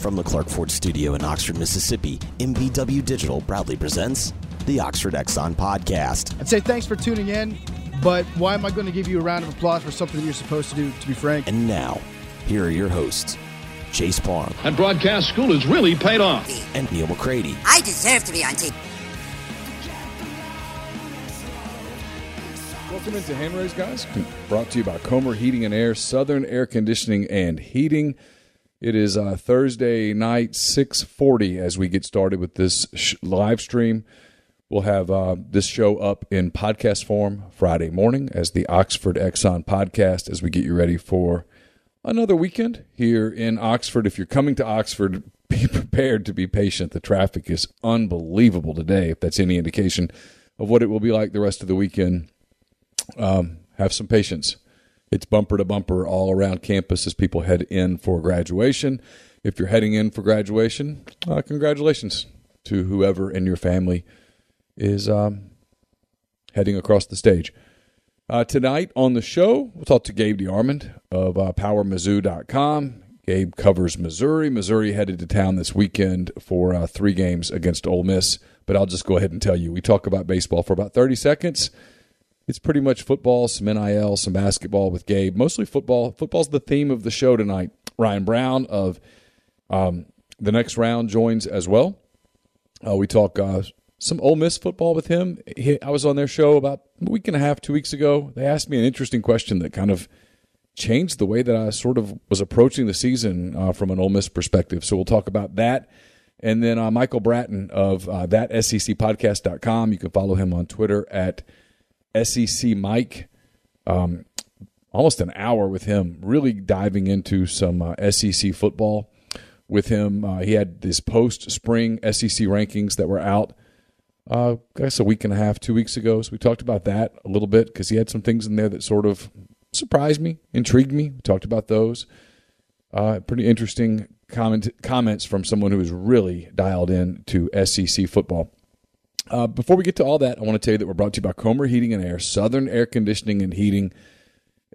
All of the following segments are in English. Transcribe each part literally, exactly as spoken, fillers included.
From the Clark Ford Studio in Oxford, Mississippi, M B W Digital proudly presents the Oxford Exxon Podcast. I'd say thanks for tuning in, but why am I going to give you a round of applause for something that you're supposed to do, to be frank? And now, here are your hosts, Chase Palm. And broadcast school has really paid off. And Neil McCready. I deserve to be on T V. Welcome into Handraise, guys. Brought to you by Comer Heating and Air, Southern Air Conditioning and Heating. It is uh, Thursday night, six forty, as we get started with this sh- live stream. We'll have uh, this show up in podcast form Friday morning as the Oxford Exxon Podcast as we get you ready for another weekend here in Oxford. If you're coming to Oxford, be prepared to be patient. The traffic is unbelievable today, if that's any indication of what it will be like the rest of the weekend. Um, have some patience. It's bumper to bumper all around campus as people head in for graduation. If you're heading in for graduation, uh, congratulations to whoever in your family is um, heading across the stage. Uh, tonight on the show, we'll talk to Gabe DeArmond of uh, Power Mizzou dot com. Gabe covers Missouri. Missouri headed to town this weekend for uh, three games against Ole Miss. But I'll just go ahead and tell you, we talk about baseball for about thirty seconds. It's pretty much football, some N I L, some basketball with Gabe. Mostly football. Football's the theme of the show tonight. Ryan Brown of um, The Next Round joins as well. Uh, we talk uh, some Ole Miss football with him. He, I was on their show about a week and a half, two weeks ago. They asked me an interesting question that kind of changed the way that I sort of was approaching the season uh, from an Ole Miss perspective. So we'll talk about that. And then uh, Michael Bratton of uh, That S E C Podcast dot com. You can follow him on Twitter at S E C Mike, um, almost an hour with him, really diving into some uh, S E C football with him. Uh, he had this post-spring S E C rankings that were out, uh, I guess, a week and a half, two weeks ago. So we talked about that a little bit because he had some things in there that sort of surprised me, intrigued me. We talked about those. Uh, pretty interesting comment, comments from someone who is really dialed in to S E C football. Uh, before we get to all that, I want to tell you that we're brought to you by Comer Heating and Air, Southern Air Conditioning and Heating.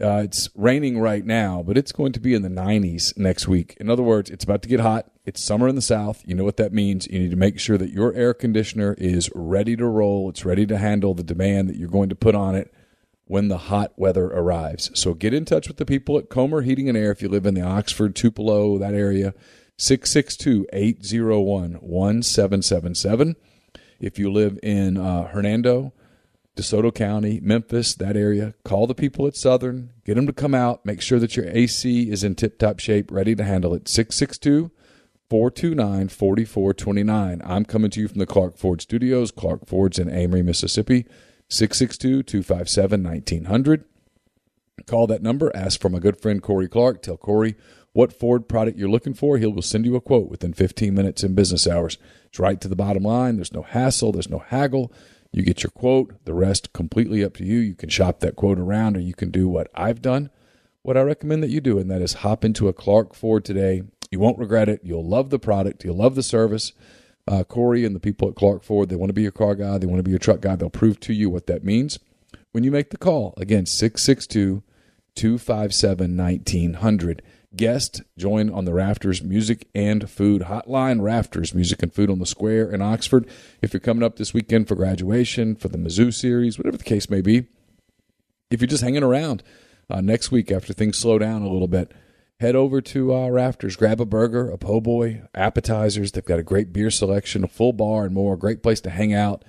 Uh, it's raining right now, but it's going to be in the nineties next week. In other words, it's about to get hot. It's summer in the South. You know what that means. You need to make sure that your air conditioner is ready to roll. It's ready to handle the demand that you're going to put on it when the hot weather arrives. So get in touch with the people at Comer Heating and Air if you live in the Oxford, Tupelo, that area, six six two, eight oh one, one seven seven seven. If you live in uh, Hernando, DeSoto County, Memphis, that area, call the people at Southern. Get them to come out. Make sure that your A C is in tip-top shape, ready to handle it. six six two, four two nine, four four two nine. I'm coming to you from the Clark Ford Studios, Clark Ford's in Amory, Mississippi, six six two, two five seven, one nine zero zero. Call that number. Ask for my good friend Corey Clark. Tell Corey what Ford product you're looking for. He will send you a quote within fifteen minutes in business hours. It's right to the bottom line. There's no hassle. There's no haggle. You get your quote. The rest completely up to you. You can shop that quote around, or you can do what I've done, what I recommend that you do, and that is hop into a Clark Ford today. You won't regret it. You'll love the product. You'll love the service. Uh, Corey and the people at Clark Ford, they want to be your car guy. They want to be your truck guy. They'll prove to you what that means when you make the call. Again, six six two, two five seven, one nine zero zero. Guest, join on the Rafters Music and Food Hotline, Rafters Music and Food on the Square in Oxford. If you're coming up this weekend for graduation, for the Mizzou series, whatever the case may be, if you're just hanging around uh, next week after things slow down a little bit, head over to uh, Rafters, grab a burger, a po' boy, appetizers. They've got a great beer selection, a full bar and more, a great place to hang out,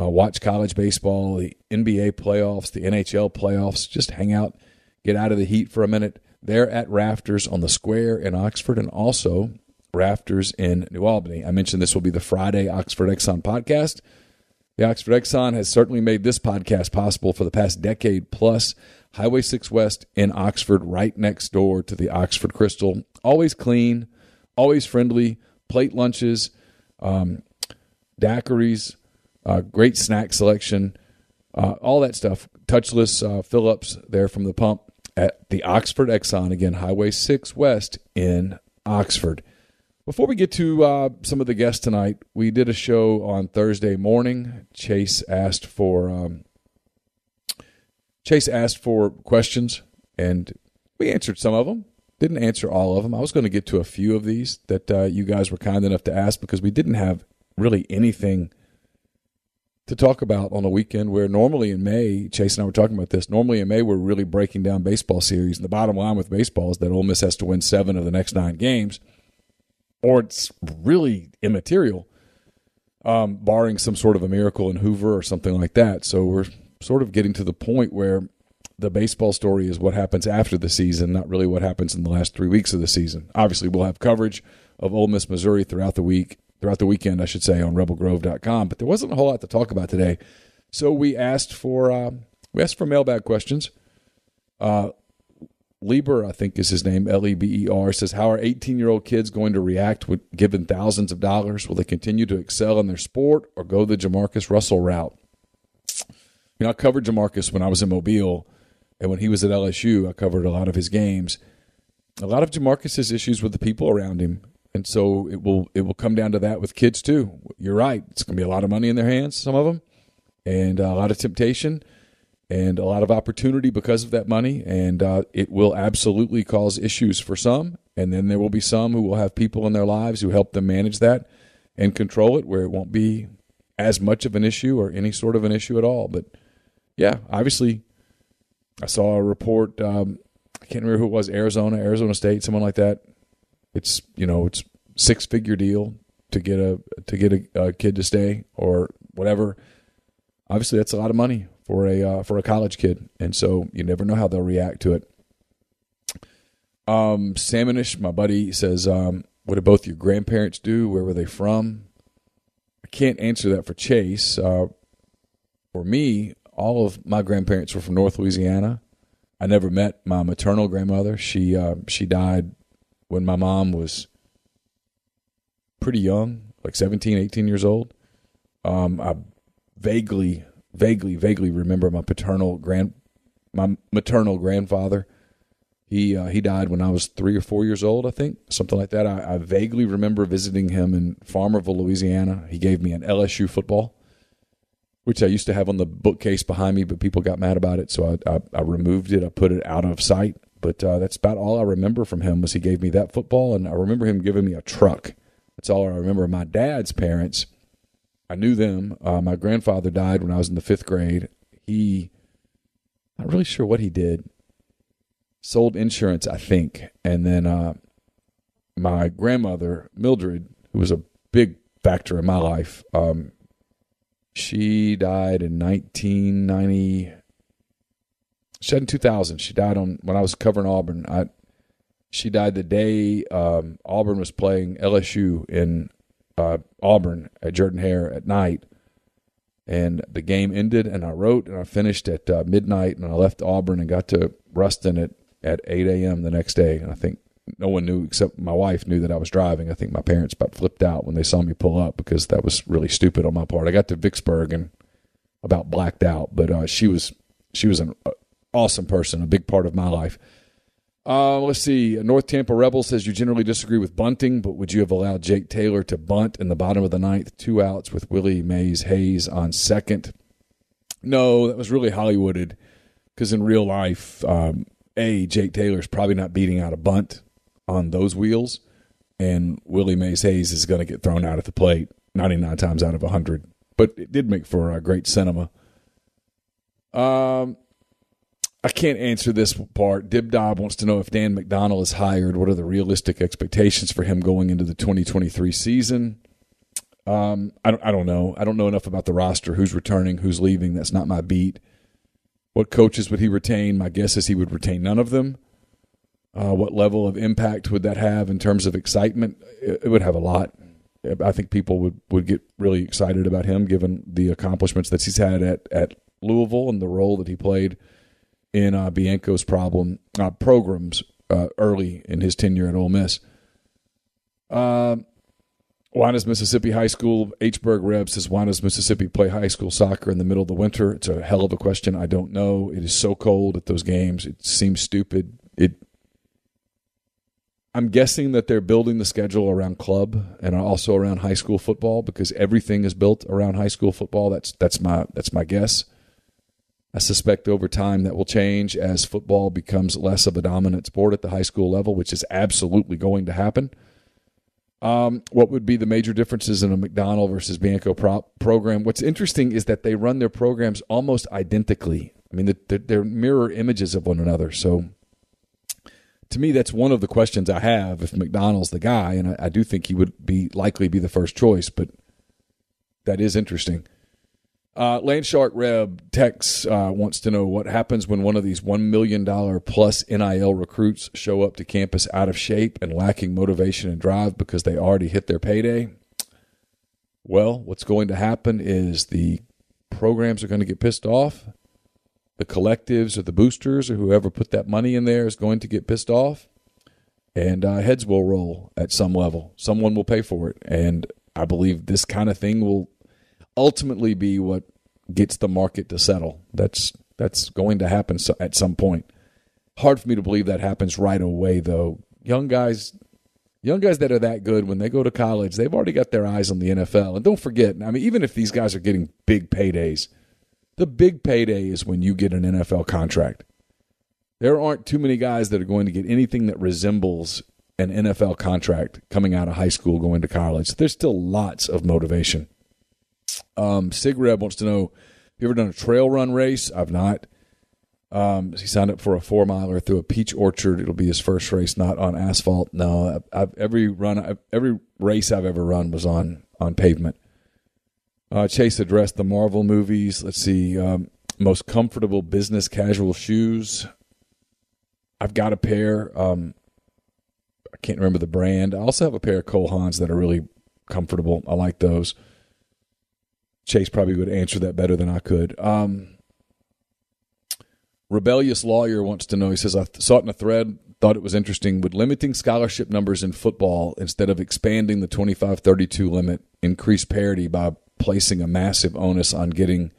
uh, watch college baseball, the N B A playoffs, the N H L playoffs, just hang out, get out of the heat for a minute. They're at Rafters on the Square in Oxford and also Rafters in New Albany. I mentioned this will be the Friday Oxford Exxon podcast. The Oxford Exxon has certainly made this podcast possible for the past decade plus. Highway six West in Oxford, right next door to the Oxford Crystal. Always clean, always friendly, plate lunches, um, daiquiris, uh, great snack selection, uh, all that stuff. Touchless uh, fill-ups there from the pump. At the Oxford Exxon, again, Highway six West in Oxford. Before we get to uh, some of the guests tonight, we did a show on Thursday morning. Chase asked for um, Chase asked for questions, and we answered some of them. Didn't answer all of them. I was going to get to a few of these that uh, you guys were kind enough to ask, because we didn't have really anything to talk about on a weekend where normally in May, Chase and I were talking about this, normally in May we're really breaking down baseball series. And the bottom line with baseball is that Ole Miss has to win seven of the next nine games, or it's really immaterial, um, barring some sort of a miracle in Hoover or something like that. So we're sort of getting to the point where the baseball story is what happens after the season, not really what happens in the last three weeks of the season. Obviously, we'll have coverage of Ole Miss, Missouri throughout the week, throughout the weekend, I should say, on rebel grove dot com. But there wasn't a whole lot to talk about today, so we asked for um, we asked for mailbag questions. Uh, Lieber, I think is his name, L E B E R, says, how are eighteen-year-old kids going to react when given thousands of dollars? Will they continue to excel in their sport or go the Jamarcus Russell route? You know, I covered Jamarcus when I was in Mobile, and when he was at L S U, I covered a lot of his games. A lot of Jamarcus's issues with the people around him, and so it will it will come down to that with kids too. You're right; it's going to be a lot of money in their hands, some of them, and a lot of temptation, and a lot of opportunity because of that money. And uh, it will absolutely cause issues for some, and then there will be some who will have people in their lives who help them manage that and control it, where it won't be as much of an issue or any sort of an issue at all. But yeah, obviously. I saw a report, um, I can't remember who it was, Arizona, Arizona State, someone like that. It's, you know, it's six-figure deal to get a to get a, a kid to stay or whatever. Obviously, that's a lot of money for a uh, for a college kid, and so you never know how they'll react to it. Um, Salmonish, my buddy, says, um, what did both your grandparents do? Where were they from? I can't answer that for Chase. Uh, for me, all of my grandparents were from North Louisiana. I never met my maternal grandmother. She uh, she died when my mom was pretty young, like seventeen, eighteen years old. Um, I vaguely, vaguely, vaguely remember my paternal grand, my maternal grandfather. He uh, he died when I was three or four years old, I think, something like that. I, I vaguely remember visiting him in Farmerville, Louisiana. He gave me an L S U football, which I used to have on the bookcase behind me, but people got mad about it, so I I, I removed it. I put it out of sight. But uh, that's about all I remember from him was he gave me that football, and I remember him giving me a truck. That's all I remember. My dad's parents, I knew them. Uh, my grandfather died when I was in the fifth grade. He, not really sure what he did, sold insurance, I think. And then uh, my grandmother, Mildred, who was a big factor in my life, um, she died in nineteen ninety. She died in two thousand. She died on when I was covering Auburn. I, she died the day um, Auburn was playing L S U in uh, Auburn at Jordan-Hare at night. And the game ended, and I wrote, and I finished at uh, midnight, and I left Auburn and got to Ruston at, at eight a.m. the next day. And I think no one knew except my wife knew that I was driving. I think my parents about flipped out when they saw me pull up because that was really stupid on my part. I got to Vicksburg and about blacked out, but uh, she was she was an awesome person, a big part of my life. Uh, let's see. North Tampa Rebel says, you generally disagree with bunting, but would you have allowed Jake Taylor to bunt in the bottom of the ninth, two outs with Willie Mays Hayes on second? No, that was really Hollywooded because in real life, um, A, Jake Taylor's probably not beating out a bunt on those wheels, and Willie Mays Hayes is going to get thrown out at the plate ninety-nine times out of one hundred. But it did make for a great cinema. Um, I can't answer this part. Dibdob wants to know if Dan McDonnell is hired, what are the realistic expectations for him going into the twenty twenty-three season? Um, I don't, I don't know. I don't know enough about the roster, who's returning, who's leaving. That's not my beat. What coaches would he retain? My guess is he would retain none of them. Uh, what level of impact would that have in terms of excitement? It, it would have a lot. I think people would, would get really excited about him given the accomplishments that he's had at, at Louisville and the role that he played in uh, Bianco's problem uh, programs uh, early in his tenure at Ole Miss. Uh, why does Mississippi High School, Hburg Reb says, why does Mississippi play high school soccer in the middle of the winter? It's a hell of a question. I don't know. It is so cold at those games. It seems stupid. It I'm guessing that they're building the schedule around club and also around high school football because everything is built around high school football. That's that's my that's my guess. I suspect over time that will change as football becomes less of a dominant sport at the high school level, which is absolutely going to happen. Um, what would be the major differences in a McDonnell versus Bianco pro- program? What's interesting is that they run their programs almost identically. I mean, they're, they're mirror images of one another. So to me, that's one of the questions I have if McDonnell's the guy, and I, I do think he would be likely be the first choice, but that is interesting. Uh, Landshark Reb Tex uh, wants to know what happens when one of these one million dollars plus N I L recruits show up to campus out of shape and lacking motivation and drive because they already hit their payday. Well, what's going to happen is the programs are going to get pissed off. The collectives or the boosters or whoever put that money in there is going to get pissed off. And uh, heads will roll at some level. Someone will pay for it. And I believe this kind of thing will ultimately be what gets the market to settle. That's that's going to happen so, at some point. Hard for me to believe that happens right away, though. Young guys, young guys that are that good, when they go to college, they've already got their eyes on the N F L. And don't forget, I mean, even if these guys are getting big paydays, the big payday is when you get an N F L contract. There aren't too many guys that are going to get anything that resembles an N F L contract coming out of high school, going to college. There's still lots of motivation. Um, SigReb wants to know, have you ever done a trail run race? I've not. Um, he signed up for a four miler through a peach orchard. It'll be his first race, not on asphalt. No, I've, I've every run, I've, every race I've ever run was on, on pavement. Uh, Chase addressed the Marvel movies. Let's see. Um, most comfortable business casual shoes. I've got a pair. Um, I can't remember the brand. I also have a pair of Cole Haans that are really comfortable. I like those. Chase probably would answer that better than I could. Um, Rebellious Lawyer wants to know, he says, I th- saw it in a thread, thought it was interesting. Would limiting scholarship numbers in football instead of expanding the twenty-five thirty-two limit increase parity by placing a massive onus on getting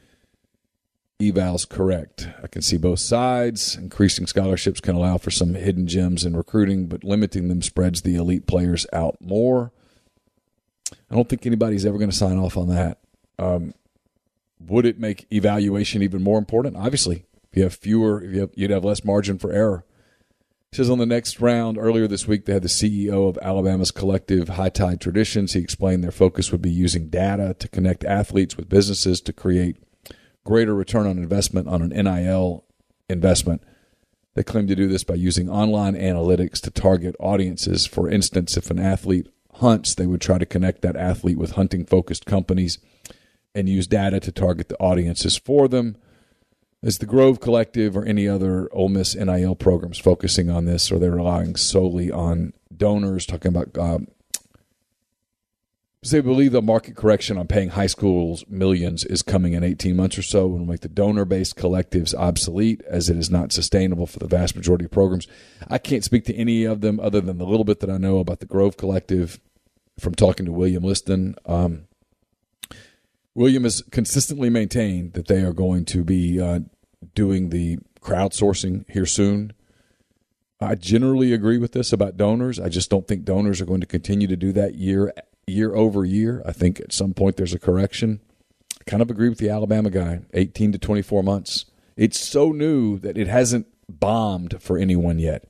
evals correct? I can see both sides. Increasing scholarships can allow for some hidden gems in recruiting, but limiting them spreads the elite players out more. I don't think anybody's ever going to sign off on that. Um, would it make evaluation even more important? Obviously, if you have fewer, if you have, you'd have less margin for error. It says on The Next Round, earlier this week, they had the C E O of Alabama's collective High Tide Traditions. He explained their focus would be using data to connect athletes with businesses to create greater return on investment on an N I L investment. They claim to do this by using online analytics to target audiences. For instance, if an athlete hunts, they would try to connect that athlete with hunting-focused companies and use data to target the audiences for them. Is the Grove Collective or any other Ole Miss N I L programs focusing on this, or they're relying solely on donors? Talking about, um, they believe the market correction on paying high schools millions is coming in eighteen months or so and will make the donor-based collectives obsolete, as it is not sustainable for the vast majority of programs. I can't speak to any of them other than the little bit that I know about the Grove Collective from talking to William Liston. Um, William has consistently maintained that they are going to be uh, doing the crowdsourcing here soon. I generally agree with this about donors. I just don't think donors are going to continue to do that year year over year. I think at some point there's a correction. I kind of agree with the Alabama guy, eighteen to twenty-four months. It's so new that it hasn't bombed for anyone yet.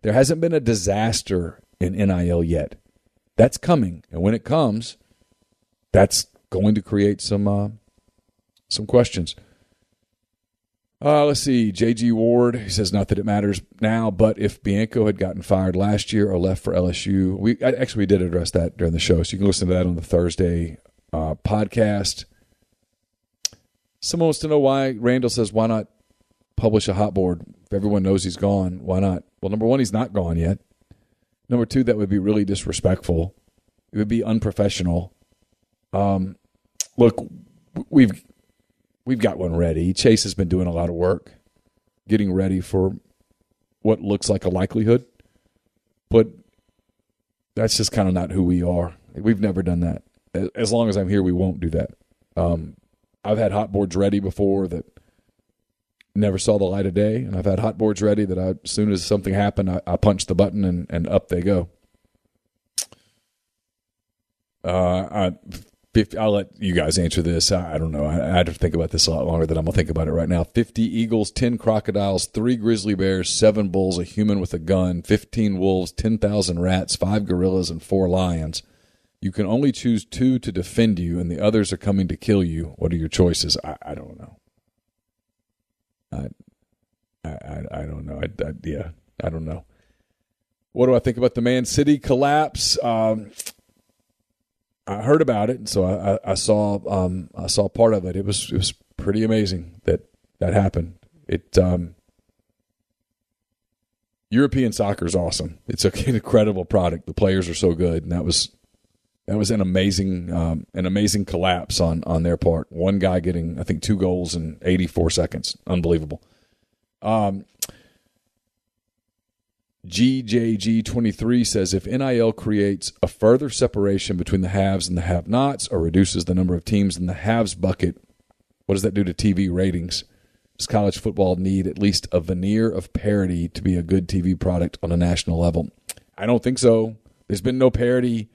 There hasn't been a disaster in N I L yet. That's coming, and when it comes, that's going to create some uh, some questions. Uh, let's see. J G Ward, he says, not that it matters now, but if Bianco had gotten fired last year or left for L S U, we actually we did address that during the show, so you can listen to that on the Thursday uh, podcast. Someone wants to know why Randall says, why not publish a hot board? If everyone knows he's gone, why not? Well, number one, he's not gone yet. Number two, that would be really disrespectful. It would be unprofessional. Um, look, we've we've got one ready. Chase has been doing a lot of work, getting ready for what looks like a likelihood, but that's just kind of not who we are. We've never done that. As long as I'm here, we won't do that. Um, I've had hot boards ready before that never saw the light of day, and I've had hot boards ready that I, as soon as something happened, I, I punched the button and, and up they go. Uh, I... I'll let you guys answer this. I don't know. I had to think about this a lot longer than I'm going to think about it right now. fifty eagles, ten crocodiles, three grizzly bears, seven bulls, a human with a gun, fifteen wolves, ten thousand rats, five gorillas, and four lions. You can only choose two to defend you, and the others are coming to kill you. What are your choices? I, I don't know. I, I, I don't know. I, I, yeah, I don't know. What do I think about the Man City collapse? Um, I heard about it, and so I, I saw um, I saw part of it. It was it was pretty amazing that that happened. It um, European soccer is awesome. It's an incredible product. The players are so good, and that was that was an amazing um, an amazing collapse on on their part. One guy getting I think two goals in eighty-four seconds, unbelievable. Um, G J G twenty-three says, if N I L creates a further separation between the haves and the have-nots or reduces the number of teams in the haves bucket, what does that do to T V ratings? Does college football need at least a veneer of parity to be a good T V product on a national level? I don't think so. There's been no parity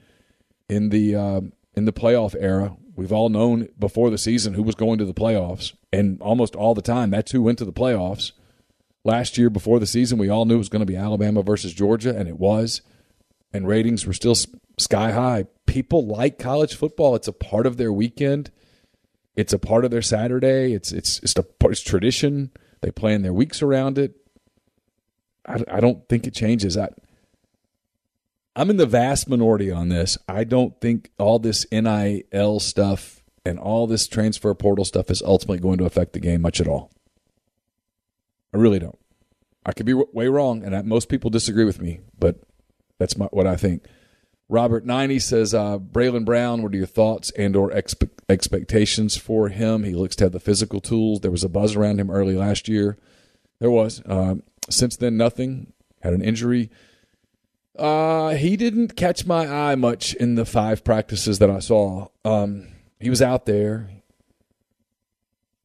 in the uh, in the playoff era. We've all known before the season who was going to the playoffs, and almost all the time that's who went to the playoffs. Last year before the season, we all knew it was going to be Alabama versus Georgia, and it was. And ratings were still sky high. People like college football. It's a part of their weekend. It's a part of their Saturday. It's it's it's, a, it's tradition. They plan their weeks around it. I, I don't think it changes. I, I'm in the vast minority on this. I don't think all this N I L stuff and all this transfer portal stuff is ultimately going to affect the game much at all. I really don't. I could be way wrong, and I, most people disagree with me, but that's my, what I think. Robert ninety says, uh, Braylon Brown, what are your thoughts and or expe- expectations for him? He looks to have the physical tools. There was a buzz around him early last year. There was. Um, since then, nothing. Had an injury. Uh, he didn't catch my eye much in the five practices that I saw. Um, he was out there,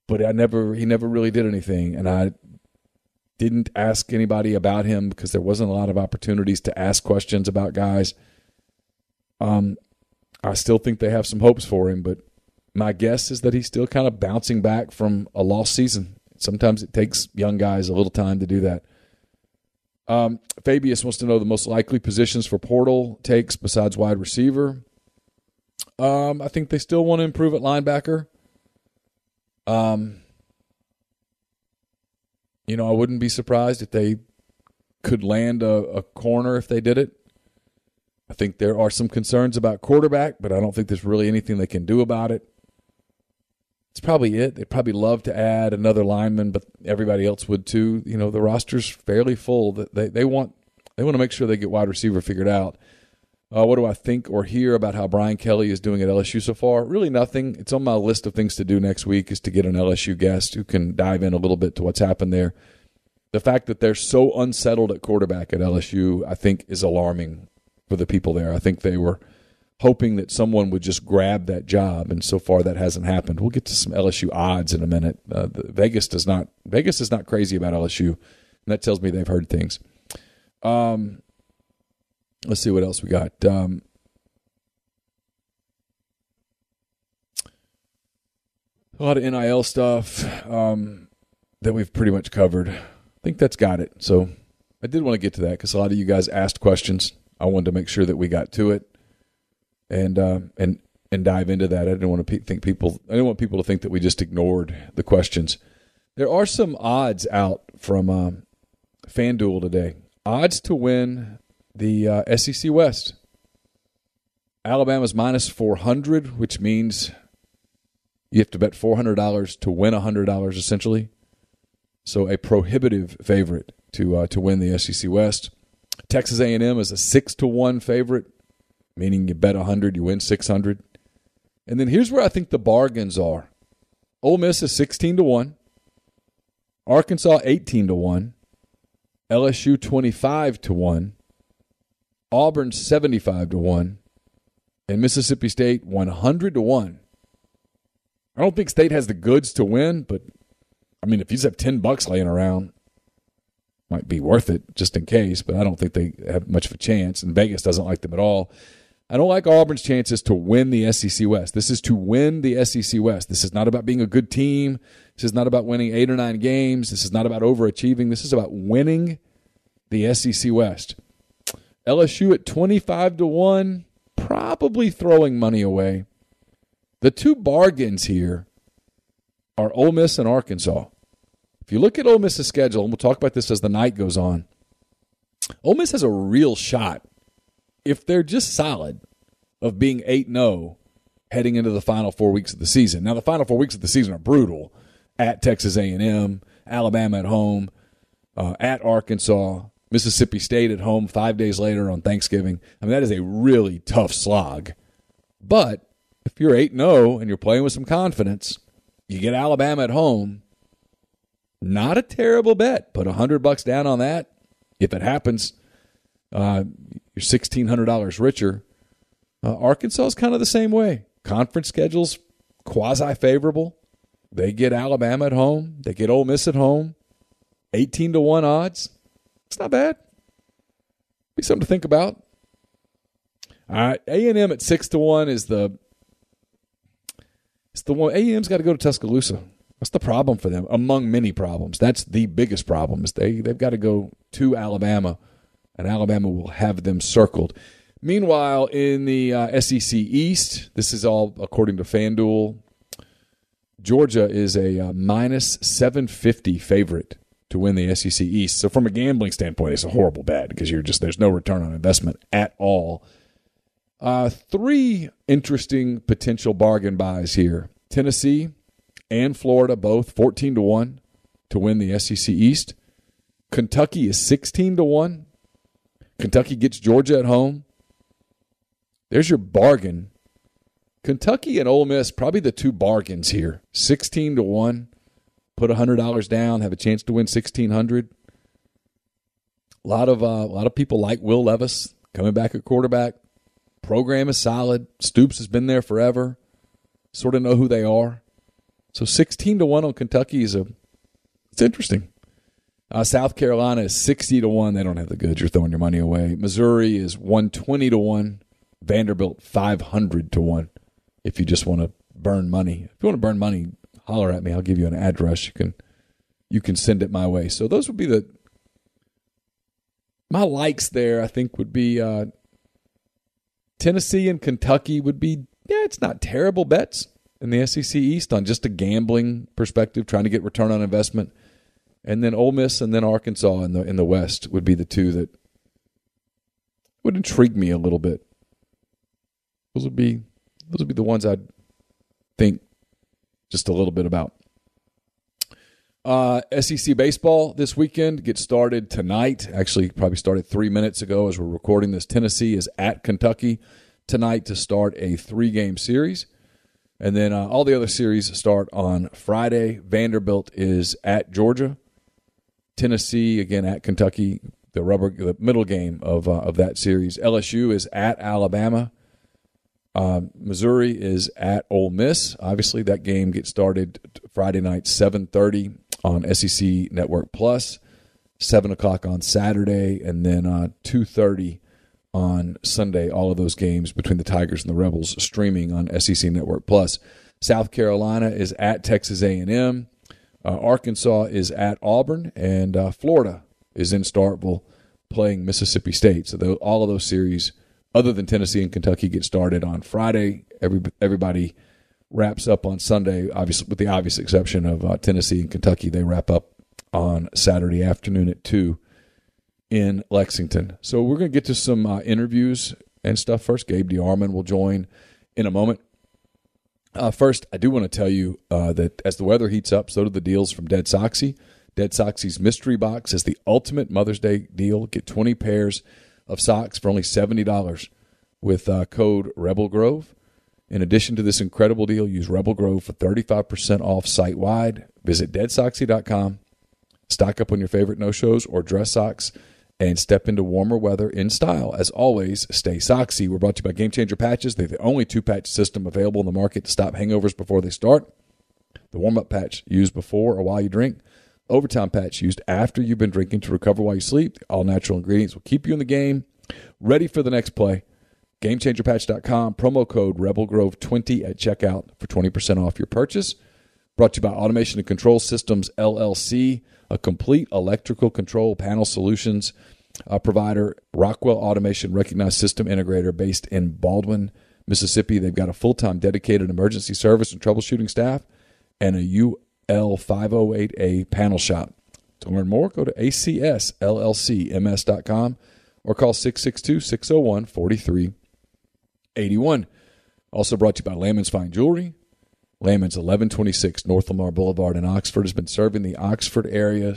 but I never. he never really did anything, and I – didn't ask anybody about him because there wasn't a lot of opportunities to ask questions about guys. Um, I still think they have some hopes for him, but my guess is that he's still kind of bouncing back from a lost season. Sometimes it takes young guys a little time to do that. Um, Fabius wants to know the most likely positions for portal takes besides wide receiver. Um, I think they still want to improve at linebacker. Um. You know, I wouldn't be surprised if they could land a, a corner if they did it. I think there are some concerns about quarterback, but I don't think there's really anything they can do about it. It's probably it. They'd probably love to add another lineman, but everybody else would too. You know, the roster's fairly full. They they want they want to make sure they get wide receiver figured out. Uh, what do I think or hear about how Brian Kelly is doing at L S U so far? Really nothing. It's on my list of things to do next week is to get an L S U guest who can dive in a little bit to what's happened there. The fact that they're so unsettled at quarterback at L S U, I think, is alarming for the people there. I think they were hoping that someone would just grab that job, and so far that hasn't happened. We'll get to some L S U odds in a minute. Uh, the, Vegas does not Vegas is not crazy about L S U, and that tells me they've heard things. Um. Let's see what else we got. Um, a lot of N I L stuff um, that we've pretty much covered. I think that's got it. So I did want to get to that because a lot of you guys asked questions. I wanted to make sure that we got to it and uh, and and dive into that. I didn't want to pe- think people. I didn't want people to think that we just ignored the questions. There are some odds out from um, FanDuel today. Odds to win the uh, S E C West. Alabama's minus four hundred, which means you have to bet four hundred dollars to win one hundred dollars essentially. So a prohibitive favorite to uh, to win the S E C West. Texas A and M is a six to one favorite, meaning you bet one hundred, you win six hundred. And then here's where I think the bargains are. Ole Miss is sixteen to one. Arkansas eighteen to one. L S U twenty-five to one. Auburn seventy-five to one, and Mississippi State one hundred to one. I don't think State has the goods to win, but I mean, if you just have ten bucks laying around, it might be worth it just in case, but I don't think they have much of a chance, and Vegas doesn't like them at all. I don't like Auburn's chances to win the S E C West. This is to win the S E C West. This is not about being a good team. This is not about winning eight or nine games. This is not about overachieving. This is about winning the S E C West. L S U at twenty-five to one, probably throwing money away. The two bargains here are Ole Miss and Arkansas. If you look at Ole Miss's schedule, and we'll talk about this as the night goes on, Ole Miss has a real shot, if they're just solid, of being eight and oh heading into the final four weeks of the season. Now, the final four weeks of the season are brutal. At Texas A and M, Alabama at home, uh, at Arkansas, Mississippi State at home five days later on Thanksgiving. I mean, that is a really tough slog. But if you're eight and oh and you're playing with some confidence, you get Alabama at home, not a terrible bet. Put one hundred bucks down on that. If it happens, uh, you're sixteen hundred dollars richer. Uh, Arkansas is kind of the same way. Conference schedule's quasi-favorable. They get Alabama at home. They get Ole Miss at home. eighteen to one odds. It's not bad. Be something to think about. All right, A and M at six to one is the it's the one. A and M's got to go to Tuscaloosa. That's the problem for them, among many problems. That's the biggest problem. Is they, they've got to go to Alabama, and Alabama will have them circled. Meanwhile, in the uh, S E C East, this is all according to FanDuel, Georgia is a uh, minus seven fifty favorite to win the S E C East. So from a gambling standpoint, it's a horrible bet because you're just there's no return on investment at all. Uh, three interesting potential bargain buys here. Tennessee and Florida both fourteen to one to win the S E C East. Kentucky is sixteen to one. Kentucky gets Georgia at home. There's your bargain. Kentucky and Ole Miss, probably the two bargains here. sixteen to one. Put one hundred dollars down, have a chance to win sixteen hundred dollars. A lot of uh, a lot of people like Will Levis coming back at quarterback. Program is solid. Stoops has been there forever. Sort of know who they are. So sixteen to one on Kentucky is a it's interesting. Uh, South Carolina is sixty to one. They don't have the goods. You're throwing your money away. Missouri is one hundred twenty to one. Vanderbilt five hundred to one. If you just want to burn money, if you want to burn money, holler at me. I'll give you an address. You can you can send it my way. So those would be the my likes there. I think would be uh, Tennessee and Kentucky would be yeah. It's not terrible bets in the S E C East on just a gambling perspective, trying to get return on investment. And then Ole Miss and then Arkansas in the in the West would be the two that would intrigue me a little bit. Those would be those would be the ones I'd think just a little bit about. Uh, S E C baseball this weekend gets started tonight. Actually, probably started three minutes ago as we're recording this. Tennessee is at Kentucky tonight to start a three-game series. And then uh, all the other series start on Friday. Vanderbilt is at Georgia. Tennessee, again, at Kentucky, the rubber, the middle game of uh, of that series. L S U is at Alabama. Uh, Missouri is at Ole Miss. Obviously, that game gets started Friday night, seven thirty on S E C Network Plus, seven o'clock on Saturday, and then uh, two thirty on Sunday. All of those games between the Tigers and the Rebels streaming on S E C Network Plus. South Carolina is at Texas A and M. Uh, Arkansas is at Auburn, and uh, Florida is in Starkville playing Mississippi State. So those, all of those series other than Tennessee and Kentucky get started on Friday. Every, everybody wraps up on Sunday, obviously with the obvious exception of uh, Tennessee and Kentucky. They wrap up on Saturday afternoon at two in Lexington. So we're going to get to some uh, interviews and stuff first. Gabe DeArmond will join in a moment. Uh, first, I do want to tell you uh, that as the weather heats up, so do the deals from Dead Soxie. Dead Soxie's mystery box is the ultimate Mother's Day deal. Get twenty pairs of socks for only seventy dollars with uh, code RebelGrove. In addition to this incredible deal, use RebelGrove for thirty-five percent off site-wide. Visit Dead Soxie dot com, stock up on your favorite no-shows or dress socks, and step into warmer weather in style. As always, stay soxy. We're brought to you by Game Changer Patches. They're the only two-patch system available in the market to stop hangovers before they start. The warm-up patch used before or while you drink. Overtime patch used after you've been drinking to recover while you sleep. All natural ingredients will keep you in the game, ready for the next play. Game Changer Patch dot com, promo code Rebel Grove twenty at checkout for twenty percent off your purchase. Brought to you by Automation and Control Systems, L L C, a complete electrical control panel solutions uh, provider, Rockwell Automation recognized system integrator based in Baldwin, Mississippi. They've got a full-time dedicated emergency service and troubleshooting staff and a U L five oh eight A panel shop. To learn more, go to A C S L L C M S dot com or call six six two, six oh one, four three eight one. Also brought to you by Laman's Fine Jewelry. Laman's eleven twenty-six North Lamar Boulevard in Oxford has been serving the Oxford area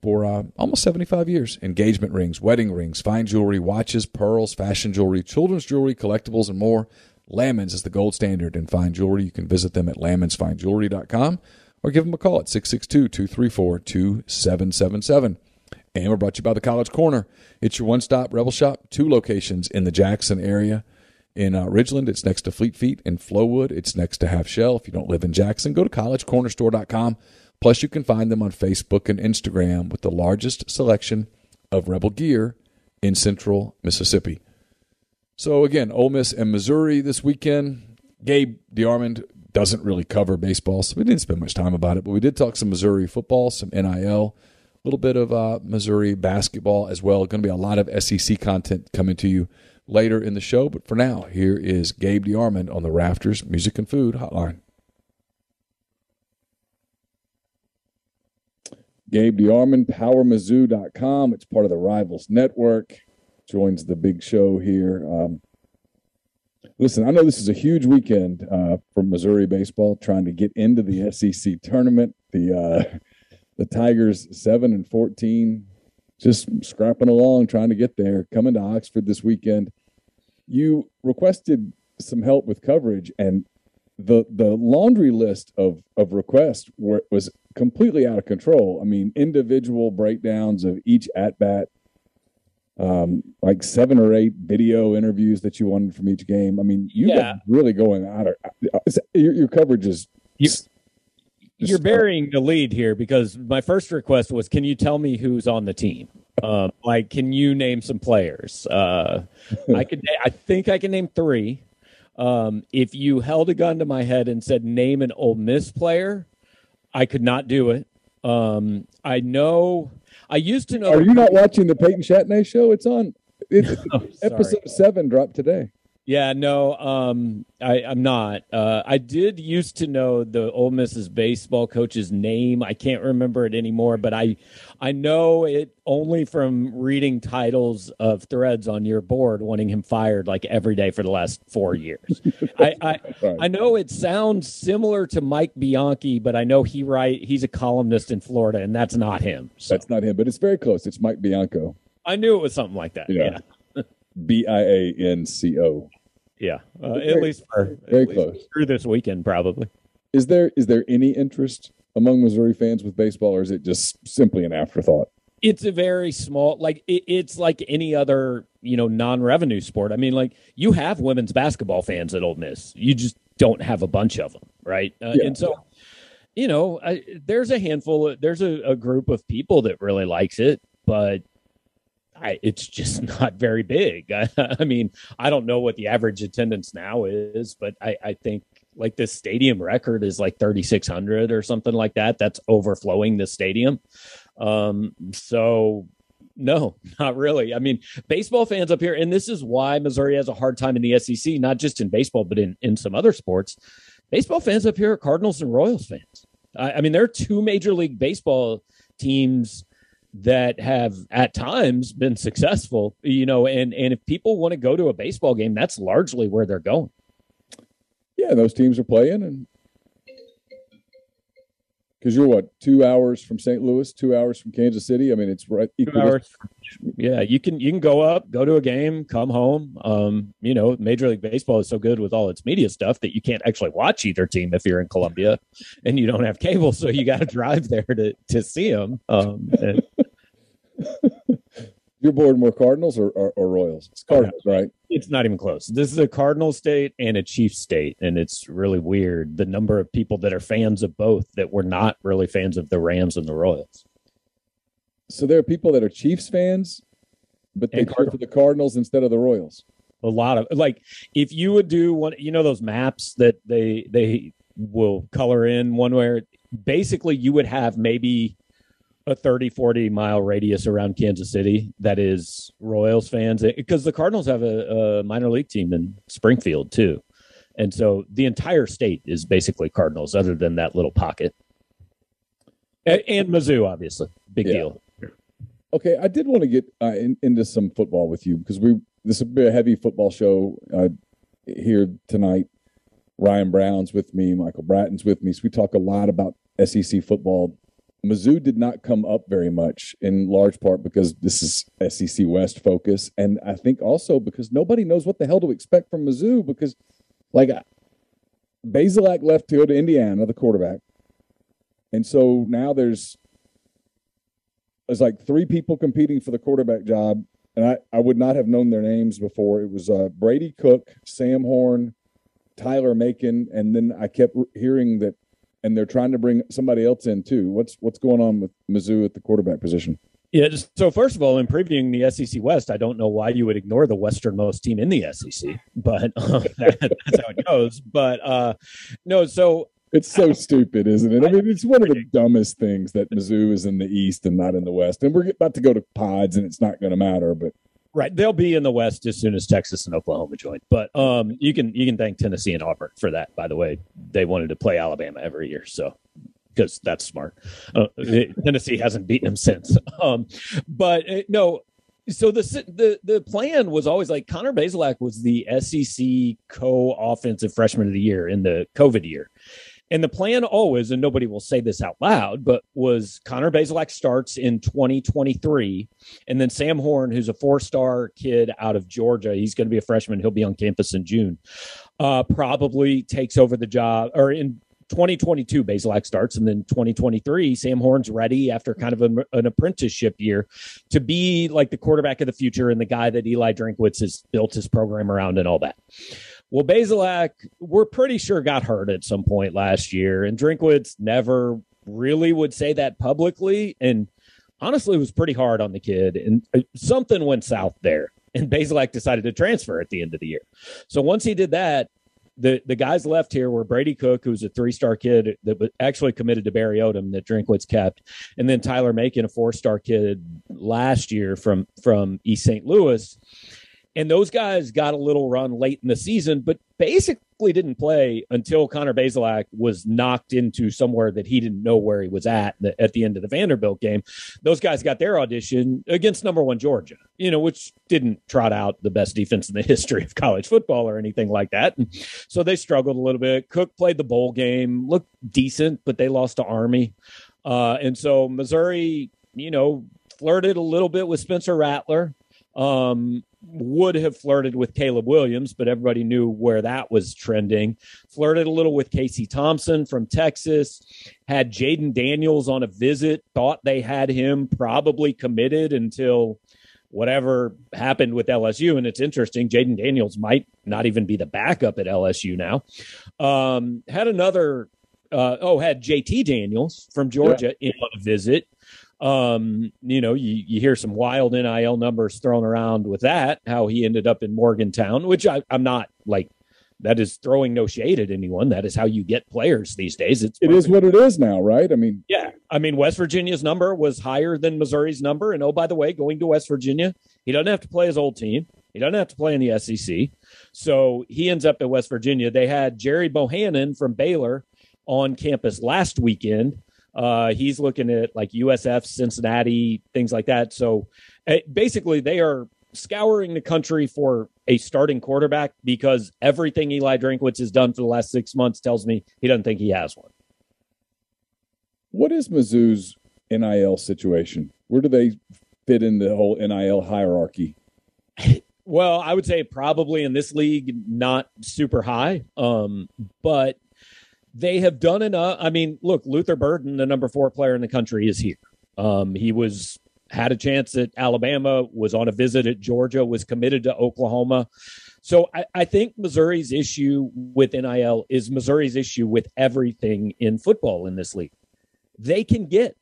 for uh, almost seventy-five years. Engagement rings, wedding rings, fine jewelry, watches, pearls, fashion jewelry, children's jewelry, collectibles, and more. Laman's is the gold standard in fine jewelry. You can visit them at lamans fine jewelry dot com or give them a call at six six two, two three four, two seven seven seven. And we're brought to you by the College Corner. It's your one-stop Rebel Shop, two locations in the Jackson area. In uh, Ridgeland, it's next to Fleet Feet. In Flowood, it's next to Half Shell. If you don't live in Jackson, go to college corner store dot com. Plus, you can find them on Facebook and Instagram with the largest selection of Rebel gear in central Mississippi. So, again, Ole Miss and Missouri this weekend. Gabe DeArmond doesn't really cover baseball, so we didn't spend much time about it, but we did talk some Missouri football, some N I L, a little bit of uh, Missouri basketball as well. Going to be a lot of S E C content coming to you later in the show, but for now, here is Gabe DeArmond on the Rafters Music and Food Hotline. Gabe DeArmond, Power Mizzou dot com. It's part of the Rivals Network. Joins the big show here. Um, listen, I know this is a huge weekend uh, for Missouri baseball, trying to get into the S E C tournament. The uh, the Tigers seven and fourteen. Just scrapping along, trying to get there, coming to Oxford this weekend. You requested some help with coverage, and the the laundry list of, of requests were, was completely out of control. I mean, individual breakdowns of each at-bat, um, like seven or eight video interviews that you wanted from each game. I mean, you yeah. were really going out of – your, your coverage is you- – You're burying the lead here because my first request was, can you tell me who's on the team? Uh, like, can you name some players? Uh, I could. I think I can name three. Um, if you held a gun to my head and said, name an Ole Miss player, I could not do it. Um, I know. I used to know. Are you not watching the Peyton Chatney show? It's on. It's, no, episode seven dropped today. Yeah, no, um, I, I'm not. Uh, I did used to know the Ole Miss's baseball coach's name. I can't remember it anymore, but I I know it only from reading titles of threads on your board wanting him fired like every day for the last four years. I, I I know it sounds similar to Mike Bianchi, but I know he write, he's a columnist in Florida, and that's not him. So. That's not him, but it's very close. It's Mike Bianco. I knew it was something like that, yeah. yeah. B I A N C O. Yeah, uh, very, at least for very at least close through this weekend, probably. Is there is there any interest among Missouri fans with baseball, or is it just simply an afterthought? It's a very small, like it, it's like any other, you know, non-revenue sport. I mean, like you have women's basketball fans at Ole Miss, you just don't have a bunch of them, right? Uh, yeah. And so, you know, I, there's a handful, there's a, a group of people that really likes it, but. I, it's just not very big. I, I mean, I don't know what the average attendance now is, but I, I think like this stadium record is like thirty-six hundred or something like that. That's overflowing the stadium. Um, so no, not really. I mean, baseball fans up here, and this is why Missouri has a hard time in the S E C, not just in baseball, but in, in some other sports. Baseball fans up here are Cardinals and Royals fans. I, I mean, there are two Major League Baseball teams that have at times been successful, you know, and, and if people want to go to a baseball game, that's largely where they're going. Yeah, those teams are playing. And because you're what, two hours from Saint Louis, two hours from Kansas City. I mean, it's right. Two hours. Yeah, you can you can go up, go to a game, come home. Um, you know, Major League Baseball is so good with all its media stuff that you can't actually watch either team if you're in Columbia and you don't have cable, so you got to drive there to to see them. Um, and... You're bored more Cardinals or, or, or Royals? It's Cardinals, right? It's not even close. This is a Cardinal state and a Chiefs state, and it's really weird the number of people that are fans of both that were not really fans of the Rams and the Royals. So there are people that are Chiefs fans, but they go for the Cardinals instead of the Royals. a lot of, like, if you would do one, you know, those maps that they they will color in one way, basically you would have maybe a thirty, forty mile radius around Kansas City that is Royals fans, because the Cardinals have a, a minor league team in Springfield too. And so the entire state is basically Cardinals other than that little pocket. And, and Mizzou, obviously, big yeah. deal. Okay, I did want to get uh, in, into some football with you, because we this will be a heavy football show uh, here tonight. Ryan Brown's with me, Michael Bratton's with me, so we talk a lot about S E C football. Mizzou did not come up very much, in large part because this is S E C West focus, and I think also because nobody knows what the hell to expect from Mizzou, because, like, Bazelak left to go to Indiana, the quarterback, and so now there's there's like three people competing for the quarterback job, and I, I would not have known their names before. It was uh, Brady Cook, Sam Horn, Tyler Macon, and then I kept hearing that, and they're trying to bring somebody else in too. What's what's going on with Mizzou at the quarterback position? Yeah, just, so first of all, in previewing the S E C West, I don't know why you would ignore the westernmost team in the S E C, but uh, that, that's how it goes. But uh, no, so it's so stupid, isn't it? I mean, it's one of the dumbest things that Mizzou is in the East and not in the West. And we're about to go to pods, and it's not going to matter. But right, they'll be in the West as soon as Texas and Oklahoma join. But um, you can you can thank Tennessee and Auburn for that. By the way, they wanted to play Alabama every year, so because that's smart. Uh, Tennessee hasn't beaten them since. Um, but uh, no, so the the the plan was always like Connor Bazelak was the S E C co-offensive freshman of the year in the COVID year. And the plan always, and nobody will say this out loud, but was Connor Bazelak starts in twenty twenty-three, and then Sam Horn, who's a four-star kid out of Georgia, he's going to be a freshman. He'll be on campus in June. Uh, probably takes over the job, or in twenty twenty-two, Bazelak starts, and then twenty twenty-three, Sam Horn's ready after kind of a, an apprenticeship year to be like the quarterback of the future and the guy that Eli Drinkwitz has built his program around and all that. Well, Bazelak, we're pretty sure got hurt at some point last year, and Drinkwitz never really would say that publicly, and honestly, it was pretty hard on the kid, and something went south there, and Bazelak decided to transfer at the end of the year. So once he did that, the, the guys left here were Brady Cook, who's a three-star kid that was actually committed to Barry Odom that Drinkwitz kept, and then Tyler Macon, a four-star kid last year from, from East Saint Louis. And those guys got a little run late in the season, but basically didn't play until Connor Bazelak was knocked into somewhere that he didn't know where he was at at the end of the Vanderbilt game. Those guys got their audition against number one Georgia, you know, which didn't trot out the best defense in the history of college football or anything like that. And so they struggled a little bit. Cook played the bowl game, looked decent, but they lost to Army. Uh, and so Missouri, you know, flirted a little bit with Spencer Rattler. Um, would have flirted with Caleb Williams, but everybody knew where that was trending. Flirted a little with Casey Thompson from Texas, had Jayden Daniels on a visit, thought they had him probably committed until whatever happened with L S U. And it's interesting, Jayden Daniels might not even be the backup at L S U now. Um, had another, uh, oh, had J T Daniels from Georgia yeah. in on a visit. Um, you know, you, you hear some wild N I L numbers thrown around with that, how he ended up in Morgantown, which I, I'm not like, that is throwing no shade at anyone. That is how you get players these days. It's it is what it is now, right? I mean, yeah, I mean, West Virginia's number was higher than Missouri's number. And oh, by the way, going to West Virginia, he doesn't have to play his old team. He doesn't have to play in the S E C. So he ends up at West Virginia. They had Jerry Bohannon from Baylor on campus last weekend. Uh, he's looking at like U S F, Cincinnati, things like that. So uh, basically they are scouring the country for a starting quarterback because everything Eli Drinkwitz has done for the last six months tells me he doesn't think he has one. What is Mizzou's N I L situation? Where do they fit in the whole N I L hierarchy? Well, I would say probably in this league, not super high, um, but they have done enough. I mean, look, Luther Burden, the number four player in the country, is here. Um, he was had a chance at Alabama, was on a visit at Georgia, was committed to Oklahoma. So I, I think Missouri's issue with N I L is Missouri's issue with everything in football in this league. They can get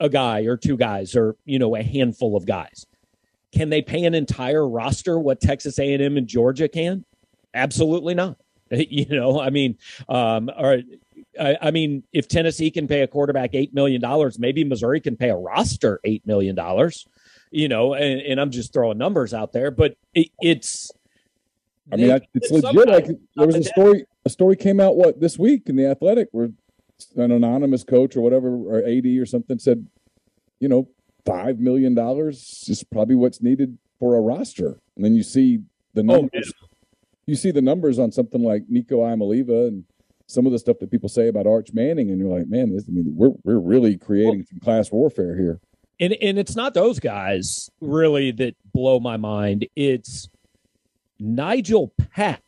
a guy or two guys or, you know, a handful of guys. Can they pay an entire roster what Texas A and M and Georgia can? Absolutely not. You know, I mean, um, or, I, I mean, if Tennessee can pay a quarterback eight million dollars, maybe Missouri can pay a roster eight million dollars, you know, and, and I'm just throwing numbers out there, but it, it's, I mean, they, it's legit. Like, there was a story, a story came out what this week in The Athletic where an anonymous coach or whatever, or A D or something said, you know, five million dollars is probably what's needed for a roster. And then you see the numbers, oh, you see the numbers on something like Nico Iamaliva and some of the stuff that people say about Arch Manning. And you're like, man, this, I mean, we're, we're really creating well, some class warfare here. And and it's not those guys really that blow my mind. It's Nigel Pack,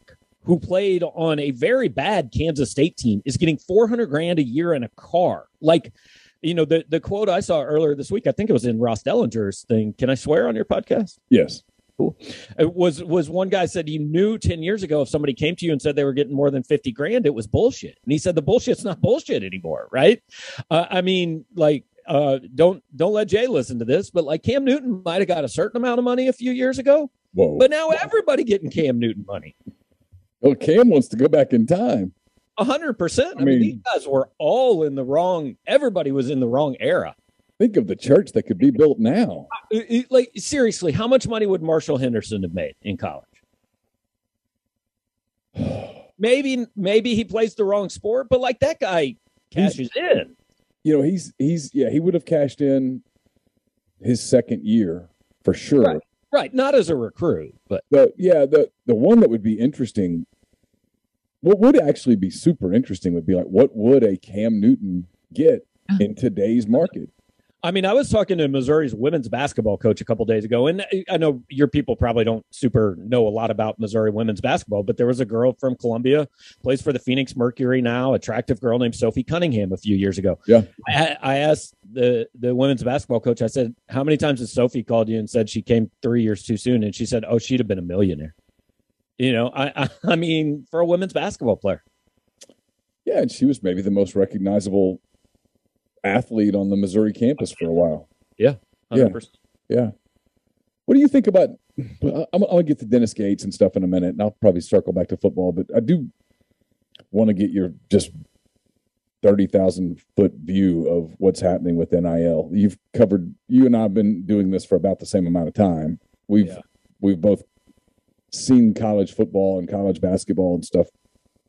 who played on a very bad Kansas State team, is getting four hundred grand a year in a car. Like, you know, the, the quote I saw earlier this week, I think it was in Ross Dellinger's thing. Can I swear on your podcast? Yes. Cool. It was, was one guy said he knew ten years ago if somebody came to you and said they were getting more than fifty grand, it was bullshit. And he said, the bullshit's not bullshit anymore. Right. Uh, I mean, like, uh, don't, don't let Jay listen to this, but like Cam Newton might've got a certain amount of money a few years ago, Whoa. but now Whoa. everybody getting Cam Newton money. Well, Cam wants to go back in time. A hundred percent. I mean, these guys were all in the wrong. Everybody was in the wrong era. Think of the church that could be built now. Like, seriously, how much money would Marshall Henderson have made in college? Maybe, maybe he plays the wrong sport, but like that guy cashes in. You know, he's, he's, yeah, he would have cashed in his second year for sure. Right. Right, not as a recruit, but the, yeah, the the one that would be interesting, what would actually be super interesting would be like, what would a Cam Newton get in today's market? I mean, I was talking to Missouri's women's basketball coach a couple days ago, and I know your people probably don't super know a lot about Missouri women's basketball, but there was a girl from Columbia, plays for the Phoenix Mercury now, attractive girl named Sophie Cunningham a few years ago. Yeah, I, I asked the, the women's basketball coach, I said, how many times has Sophie called you and said she came three years too soon? And she said, oh, she'd have been a millionaire. You know, I, I, I mean, for a women's basketball player. Yeah, and she was maybe the most recognizable athlete on the Missouri campus for a while. Yeah. one hundred percent. Yeah. Yeah. What do you think about, I'm, I'm going to get to Dennis Gates and stuff in a minute, and I'll probably circle back to football, but I do want to get your just thirty thousand foot view of what's happening with N I L. You've covered, you and I have been doing this for about the same amount of time. We've, yeah. we've both seen college football and college basketball and stuff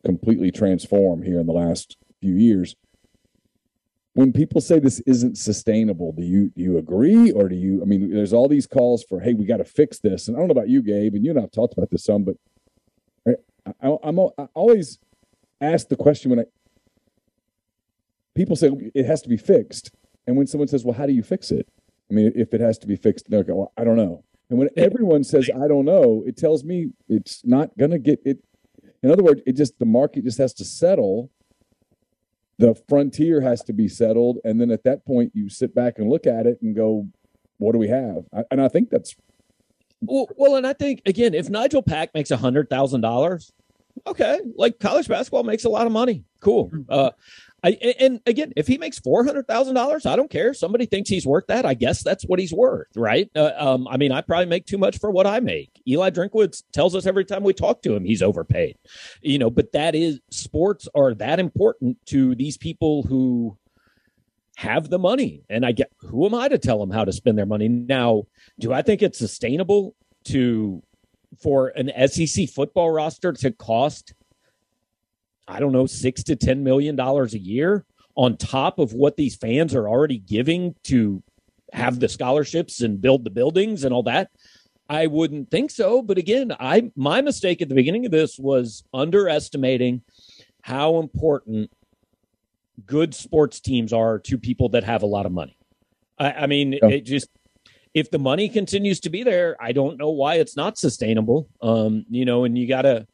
completely transform here in the last few years. When people say this isn't sustainable, do you do you agree or do you? I mean, there's all these calls for, hey, we got to fix this. And I don't know about you, Gabe, and you and I've talked about this some, but I, I, I'm I always ask the question when I people say it has to be fixed, and when someone says, well, how do you fix it? I mean, if it has to be fixed, they're going, well, I don't know. And when everyone says I don't know, it tells me it's not going to get it. In other words, it just the market just has to settle. The frontier has to be settled. And then at that point, you sit back and look at it and go, what do we have? I, and I think that's. Well, well, and I think, again, if Nigel Pack makes one hundred thousand dollars, okay, like college basketball makes a lot of money. Cool. Uh, I, and again, if he makes four hundred thousand dollars, I don't care. Somebody thinks he's worth that. I guess that's what he's worth, right? Uh, um, I mean, I probably make too much for what I make. Eli Drinkwitz tells us every time we talk to him, he's overpaid, you know, but that is sports are that important to these people who have the money. And I get, who am I to tell them how to spend their money? Now, do I think it's sustainable to, for an S E C football roster to cost I don't know, six to ten million dollars a year on top of what these fans are already giving to have the scholarships and build the buildings and all that? I wouldn't think so. But again, I my mistake at the beginning of this was underestimating how important good sports teams are to people that have a lot of money. I, I mean, yeah. it just if the money continues to be there, I don't know why it's not sustainable. Um, you know, and you gotta.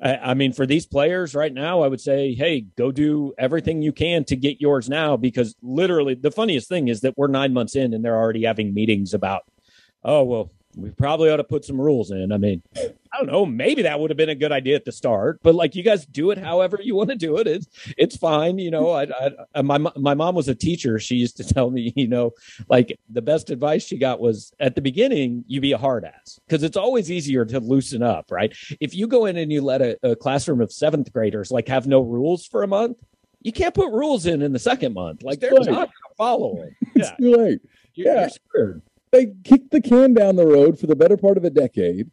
I mean, for these players right now, I would say, hey, go do everything you can to get yours now, because literally the funniest thing is that we're nine months in and they're already having meetings about, oh, well, we probably ought to put some rules in. I mean, I don't know. Maybe that would have been a good idea at the start, but like, you guys do it however you want to do it. It's it's fine. You know, I, I my my mom was a teacher. She used to tell me, you know, like the best advice she got was at the beginning, you be a hard ass because it's always easier to loosen up, right? If you go in and you let a, a classroom of seventh graders like have no rules for a month, you can't put rules in in the second month. Like they're not going to follow it. It's too late. You're, yeah. you're scared. They kicked the can down the road for the better part of a decade.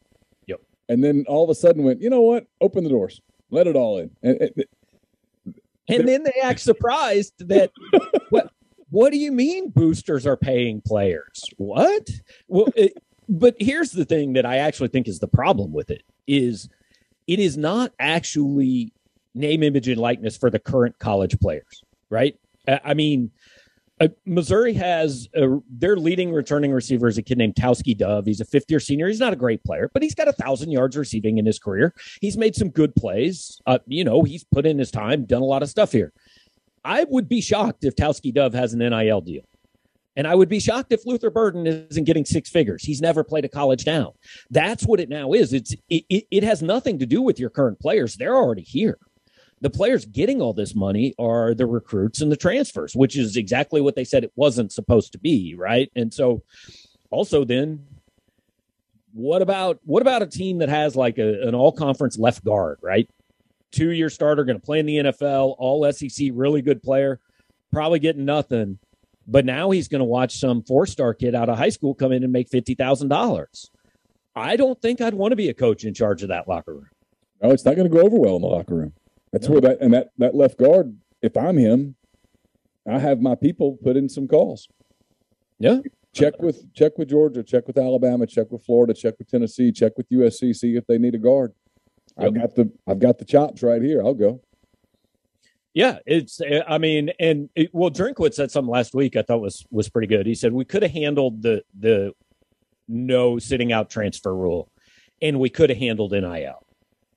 Yep. And then all of a sudden went, you know what? Open the doors. Let it all in. And, and, and then they act surprised that, what What do you mean boosters are paying players? What? Well, it, but here's the thing that I actually think is the problem with it, is it is not actually name, image, and likeness for the current college players, right? I mean... Uh, Missouri has uh, their leading returning receiver is a kid named Tauskie Dove. He's a fifth year senior. He's not a great player, but he's got a thousand yards receiving in his career. He's made some good plays. Uh, you know, he's put in his time, done a lot of stuff here. I would be shocked if Tauskie Dove has an N I L deal. And I would be shocked if Luther Burden isn't getting six figures. He's never played a college down. That's what it now is. It's it, it, it has nothing to do with your current players. They're already here. The players getting all this money are the recruits and the transfers, which is exactly what they said it wasn't supposed to be, right? And so also then what about what about a team that has like a, an all-conference left guard, right? Two-year starter, going to play in the N F L, all S E C, really good player, probably getting nothing. But now he's going to watch some four-star kid out of high school come in and make fifty thousand dollars. I don't think I'd want to be a coach in charge of that locker room. No, it's not going to go over well in the locker room. That's where that and that, that left guard, if I'm him, I have my people put in some calls. Yeah. Check with check with Georgia, check with Alabama, check with Florida, check with Tennessee, check with U S C, see if they need a guard. Yep. I've got the I've got the chops right here. I'll go. Yeah, it's I mean, and it, well, Drinkwitz said something last week I thought was was pretty good. He said we could have handled the the no sitting out transfer rule, and we could have handled N I L.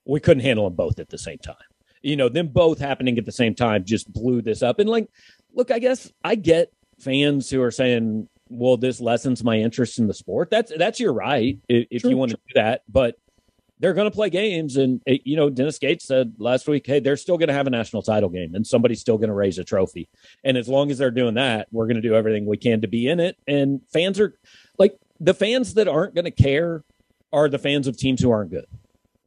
We couldn't handle them both at the same time. You know, them both happening at the same time just blew this up. And, like, look, I guess I get fans who are saying, well, this lessens my interest in the sport. That's that's your right if, if you want to do that. But they're going to play games. And, it, you know, Dennis Gates said last week, hey, they're still going to have a national title game and somebody's still going to raise a trophy. And as long as they're doing that, we're going to do everything we can to be in it. And fans are like the fans that aren't going to care are the fans of teams who aren't good.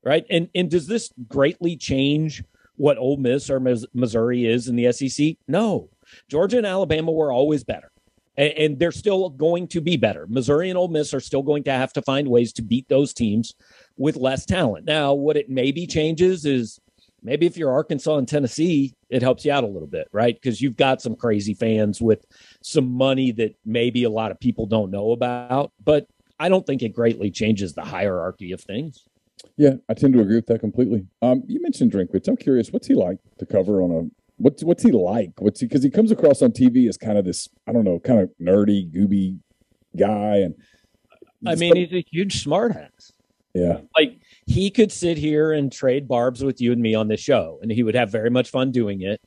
Right. And, and does this greatly change what Ole Miss or Missouri is in the S E C? No. Georgia and Alabama were always better, and, and they're still going to be better. Missouri and Ole Miss are still going to have to find ways to beat those teams with less talent. Now, what it maybe changes is maybe if you're Arkansas and Tennessee, it helps you out a little bit, right? Because you've got some crazy fans with some money that maybe a lot of people don't know about, but I don't think it greatly changes the hierarchy of things. Yeah, I tend to agree with that completely. Um, you mentioned Drinkwitz. I'm curious, what's he like to cover on a what's what's he like? What's he because he comes across on T V as kind of this, I don't know, kind of nerdy, gooby guy. And I mean, he's a huge smartass. Yeah, like he could sit here and trade barbs with you and me on this show, and he would have very much fun doing it.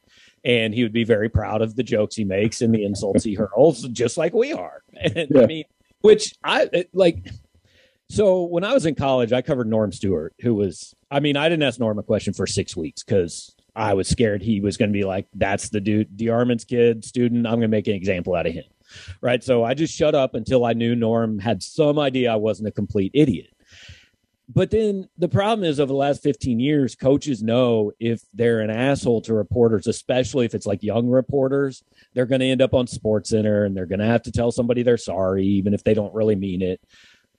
And he would be very proud of the jokes he makes and the insults he hurls, just like we are. And yeah. I mean, which I like. So when I was in college, I covered Norm Stewart, who was, I mean, I didn't ask Norm a question for six weeks because I was scared he was going to be like, that's the dude, DeArmond's kid, student. I'm going to make an example out of him. Right. So I just shut up until I knew Norm had some idea I wasn't a complete idiot. But then the problem is over the last fifteen years, coaches know if they're an asshole to reporters, especially if it's like young reporters, they're going to end up on SportsCenter and they're going to have to tell somebody they're sorry, even if they don't really mean it.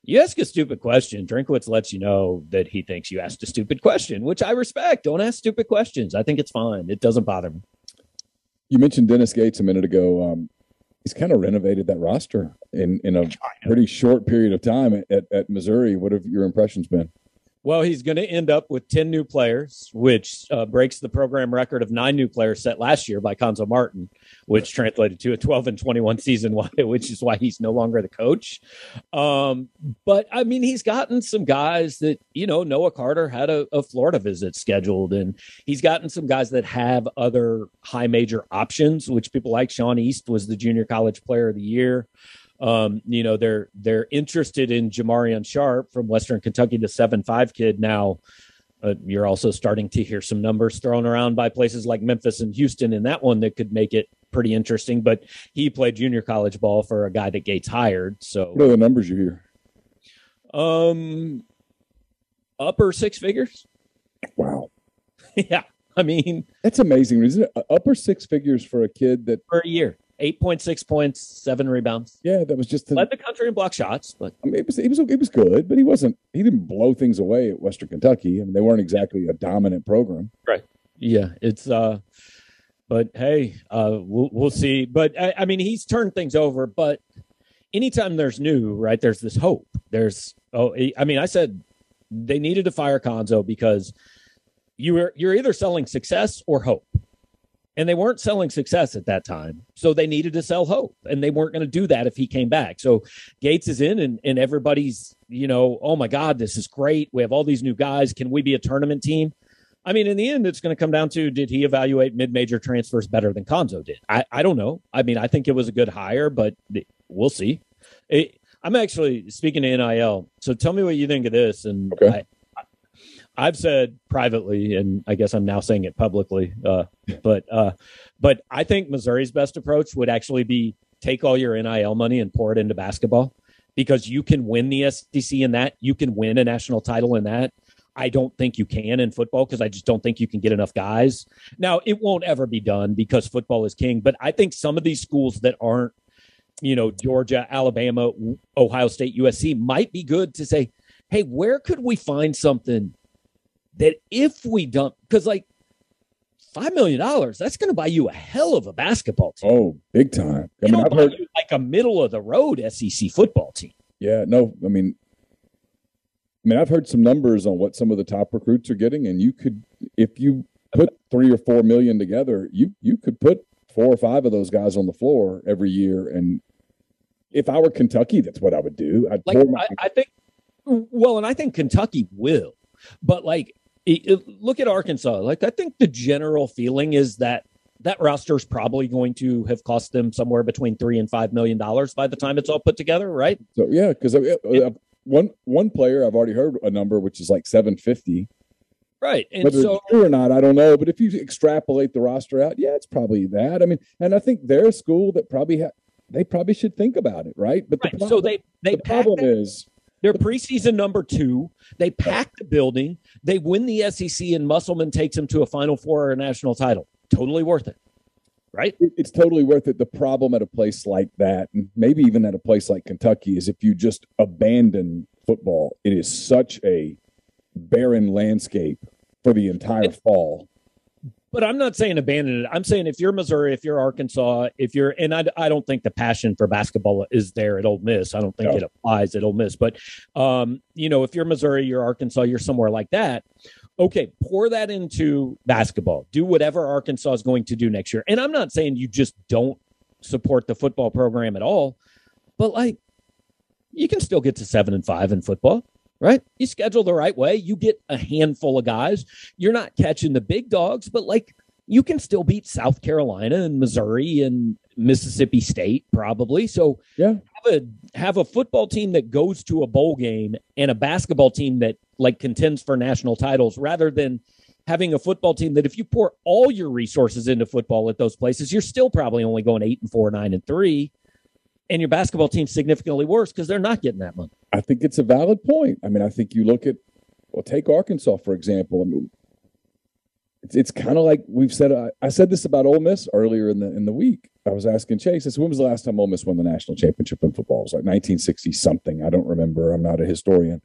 You ask a stupid question, Drinkwitz lets you know that he thinks you asked a stupid question, which I respect. Don't ask stupid questions. I think it's fine. It doesn't bother me. You mentioned Dennis Gates a minute ago. Um, he's kind of renovated that roster in, in a pretty short period of time at, at Missouri. What have your impressions been? Well, he's going to end up with ten new players, which uh, breaks the program record of nine new players set last year by Conzo Martin, which translated to a twelve and twenty-one season, which is why he's no longer the coach. Um, but, I mean, he's gotten some guys that, you know, Noah Carter had a, a Florida visit scheduled, and he's gotten some guys that have other high major options, which people like Sean East was the junior college player of the year. Um, you know, they're they're interested in Jamarian Sharp from Western Kentucky, the seven five kid. Now, uh, you're also starting to hear some numbers thrown around by places like Memphis and Houston in that one that could make it pretty interesting. But he played junior college ball for a guy that Gates hired. So what are the numbers you hear? Um, upper six figures. Wow. Yeah. I mean, that's amazing. Isn't it? Upper six figures for a kid that for a year, eight point six points, seven rebounds. Yeah. That was just the, led the country in block shots, but I mean, it was, it was, it was good, but he wasn't, he didn't blow things away at Western Kentucky. I mean, they weren't exactly a dominant program. Right. Yeah. It's, uh, but hey, uh, we'll, we'll see. But I, I mean, he's turned things over, but anytime there's new, right, there's this hope. There's, oh, I mean, I said they needed to fire Konzo because you were, you're either selling success or hope. And they weren't selling success at that time. So they needed to sell hope. And they weren't going to do that if he came back. So Gates is in and, and everybody's, you know, oh my God, this is great. We have all these new guys. Can we be a tournament team? I mean, in the end, it's going to come down to, did he evaluate mid-major transfers better than Konzo did? I, I don't know. I mean, I think it was a good hire, but we'll see. It, I'm actually speaking to N I L. So tell me what you think of this. And okay. I, I've said privately, and I guess I'm now saying it publicly, uh, but uh, but I think Missouri's best approach would actually be take all your N I L money and pour it into basketball, because you can win the S E C in that. You can win a national title in that. I don't think you can in football because I just don't think you can get enough guys. Now, it won't ever be done because football is king, but I think some of these schools that aren't, you know, Georgia, Alabama, Ohio State, U S C might be good to say, hey, where could we find something that if we dump, because like five million dollars, that's going to buy you a hell of a basketball team. Oh, big time. I mean, I've heard you like a middle of the road S E C football team. Yeah, no, I mean, I mean, I've heard some numbers on what some of the top recruits are getting, and you could, if you put three or four million together, you you could put four or five of those guys on the floor every year. And if I were Kentucky, that's what I would do. I'd like, my- I, I think, well, and I think Kentucky will, but like, it, it, look at Arkansas. Like, I think the general feeling is that that roster is probably going to have cost them somewhere between three and five million dollars by the time it's all put together, right? So yeah, because. One one player, I've already heard a number, which is like seven fifty. Right. And whether so, it's true or not, I don't know. But if you extrapolate the roster out, yeah, it's probably that. I mean, and I think they're a school that probably ha- they probably should think about it, right? But right. The problem, so they, they the problem their, is they're preseason number two. They pack the building. They win the S E C, and Musselman takes them to a Final Four or a national title. Totally worth it. Right. It's totally worth it. The problem at a place like that, and maybe even at a place like Kentucky, is if you just abandon football, it is such a barren landscape for the entire it, fall. But I'm not saying abandon it. I'm saying if you're Missouri, if you're Arkansas, if you're, and I, I don't think the passion for basketball is there at Ole Miss. I don't think no. it applies at Ole Miss. But, um, you know, if you're Missouri, you're Arkansas, you're somewhere like that. Okay, pour that into basketball. Do whatever Arkansas is going to do next year. And I'm not saying you just don't support the football program at all, but like you can still get to seven and five in football, right? You schedule the right way. You get a handful of guys. You're not catching the big dogs, but like you can still beat South Carolina and Missouri and Mississippi State probably. So yeah, have a have a football team that goes to a bowl game and a basketball team that like contends for national titles, rather than having a football team that if you pour all your resources into football at those places, you're still probably only going eight and four, nine and three, and your basketball team's significantly worse because they're not getting that money. I think it's a valid point. I mean, I think you look at, well, take Arkansas, for example. I mean, it's, it's kind of like we've said, I, I said this about Ole Miss earlier in the, in the week. I was asking Chase, I said, when was the last time Ole Miss won the national championship in football? It was like nineteen sixty something. I don't remember. I'm not a historian.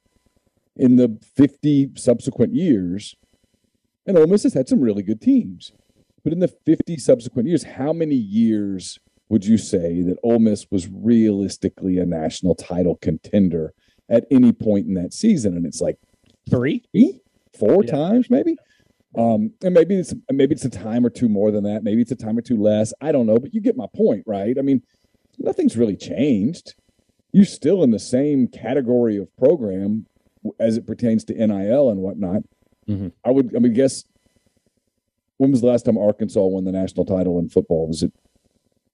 In the fifty subsequent years, and Ole Miss has had some really good teams, but in the fifty subsequent years, how many years would you say that Ole Miss was realistically a national title contender at any point in that season? And it's like three, three four yeah. times maybe. Um, and maybe it's maybe it's a time or two more than that. Maybe it's a time or two less. I don't know, but you get my point, right? I mean, nothing's really changed. You're still in the same category of program as it pertains to N I L and whatnot. Mm-hmm. I would, I mean, guess when was the last time Arkansas won the national title in football? Was it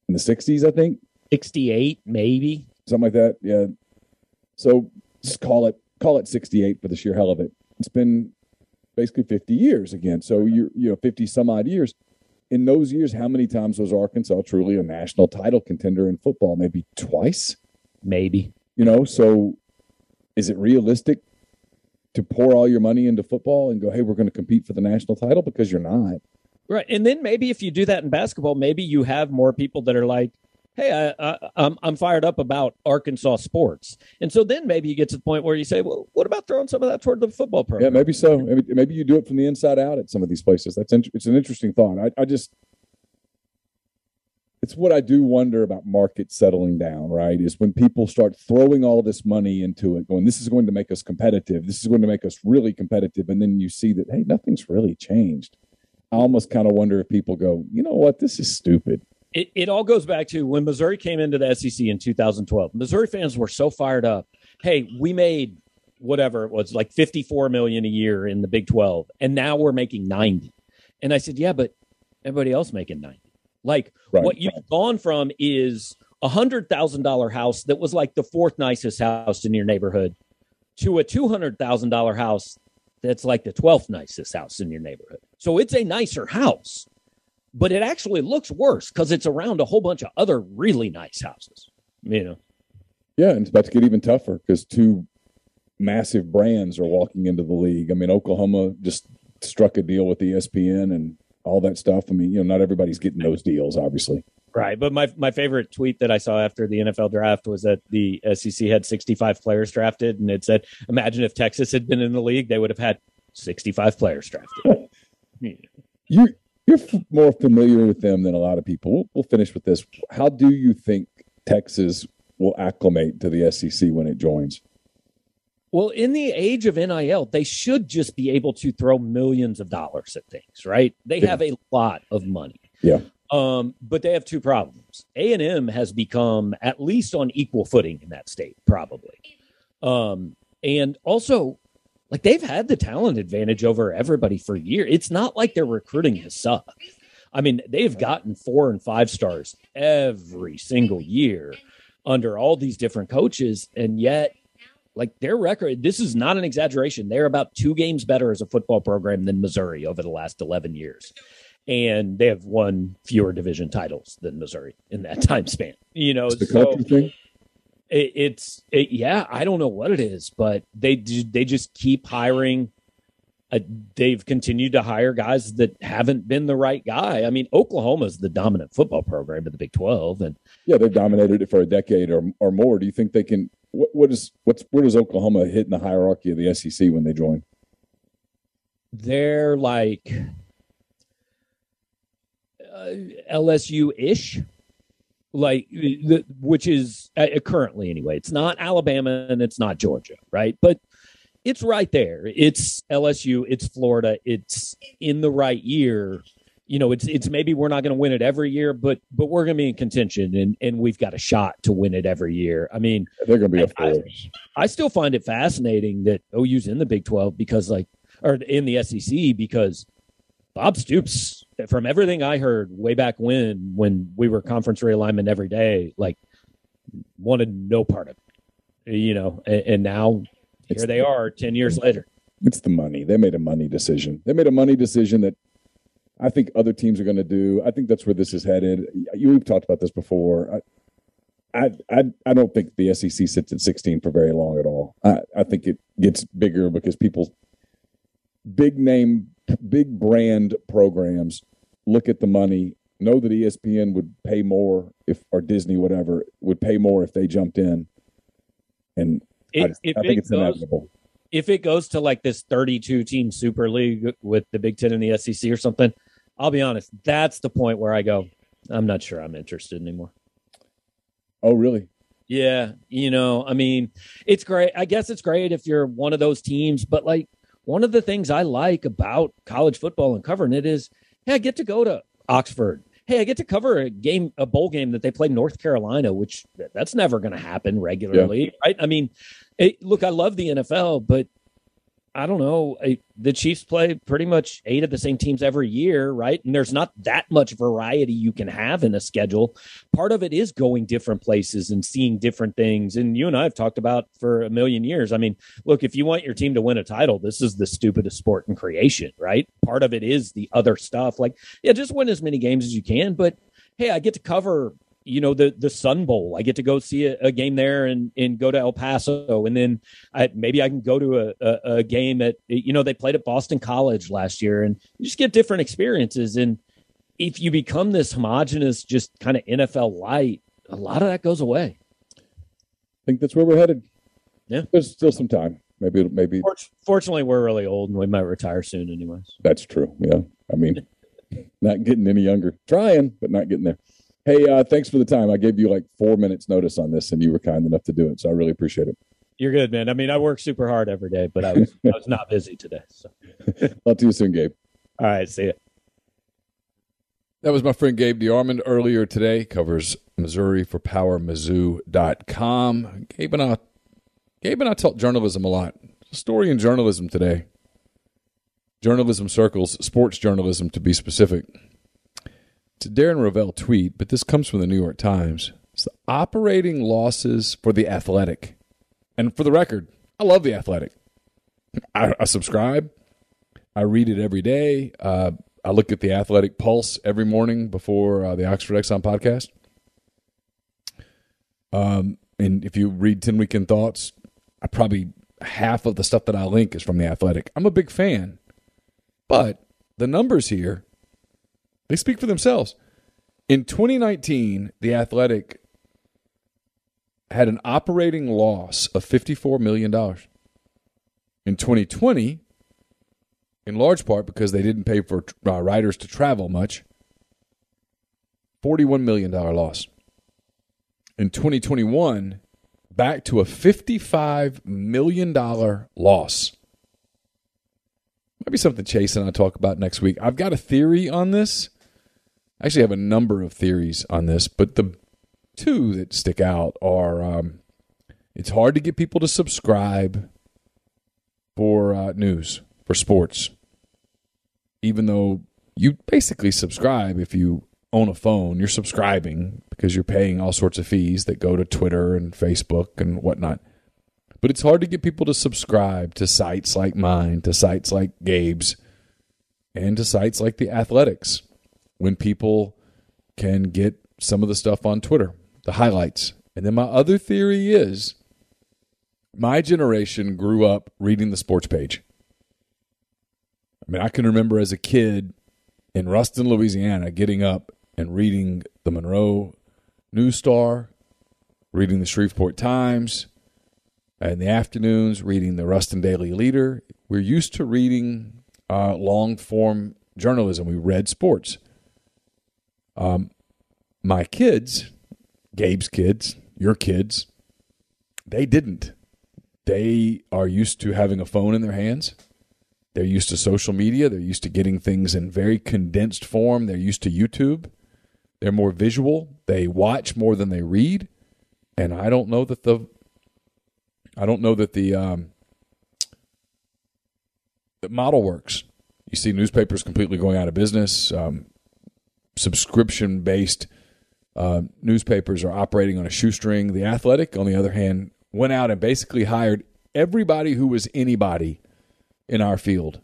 in the sixties, I think? sixty-eight, maybe. something like that. Yeah. So just call it, call it sixty-eight for the sheer hell of it. It's been basically fifty years again. So you're, you know, fifty some odd years. In those years, how many times was Arkansas truly a national title contender in football? Maybe twice? Maybe. You know, so is it realistic to pour all your money into football and go, hey, we're going to compete for the national title? Because you're not. Right. And then maybe if you do that in basketball, maybe you have more people that are like, hey, I, I, I'm, I'm fired up about Arkansas sports. And so then maybe you get to the point where you say, well, what about throwing some of that toward the football program? Yeah, maybe so. Maybe, maybe you do it from the inside out at some of these places. That's in, it's an interesting thought. I, I just, it's what I do wonder about market settling down, right, is when people start throwing all this money into it, going, this is going to make us competitive. This is going to make us really competitive. And then you see that, hey, nothing's really changed. I almost kind of wonder if people go, you know what, this is stupid. It, it all goes back to when Missouri came into the S E C in two thousand twelve. Missouri fans were so fired up. Hey, we made whatever it was, like fifty-four million dollars a year in the Big twelve, and now we're making ninety. And I said, yeah, but everybody else making ninety. Like right, what you've right. gone from is a one hundred thousand dollars house that was like the fourth nicest house in your neighborhood to a two hundred thousand dollars house that's like the twelfth nicest house in your neighborhood. So it's a nicer house. But it actually looks worse because it's around a whole bunch of other really nice houses, you know? Yeah, and it's about to get even tougher because two massive brands are walking into the league. I mean, Oklahoma just struck a deal with E S P N and all that stuff. I mean, you know, not everybody's getting those deals, obviously. Right, but my my favorite tweet that I saw after the N F L draft was that the S E C had sixty-five players drafted, and it said, imagine if Texas had been in the league, they would have had sixty-five players drafted. yeah. You... You're f- more familiar with them than a lot of people. We'll, we'll finish with this. How do you think Texas will acclimate to the S E C when it joins? Well, in the age of N I L, they should just be able to throw millions of dollars at things, right? They yeah. have a lot of money. Yeah. Um, but they have two problems. A and M has become at least on equal footing in that state, probably. Um, and also... Like, they've had the talent advantage over everybody for a year. It's not like their recruiting has sucked. I mean, they've gotten four and five stars every single year under all these different coaches. And yet, like, their record, this is not an exaggeration. They're about two games better as a football program than Missouri over the last eleven years. And they have won fewer division titles than Missouri in that time span. You know, it's the country thing. It, it's it, yeah, I don't know what it is, but they they just keep hiring. A, they've continued to hire guys that haven't been the right guy. I mean, Oklahoma is the dominant football program in the Big twelve, and yeah, they've dominated it for a decade or or more. Do you think they can? What, what is what's where does Oklahoma hit in the hierarchy of the S E C when they join? They're like uh, L S U-ish. Like, which is uh, currently anyway, it's not Alabama and it's not Georgia, right? But it's right there. It's L S U, it's Florida, it's in the right year. You know, it's it's maybe we're not going to win it every year, but but we're going to be in contention and, and we've got a shot to win it every year. I mean, they're going to be a force. I, I still find it fascinating that O U's in the Big twelve because, like, or in the S E C because Bob Stoops. From everything I heard way back when, when we were conference realignment every day, like wanted no part of it, you know, and, and now it's here the, they are ten years later. It's the money. They made a money decision. They made a money decision that I think other teams are going to do. I think that's where this is headed. You, we've talked about this before. I, I, I, I don't think the S E C sits at sixteen for very long at all. I, I think it gets bigger because people big name big brand programs look at the money, know that E S P N would pay more if, or Disney, whatever, would pay more if they jumped in. And it, I, just, I think it it's goes, inevitable. If it goes to like this thirty-two team Super League with the Big Ten and the S E C or something, I'll be honest, that's the point where I go, I'm not sure I'm interested anymore. Oh, really? Yeah. You know, I mean, it's great. I guess it's great if you're one of those teams, but like, one of the things I like about college football and covering it is, hey, I get to go to Oxford. Hey, I get to cover a game, a bowl game that they played North Carolina, which that's never going to happen regularly, yeah. right? I mean, it, look, I love the N F L, but I don't know, a, the Chiefs play pretty much eight of the same teams every year, right? And there's not that much variety you can have in a schedule. Part of it is going different places and seeing different things. And you and I have talked about for a million years. I mean, look, if you want your team to win a title, this is the stupidest sport in creation, right? Part of it is the other stuff. Like, yeah, just win as many games as you can. But, hey, I get to cover, you know, the the Sun Bowl. I get to go see a, a game there and, and go to El Paso. And then I, maybe I can go to a, a, a game at, you know, they played at Boston College last year, and you just get different experiences. And if you become this homogenous, just kind of N F L light, a lot of that goes away. I think that's where we're headed. Yeah. There's still some time. Maybe, maybe. Fortunately, we're really old and we might retire soon anyways. That's true. Yeah. I mean, not getting any younger, trying, but not getting there. Hey, uh, thanks for the time. I gave you like four minutes notice on this, and you were kind enough to do it, so I really appreciate it. You're good, man. I mean, I work super hard every day, but I was, I was not busy today. So. I'll see you soon, Gabe. All right, see you. That was my friend Gabe DeArmond earlier today. Covers Missouri for Power Mizzou dot com. Gabe and I, Gabe and I talk journalism a lot. Story and journalism today. Journalism circles, sports journalism to be specific. It's a Darren Rovell tweet, but this comes from the New York Times. It's the operating losses for The Athletic. And for the record, I love The Athletic. I, I subscribe. I read it every day. Uh, I look at The Athletic Pulse every morning before uh, the Oxford Exxon podcast. Um, and if you read ten Weekend Thoughts, I probably half of the stuff that I link is from The Athletic. I'm a big fan. But the numbers here, they speak for themselves. In twenty nineteen, The Athletic had an operating loss of fifty-four million dollars. In twenty twenty, in large part because they didn't pay for uh, writers to travel much, forty-one million dollars loss. In twenty twenty-one, back to a fifty-five million dollars loss. Might be something Chase and I talk about next week. I've got a theory on this. I actually have a number of theories on this, but the two that stick out are um, it's hard to get people to subscribe for uh, news, for sports, even though you basically subscribe if you own a phone. You're subscribing because you're paying all sorts of fees that go to Twitter and Facebook and whatnot. But it's hard to get people to subscribe to sites like mine, to sites like Gabe's, and to sites like The Athletic's, when people can get some of the stuff on Twitter, the highlights. And then my other theory is my generation grew up reading the sports page. I mean, I can remember as a kid in Ruston, Louisiana, getting up and reading the Monroe News Star, reading the Shreveport Times, in the afternoons reading the Ruston Daily Leader. We're used to reading uh, long-form journalism. We read sports. Um, my kids, Gabe's kids, your kids, they didn't. They are used to having a phone in their hands. They're used to social media. They're used to getting things in very condensed form. They're used to YouTube. They're more visual. They watch more than they read. And I don't know that the I don't know that the um, the model works. You see newspapers completely going out of business. Um, subscription-based uh, newspapers are operating on a shoestring. The Athletic, on the other hand, went out and basically hired everybody who was anybody in our field.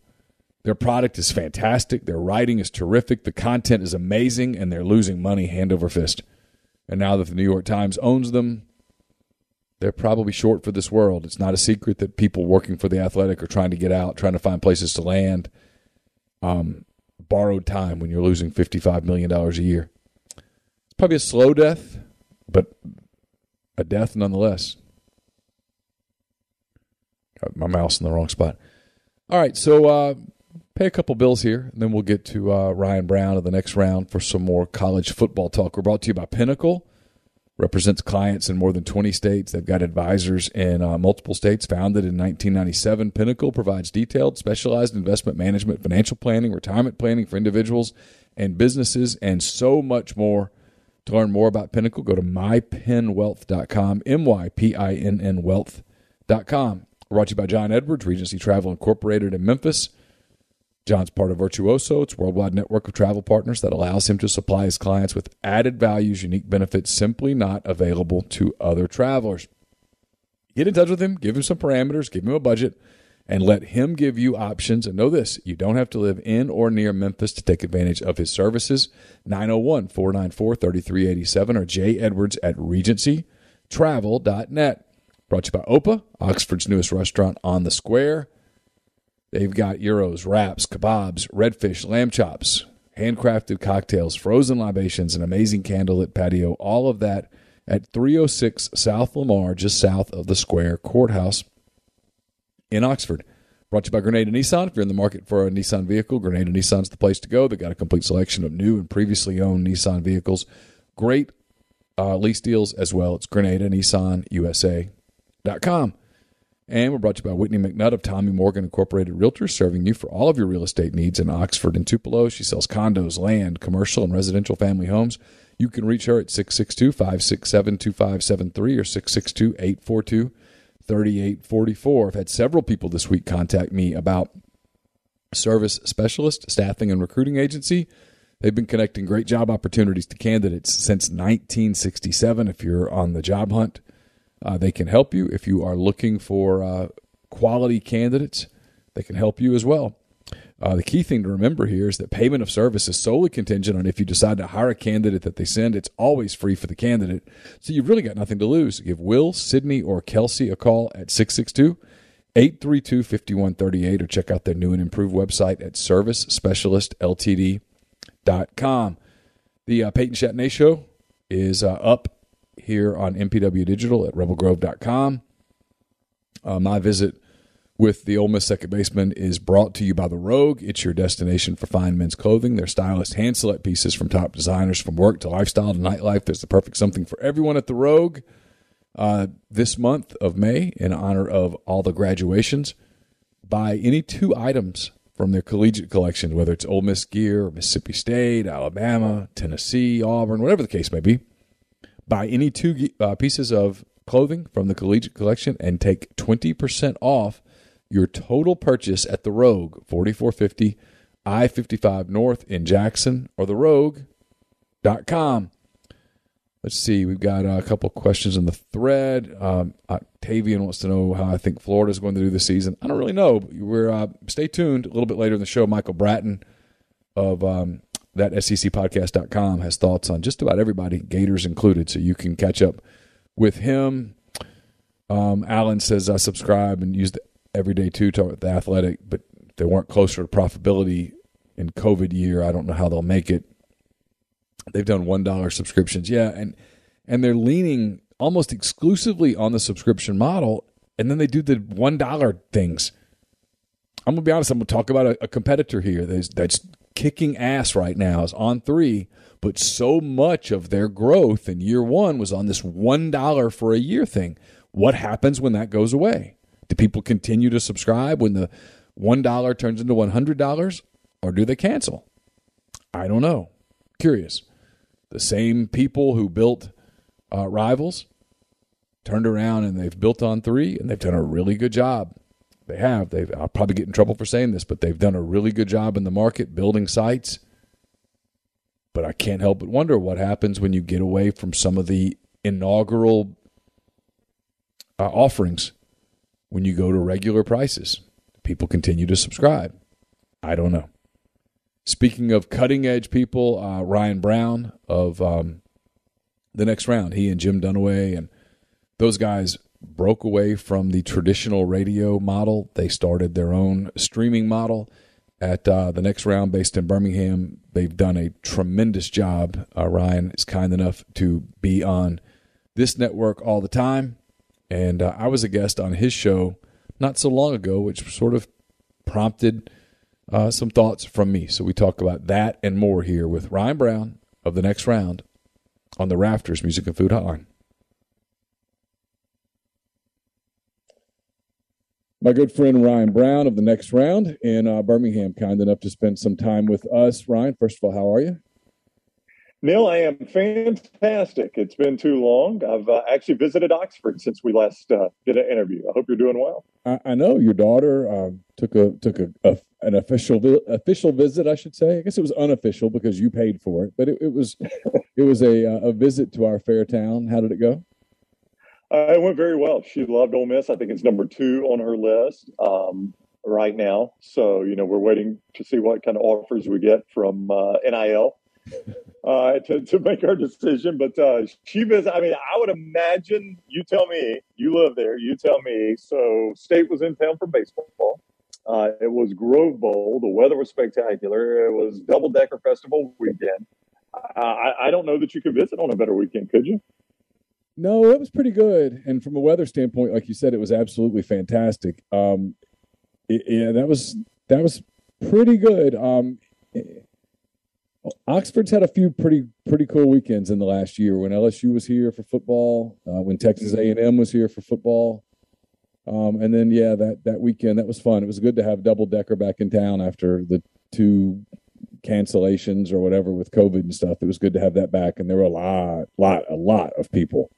Their product is fantastic. Their writing is terrific. The content is amazing, and they're losing money hand over fist. And now that the New York Times owns them, they're probably short for this world. It's not a secret that people working for The Athletic are trying to get out, trying to find places to land. Um, borrowed time when you're losing fifty-five million dollars a year. It's probably a slow death, but a death nonetheless. Got my mouse in the wrong spot. All right, so uh, pay a couple bills here, and then we'll get to uh, Ryan Brown in the next round for some more college football talk. We're brought to you by Pinnacle. Represents clients in more than twenty states. They've got advisors in uh, multiple states. Founded in nineteen ninety-seven, Pinnacle provides detailed, specialized investment management, financial planning, retirement planning for individuals and businesses, and so much more. To learn more about Pinnacle, go to my pin wealth dot com, M Y P I N N wealth dot com. Brought to you by John Edwards, Regency Travel Incorporated in Memphis. John's part of Virtuoso. It's a worldwide network of travel partners that allows him to supply his clients with added values, unique benefits simply not available to other travelers. Get in touch with him, give him some parameters, give him a budget, and let him give you options. And know this, you don't have to live in or near Memphis to take advantage of his services. nine oh one, four nine four, three three eight seven or jedwards at regency travel dot net. Brought to you by O P A, Oxford's newest restaurant on the square. They've got gyros, wraps, kebabs, redfish, lamb chops, handcrafted cocktails, frozen libations, an amazing candlelit patio, all of that at three oh six South Lamar, just south of the Square Courthouse in Oxford. Brought to you by Grenada Nissan. If you're in the market for a Nissan vehicle, Grenada Nissan's the place to go. They've got a complete selection of new and previously owned Nissan vehicles. Great uh, lease deals as well. It's Grenada Nissan U S A dot com. And we're brought to you by Whitney McNutt of Tommy Morgan Incorporated Realtors, serving you for all of your real estate needs in Oxford and Tupelo. She sells condos, land, commercial, and residential family homes. You can reach her at six six two, five six seven, two five seven three or six six two, eight four two, three eight four four. I've had several people this week contact me about service specialist, staffing, and recruiting agency. They've been connecting great job opportunities to candidates since nineteen sixty-seven. If you're on the job hunt, Uh, they can help you. If you are looking for uh, quality candidates, they can help you as well. Uh, the key thing to remember here is that payment of service is solely contingent on if you decide to hire a candidate that they send. It's always free for the candidate, so you've really got nothing to lose. Give Will, Sydney, or Kelsey a call at six six two, eight three two, five one three eight or check out their new and improved website at service specialist l t d dot com. The uh, Peyton Chatney Show is uh, up here on M P W Digital at rebel grove dot com. Uh, my visit with the Ole Miss second baseman is brought to you by The Rogue. It's your destination for fine men's clothing. Their stylish hand-select pieces from top designers, from work to lifestyle to nightlife. There's the perfect something for everyone at The Rogue. Uh, this month of May, in honor of all the graduations, buy any two items from their collegiate collection, whether it's Ole Miss gear, Mississippi State, Alabama, Tennessee, Auburn, whatever the case may be. Buy any two uh, pieces of clothing from the collegiate collection and take twenty percent off your total purchase at The Rogue, forty-four fifty I fifty-five North in Jackson, or the rogue dot com. Let's see. We've got a couple questions in the thread. Um, Octavian wants to know how I think Florida's going to do this season. I don't really know. We're uh, stay tuned. A little bit later in the show, Michael Bratton of Um, That That S E C podcast dot com has thoughts on just about everybody, Gators included, so you can catch up with him. Um, Alan says, I subscribe and use the Everyday two talk with The Athletic, but if they weren't closer to profitability in COVID year, I don't know how they'll make it. They've done one dollar subscriptions. Yeah, and, and they're leaning almost exclusively on the subscription model, and then they do the one dollar things. I'm going to be honest, I'm going to talk about a, a competitor here that's, that's kicking ass right now, is on three, but so much of their growth in year one was on this one dollar for a year thing. What happens when that goes away? Do people continue to subscribe when the one dollar turns into one hundred dollars, or do they cancel? I don't know. Curious. The same people who built uh, Rivals turned around and they've built on three, and they've done a really good job. They have. They've, I'll probably get in trouble for saying this, but they've done a really good job in the market building sites. But I can't help but wonder what happens when you get away from some of the inaugural uh, offerings when you go to regular prices. People continue to subscribe. I don't know. Speaking of cutting-edge people, uh, Ryan Brown of um, The Next Round, he and Jim Dunaway and those guys broke away from the traditional radio model. They started their own streaming model at uh, The Next Round, based in Birmingham. They've done a tremendous job. Uh, Ryan is kind enough to be on this network all the time. And uh, I was a guest on his show not so long ago, which sort of prompted uh, some thoughts from me. So we talk about that and more here with Ryan Brown of The Next Round on the Rafters Music and Food Hotline. My good friend Ryan Brown of The Next Round in uh, Birmingham, kind enough to spend some time with us. Ryan, first of all, how are you? Neil, I am fantastic. It's been too long. I've uh, actually visited Oxford since we last uh, did an interview. I hope you're doing well. I, I know your daughter um, took a took a, a an official vi- official visit, I should say. I guess it was unofficial because you paid for it, but it, it was it was a uh, a visit to our fair town. How did it go? Uh, it went very well. She loved Ole Miss. I think it's number two on her list um, right now. So you know we're waiting to see what kind of offers we get from uh, N I L. Uh, to, to make our decision, but uh, she was, I mean, I would imagine, you tell me, you live there, you tell me. So State was in town for baseball. Uh, it was Grove Bowl. The weather was spectacular. It was Double Decker Festival weekend. I, I don't know that you could visit on a better weekend, could you? No, it was pretty good. And from a weather standpoint, like you said, it was absolutely fantastic. Um, it, yeah, that was, that was pretty good. Um, it, Oxford's had a few pretty pretty cool weekends in the last year. When L S U was here for football, uh, when Texas A and M was here for football, um, and then yeah, that that weekend that was fun. It was good to have Double Decker back in town after the two cancellations or whatever with COVID and stuff. It was good to have that back, and there were a lot, lot, a lot of people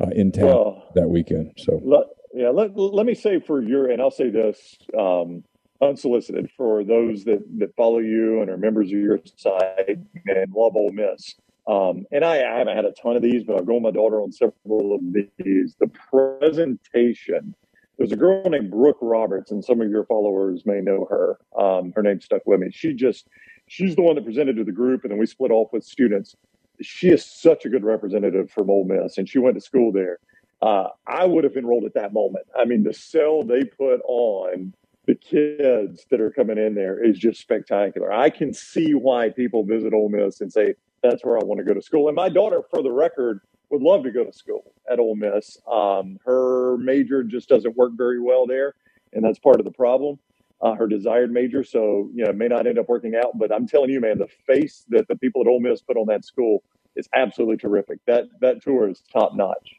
uh, in town well, that weekend. So let, yeah, let let me say for your, and I'll say this. Um, Unsolicited for those that, that follow you and are members of your site and love Ole Miss. Um, and I, I haven't had a ton of these, but I've gone with my daughter on several of these. The presentation, there's a girl named Brooke Roberts, and some of your followers may know her. Um, her name stuck with me. She just, she's the one that presented to the group, and then we split off with students. She is such a good representative from Ole Miss, and she went to school there. Uh, I would have enrolled at that moment. I mean, the sell they put on the kids that are coming in there is just spectacular. I can see why people visit Ole Miss and say, that's where I want to go to school. And my daughter, for the record, would love to go to school at Ole Miss. Um, her major just doesn't work very well there, and that's part of the problem, uh, her desired major. So, you know, it may not end up working out. But I'm telling you, man, the face that the people at Ole Miss put on that school is absolutely terrific. That that tour is top-notch.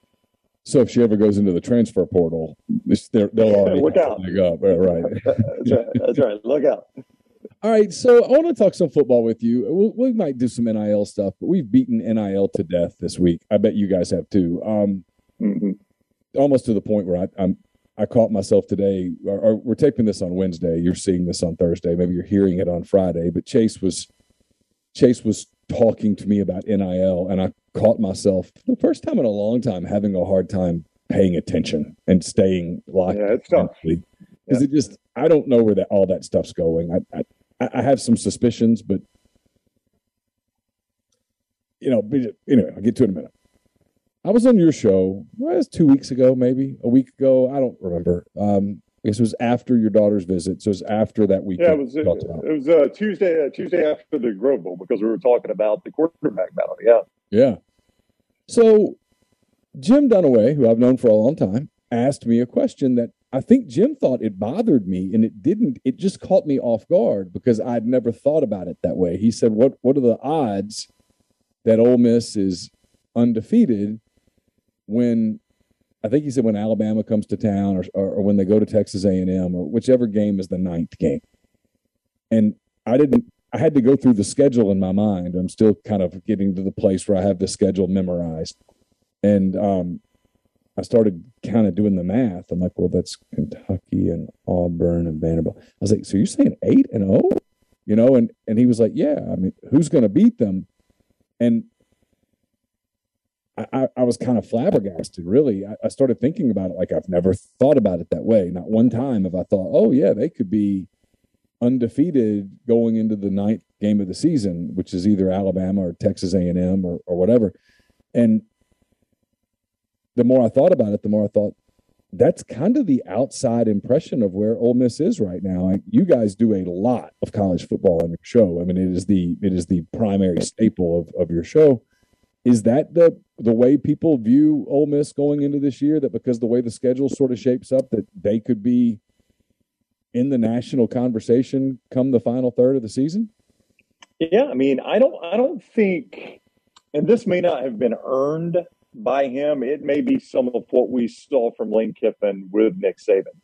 So if she ever goes into the transfer portal, they'll already look out. Up. Right. That's right. That's right. Look out. All right. So I want to talk some football with you. We, we might do some N I L stuff, but we've beaten N I L to death this week. I bet you guys have too. Um, mm-hmm. Almost to the point where I I'm, I caught myself today. Or, or we're taping this on Wednesday. You're seeing this on Thursday. Maybe you're hearing it on Friday. But Chase was Chase was talking to me about N I L, and I caught myself the first time in a long time having a hard time paying attention and staying locked. Yeah, it's tough. Because yeah. it just, I don't know where that all that stuff's going. I, I I have some suspicions, but you know, anyway, I'll get to it in a minute. I was on your show, well, it was two weeks ago, maybe a week ago. I don't remember. Um, I guess it was after your daughter's visit, so it was after that weekend. Yeah, it was. It, it was uh, Tuesday. Uh, Tuesday after the Grove Bowl because we were talking about the quarterback battle. Yeah. Yeah. So Jim Dunaway, who I've known for a long time, asked me a question that I think Jim thought it bothered me, and it didn't. It just caught me off guard because I'd never thought about it that way. He said, "What What are the odds that Ole Miss is undefeated when?" I think he said when Alabama comes to town or, or, or when they go to Texas A and M or whichever game is the ninth game. And I didn't, I had to go through the schedule in my mind. I'm still kind of getting to the place where I have the schedule memorized. And um, I started kind of doing the math. I'm like, well, that's Kentucky and Auburn and Vanderbilt. I was like, so you're saying eight and oh, you know? And, and he was like, yeah, I mean, who's going to beat them? And I, I was kind of flabbergasted, really. I, I started thinking about it like I've never thought about it that way. Not one time have I thought, oh, yeah, they could be undefeated going into the ninth game of the season, which is either Alabama or Texas A and M or, or whatever. And the more I thought about it, the more I thought, that's kind of the outside impression of where Ole Miss is right now. Like, you guys do a lot of college football on your show. I mean, it is the it is the primary staple of, of your show. Is that the the way people view Ole Miss going into this year? That because the way the schedule sort of shapes up, that they could be in the national conversation come the final third of the season? Yeah, I mean, I don't, I don't think, and this may not have been earned by him. It may be some of what we saw from Lane Kiffin with Nick Saban.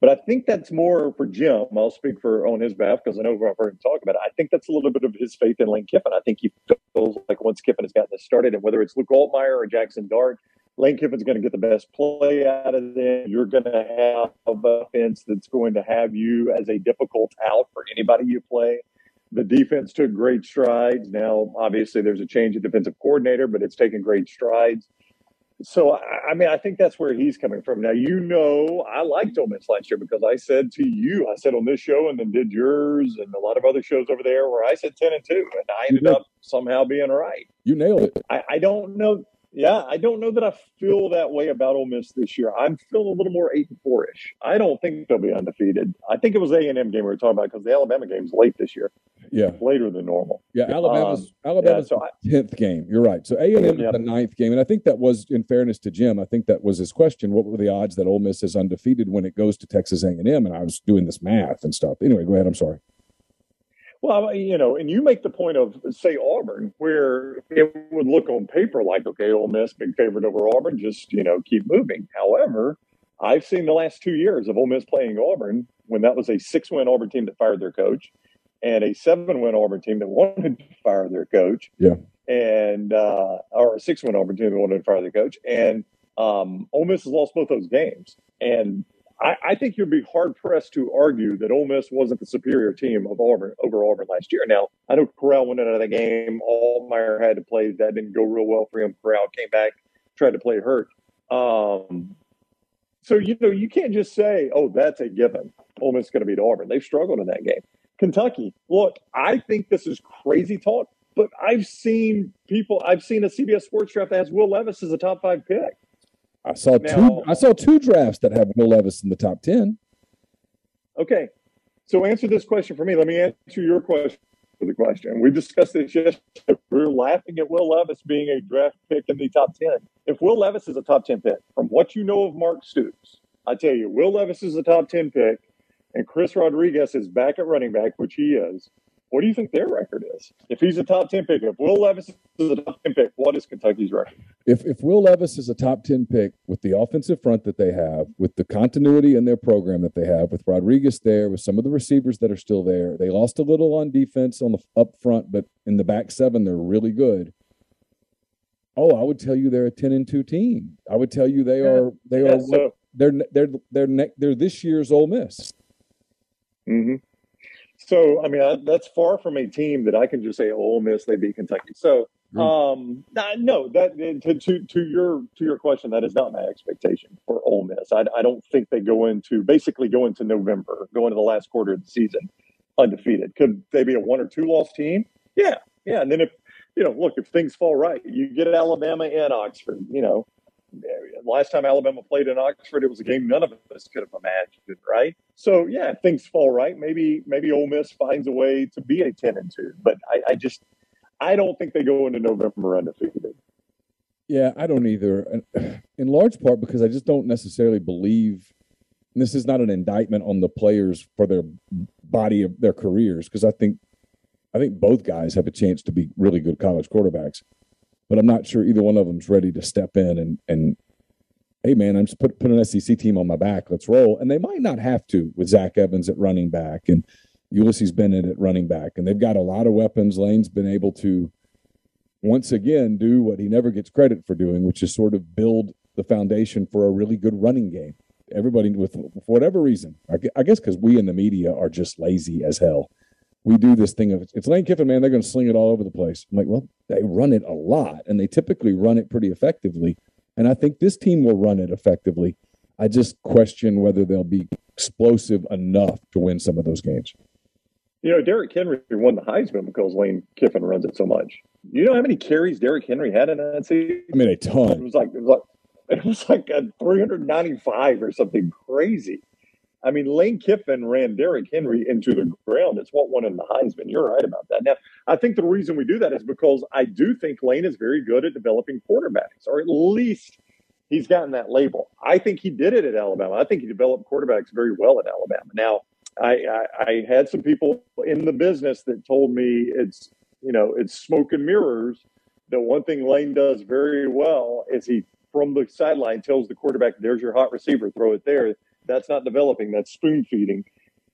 But I think that's more for Jim. I'll speak for on his behalf because I know I've heard him talk about it. I think that's a little bit of his faith in Lane Kiffin. I think he feels like once Kiffin has gotten this started, and whether it's Luke Altmaier or Jackson Dart, Lane Kiffin's going to get the best play out of them. You're going to have an offense that's going to have you as a difficult out for anybody you play. The defense took great strides. Now, obviously, there's a change of defensive coordinator, but it's taken great strides. So, I mean, I think that's where he's coming from. Now, you know, I liked Ole Miss last year because I said to you, I said on this show and then did yours and a lot of other shows over there where I said ten and two, and I ended up somehow being right. You nailed it. I, I don't know. Yeah, I don't know that I feel that way about Ole Miss this year. I'm feeling a little more eight and four-ish. I don't think they'll be undefeated. I think it was A and M game we were talking about because the Alabama game's late this year. Yeah, later than normal. Yeah, Alabama's um, Alabama's yeah, so tenth game. You're right. So A and M yeah. is the ninth game, and I think that was, in fairness to Jim, I think that was his question. What were the odds that Ole Miss is undefeated when it goes to Texas A and M? And I was doing this math and stuff. Anyway, go ahead. I'm sorry. Well, you know, and you make the point of, say, Auburn, where it would look on paper like, okay, Ole Miss, big favorite over Auburn, just, you know, keep moving. However, I've seen the last two years of Ole Miss playing Auburn when that was a six-win Auburn team that fired their coach and a seven-win Auburn team that wanted to fire their coach. Yeah. And, uh, or a six-win Auburn team that wanted to fire their coach. And um, Ole Miss has lost both those games. And I, I think you'd be hard-pressed to argue that Ole Miss wasn't the superior team of Auburn over Auburn last year. Now, I know Corral went out of the game. Altmaier had to play. That didn't go real well for him. Corral came back, tried to play hurt. Um, so, you know, you can't just say, oh, that's a given. Ole Miss is going to beat Auburn. They've struggled in that game. Kentucky, look, I think this is crazy talk, but I've seen people – I've seen a C B S Sports draft that has Will Levis as a top-five pick. I saw now, two. I saw two drafts that have Will Levis in the top ten. Okay, so answer this question for me. Let me answer your question for the question. We discussed this yesterday. We were laughing at Will Levis being a draft pick in the top ten. If Will Levis is a top ten pick, from what you know of Mark Stoops, I tell you, Will Levis is a top ten pick, and Chris Rodriguez is back at running back, which he is. What do you think their record is? If he's a top ten pick, if Will Levis is a top ten pick, what is Kentucky's record? If if Will Levis is a top ten pick with the offensive front that they have, with the continuity in their program that they have, with Rodriguez there, with some of the receivers that are still there, they lost a little on defense on the up front, but in the back seven, they're really good. Oh, I would tell you they're a ten and two team. I would tell you they yeah. are they yeah, are so. they're they're they're ne- they're this year's Ole Miss. Mm-hmm. So, I mean, I, that's far from a team that I can just say, oh, Ole Miss, they beat Kentucky. So, um, no, that to, to to your to your question, that is not my expectation for Ole Miss. I, I don't think they go into basically go into November, go into the last quarter of the season undefeated. Could they be a one or two loss team? Yeah, yeah. And then if you know, look, if things fall right, you get Alabama and Oxford. You know, last time Alabama played in Oxford, it was a game none of us could have imagined, right? So, yeah, if things fall right, maybe maybe Ole Miss finds a way to be a ten and two. But I, I just – I don't think they go into November undefeated. Yeah, I don't either. In large part because I just don't necessarily believe – and this is not an indictment on the players for their body of their careers because I think I think both guys have a chance to be really good college quarterbacks. But I'm not sure either one of them's ready to step in and, and hey, man, I'm just put, put an S E C team on my back. Let's roll. And they might not have to with Zach Evans at running back and Ulysses Bennett at running back. And they've got a lot of weapons. Lane's been able to, once again, do what he never gets credit for doing, which is sort of build the foundation for a really good running game. Everybody, with for whatever reason, I guess because we in the media are just lazy as hell. We do this thing of, it's Lane Kiffin, man, they're going to sling it all over the place. I'm like, well, they run it a lot, and they typically run it pretty effectively. And I think this team will run it effectively. I just question whether they'll be explosive enough to win some of those games. You know, Derrick Henry won the Heisman because Lane Kiffin runs it so much. You know how many carries Derrick Henry had in that season? I mean, a ton. It was like, it was like, it was like a three hundred ninety-five or something crazy. I mean, Lane Kiffin ran Derrick Henry into the ground. It's what won him the Heisman. You're right about that. Now, I think the reason we do that is because I do think Lane is very good at developing quarterbacks, or at least he's gotten that label. I think he did it at Alabama. I think he developed quarterbacks very well at Alabama. Now, I, I, I had some people in the business that told me it's, you know, it's smoke and mirrors. The one thing Lane does very well is he, from the sideline, tells the quarterback, there's your hot receiver, throw it there. That's not developing. That's spoon feeding.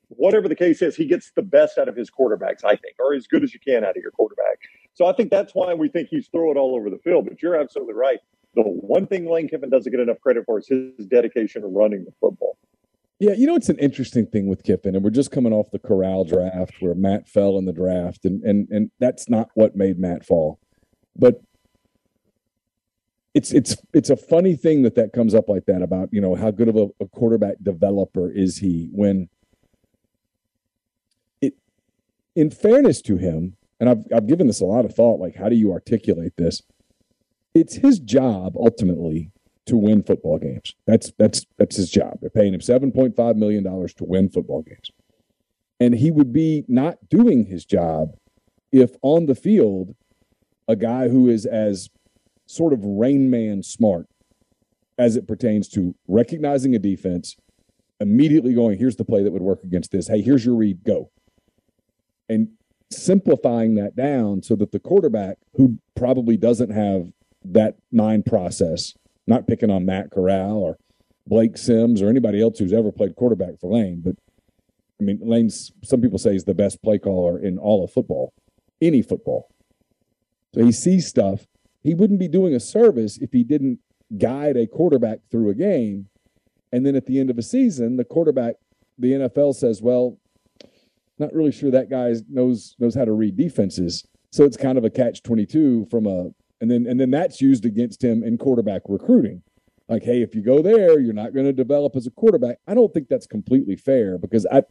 Whatever the case is, he gets the best out of his quarterbacks, I think, or as good as you can out of your quarterback. So I think that's why we think he's throwing it all over the field. But you're absolutely right. The one thing Lane Kiffin doesn't get enough credit for is his dedication to running the football. Yeah, you know, it's an interesting thing with Kiffin, and we're just coming off the Corral draft where Matt fell in the draft, and and and that's not what made Matt fall. But it's it's it's a funny thing that that comes up like that about, you know, how good of a, a quarterback developer is he when it, in fairness to him, and I've I've given this a lot of thought, like how do you articulate this? It's his job ultimately to win football games. That's that's that's his job. They're paying him seven point five million dollars to win football games. And he would be not doing his job if on the field a guy who is as sort of Rain Man smart as it pertains to recognizing a defense, immediately going, here's the play that would work against this. Hey, here's your read, go. And simplifying that down so that the quarterback, who probably doesn't have that mind process, not picking on Matt Corral or Blake Sims or anybody else who's ever played quarterback for Lane. But, I mean, Lane's, some people say he's the best play caller in all of football, any football. So he sees stuff. He wouldn't be doing a service if he didn't guide a quarterback through a game. And then at the end of a season, the quarterback, the N F L says, well, not really sure that guy knows knows how to read defenses. So it's kind of a catch twenty-two from a, And then and then that's used against him in quarterback recruiting. Like, hey, if you go there, you're not going to develop as a quarterback. I don't think that's completely fair because I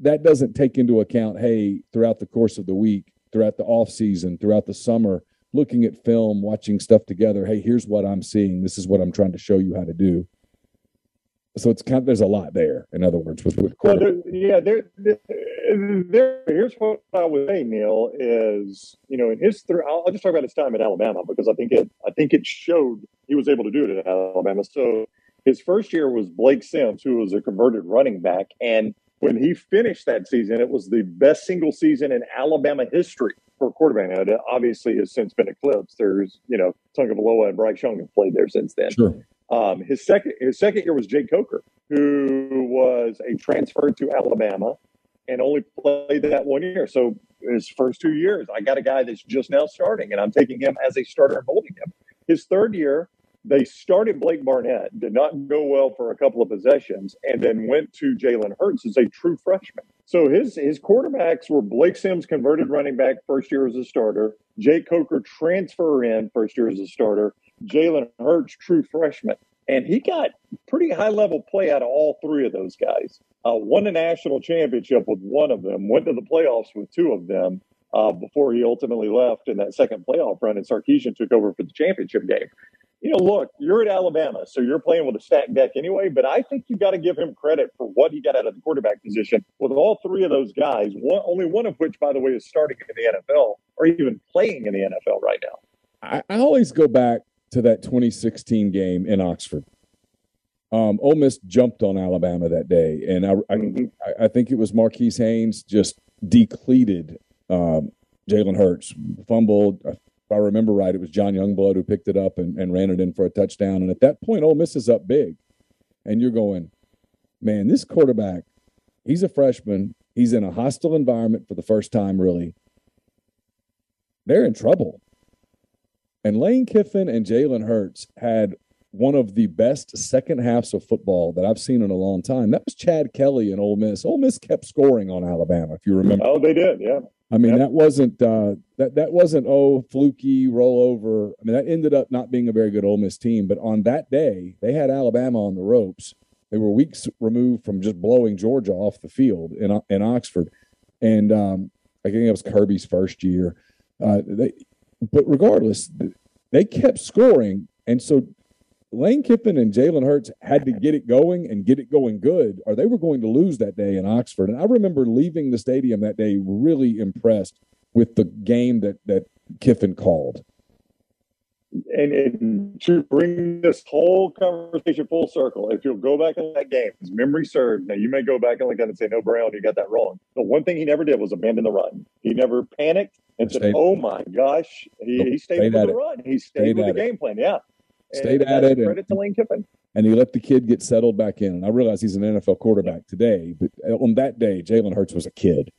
that doesn't take into account, hey, throughout the course of the week, throughout the offseason, throughout the summer, looking at film, watching stuff together. Hey, here's what I'm seeing. This is what I'm trying to show you how to do. So it's kind of, there's a lot there, in other words, with, with quarterback. Well, there, yeah, there, there, there, here's what I would say, Neil, is, you know, in his th- – I'll just talk about his time at Alabama because I think it I think it showed he was able to do it at Alabama. So his first year was Blake Sims, who was a converted running back. And when he finished that season, it was the best single season in Alabama history for a quarterback. Now, it obviously has since been eclipsed. There's, you know, Tonga Valoa and Bryce Young have played there since then. Sure. Um, his second his second year was Jay Coker, who was a transfer to Alabama and only played that one year. So his first two years, I got a guy that's just now starting, and I'm taking him as a starter and holding him. His third year, they started Blake Barnett, did not go well for a couple of possessions, and then went to Jalen Hurts as a true freshman. So his his quarterbacks were Blake Sims, converted running back, first year as a starter. Jay Coker, transfer in, first year as a starter. Jalen Hurts, true freshman. And he got pretty high-level play out of all three of those guys. Uh, won a national championship with one of them, went to the playoffs with two of them uh, before he ultimately left in that second playoff run, and Sarkisian took over for the championship game. You know, look, you're at Alabama, so you're playing with a stacked deck anyway, but I think you've got to give him credit for what he got out of the quarterback position with all three of those guys, one, only one of which, by the way, is starting in the N F L or even playing in the N F L right now. I, I always go back to that twenty sixteen game in Oxford. Um, Ole Miss jumped on Alabama that day, and I I, mm-hmm. I think it was Marquise Haynes just decleated um, Jalen Hurts, fumbled. If I remember right, it was John Youngblood who picked it up and, and ran it in for a touchdown. And at that point, Ole Miss is up big, and you're going, man, this quarterback, he's a freshman. He's in a hostile environment for the first time, really. They're in trouble. And Lane Kiffin and Jalen Hurts had one of the best second halves of football that I've seen in a long time. That was Chad Kelly and Ole Miss. Ole Miss kept scoring on Alabama, if you remember. Oh, they did, yeah. I mean, yep. that wasn't uh, that that wasn't oh fluky rollover. I mean, that ended up not being a very good Ole Miss team. But on that day, they had Alabama on the ropes. They were weeks removed from just blowing Georgia off the field in in Oxford, and um, I think it was Kirby's first year. Uh, they. But regardless, they kept scoring, and so Lane Kiffin and Jalen Hurts had to get it going and get it going good, or they were going to lose that day in Oxford. And I remember leaving the stadium that day really impressed with the game that, that Kiffin called. And, and to bring this whole conversation full circle, if you'll go back on that game, his memory served. Now, you may go back and look at it and say, no, Brown, you got that wrong. The one thing he never did was abandon the run. He never panicked and stayed, said, oh, my gosh. He, he stayed, stayed with the it. run. He stayed, stayed with the it. game plan, yeah. Stayed and at it. Credit and, to Lane Kiffin. and he let the kid get settled back in. And I realize he's an N F L quarterback today, but on that day, Jalen Hurts was a kid.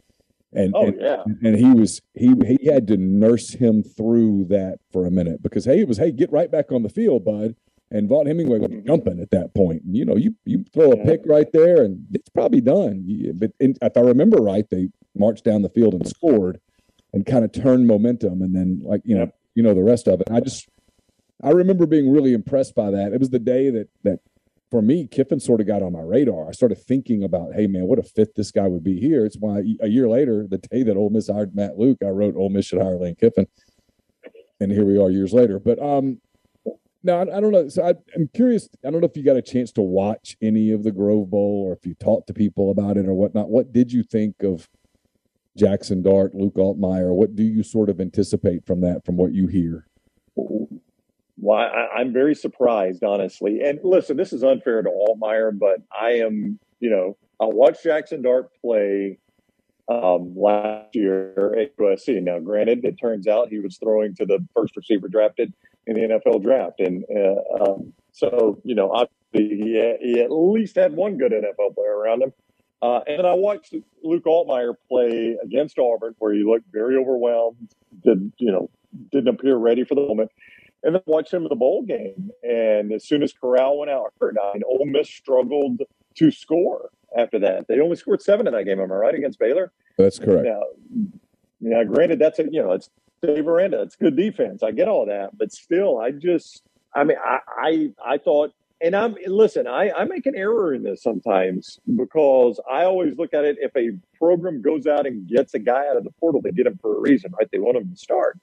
And, oh, and, yeah. and he was he he had to nurse him through that for a minute because, hey, it was, hey, get right back on the field, bud. And Vaughn Hemingway was jumping at that point. And, you know, you, you throw a pick right there, and it's probably done. But in, if I remember right, they marched down the field and scored and kind of turned momentum. And then, like, you know, you know the rest of it. I just – I remember being really impressed by that. It was the day that, that, for me, Kiffin sort of got on my radar. I started thinking about, hey, man, what a fit this guy would be here. It's why a year later, the day that Ole Miss hired Matt Luke, I wrote Ole Miss should hire Lane Kiffin. And here we are years later. But, um, no, I, I don't know. So I, I'm curious. I don't know if you got a chance to watch any of the Grove Bowl or if you talked to people about it or whatnot. What did you think of Jackson Dart, Luke Altmaier? What do you sort of anticipate from that, from what you hear? Well, I, I'm very surprised, honestly. And listen, this is unfair to Altmaier, but I am, you know, I watched Jackson Dart play um, last year at U S C. Now, granted, it turns out he was throwing to the first receiver drafted in the N F L draft. And uh, um, so, you know, obviously he, he at least had one good N F L player around him. Uh, and I watched Luke Altmaier play against Auburn, where he looked very overwhelmed, did, you know, didn't appear ready for the moment. And then watch him in the bowl game. And as soon as Corral went out hurt, I mean, Ole Miss struggled to score after that. They only scored seven in that game, am I right, against Baylor? That's correct. Now, now granted, that's a, you know, it's Dave Aranda. It's good defense. I get all that. But still, I just, I mean, I I, I thought, and I'm, listen, I, I make an error in this sometimes because I always look at it, if a program goes out and gets a guy out of the portal, they get him for a reason, right? They want him to start.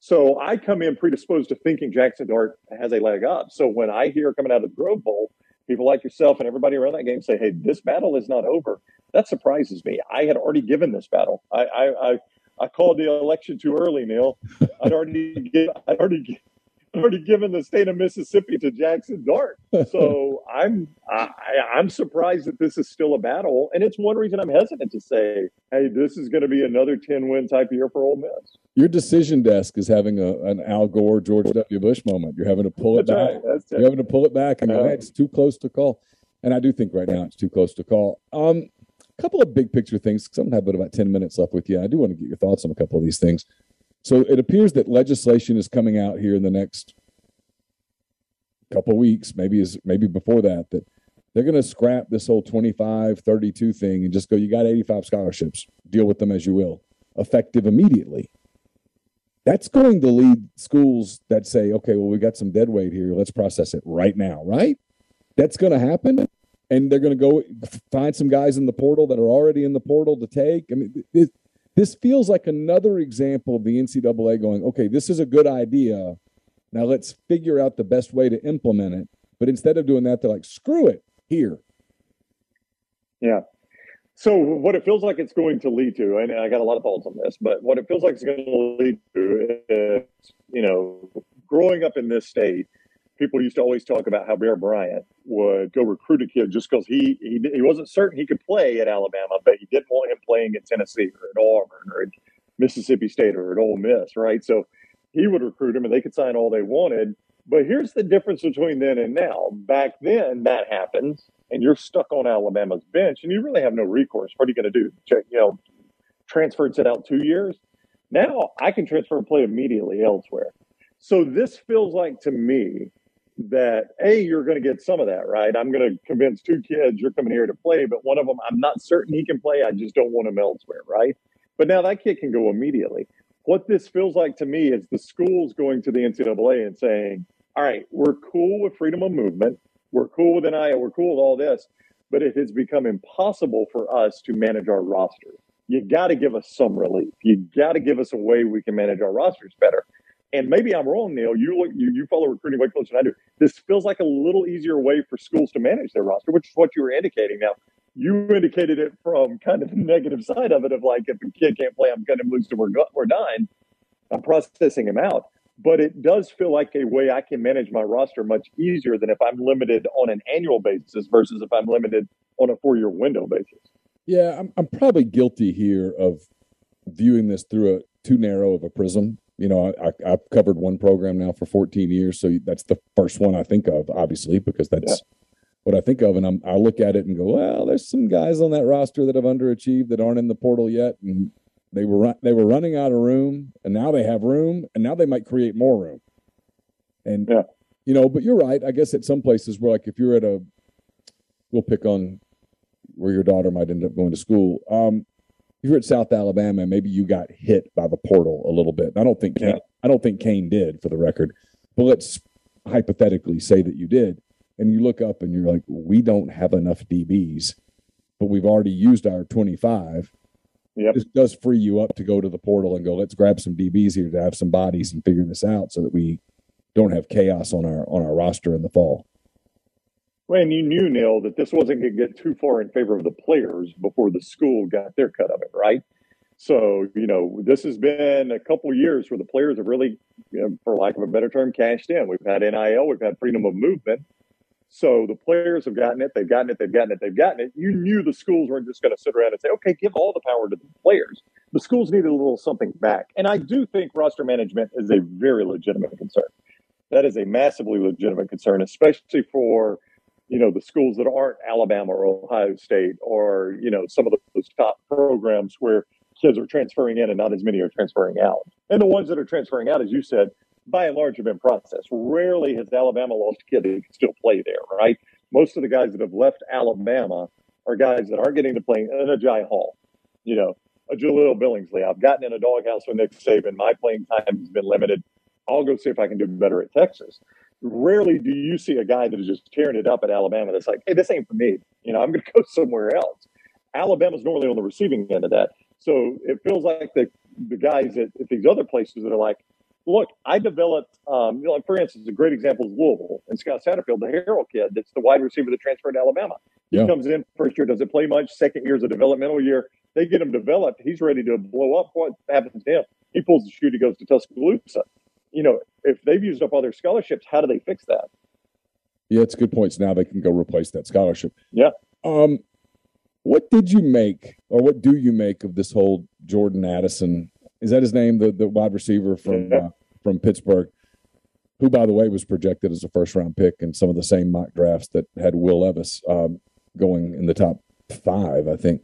So I come in predisposed to thinking Jackson Dart has a leg up. So when I hear coming out of the Grove Bowl, people like yourself and everybody around that game say, hey, this battle is not over. That surprises me. I had already given this battle. I I, I, I called the election too early, Neil. I'd already, give, I'd, already give, I'd already given the state of Mississippi to Jackson Dart. So I'm, I, I'm surprised that this is still a battle. And it's one reason I'm hesitant to say, hey, this is going to be another ten-win type year for Ole Miss. Your decision desk is having a, an Al Gore, George W. Bush moment. You're having to pull it That's back. Right. That's You're right. having to pull it back. And go, hey, it's too close to call. And I do think right now it's too close to call. Um, a couple of big picture things. I'm going to have about ten minutes left with you. I do want to get your thoughts on a couple of these things. So it appears that legislation is coming out here in the next couple of weeks, maybe is maybe before that, that they're going to scrap this whole twenty-five, thirty-two thing and just go, you got eighty-five scholarships. Deal with them as you will. Effective immediately. That's going to lead schools that say, okay, well, we got some dead weight here. Let's process it right now, right? That's going to happen. And they're going to go find some guys in the portal that are already in the portal to take. I mean, it, this feels like another example of the N C double A going, okay, this is a good idea. Now let's figure out the best way to implement it. But instead of doing that, they're like, screw it, here. Yeah. So what it feels like it's going to lead to, and I got a lot of thoughts on this, but what it feels like it's going to lead to is, you know, growing up in this state, people used to always talk about how Bear Bryant would go recruit a kid just because he, he he wasn't certain he could play at Alabama, but he didn't want him playing at Tennessee or at Auburn or at Mississippi State or at Ole Miss, right? So he would recruit him and they could sign all they wanted. But here's the difference between then and now. Back then, that happened. And you're stuck on Alabama's bench, and you really have no recourse. What are you going to do? You know, transfer sit out two years? Now I can transfer and play immediately elsewhere. So this feels like to me that, A, you're going to get some of that, right? I'm going to convince two kids you're coming here to play, but one of them I'm not certain he can play. I just don't want him elsewhere, right? But now that kid can go immediately. What this feels like to me is the schools going to the N C double A and saying, all right, we're cool with freedom of movement. We're cool with an I O. We're cool with all this. But it has become impossible for us to manage our rosters. You got to give us some relief. You got to give us a way we can manage our rosters better. And maybe I'm wrong, Neil. You look, you, you follow recruiting way closer than I do. This feels like a little easier way for schools to manage their roster, which is what you were indicating. Now, you indicated it from kind of the negative side of it, of like, if a kid can't play, I'm cutting him loose and we're, we're done. I'm processing him out. But it does feel like a way I can manage my roster much easier than if I'm limited on an annual basis versus if I'm limited on a four-year window basis. Yeah, I'm, I'm probably guilty here of viewing this through a too narrow of a prism. you know, I, I've covered one program now for fourteen years. So that's the first one I think of, obviously, because that's yeah. what I think of. And I'm, I look at it and go, well, there's some guys on that roster that have underachieved that aren't in the portal yet. And they were, they were running out of room, and now they have room, and now they might create more room. And, yeah. you know, but you're right. I guess at some places where, like, if you're at a, we'll pick on where your daughter might end up going to school. Um, If you're at South Alabama, maybe you got hit by the portal a little bit. I don't think Kane, yeah. I don't think Kane did, for the record, but let's hypothetically say that you did. And you look up and you're like, we don't have enough D Bs, but we've already used our twenty-five. Yep. This does free you up to go to the portal and go, let's grab some D Bs here to have some bodies and figure this out so that we don't have chaos on our on our roster in the fall. Well, and you knew, Neil, that this wasn't going to get too far in favor of the players before the school got their cut of it, right? So, you know, this has been a couple years where the players have really, you know, for lack of a better term, cashed in. We've had N I L, we've had freedom of movement. So the players have gotten it, they've gotten it, they've gotten it, they've gotten it. You knew the schools weren't just going to sit around and say, okay, give all the power to the players. The schools needed a little something back. And I do think roster management is a very legitimate concern. That is a massively legitimate concern, especially for – you know, the schools that aren't Alabama or Ohio State or, you know, some of those top programs where kids are transferring in and not as many are transferring out. And the ones that are transferring out, as you said, by and large have been processed. Rarely has Alabama lost a kid that can still play there, right? Most of the guys that have left Alabama are guys that aren't getting to play in a Jai Hall, you know, a Jaleel Billingsley. I've gotten in a doghouse with Nick Saban. My playing time has been limited. I'll go see if I can do better at Texas. Rarely do you see a guy that is just tearing it up at Alabama that's like, hey, this ain't for me. You know, I'm going to go somewhere else. Alabama's normally on the receiving end of that. So it feels like the the guys at, at these other places that are like, look, I developed, um, you know, for instance, a great example is Louisville and Scott Satterfield, the Herald kid that's the wide receiver that transferred to Alabama. He yeah. comes in first year, doesn't play much. Second year is a developmental year. They get him developed. He's ready to blow up. What happens to him? He pulls the shoot. He goes to Tuscaloosa. You know, if they've used up all their scholarships, how do they fix that? Yeah, it's good points. Now they can go replace that scholarship. Yeah. Um, what did you make, or what do you make of this whole Jordan Addison? Is that his name? The the wide receiver from yeah. uh, from Pittsburgh, who, by the way, was projected as a first round pick in some of the same mock drafts that had Will Levis um, going in the top five, I think.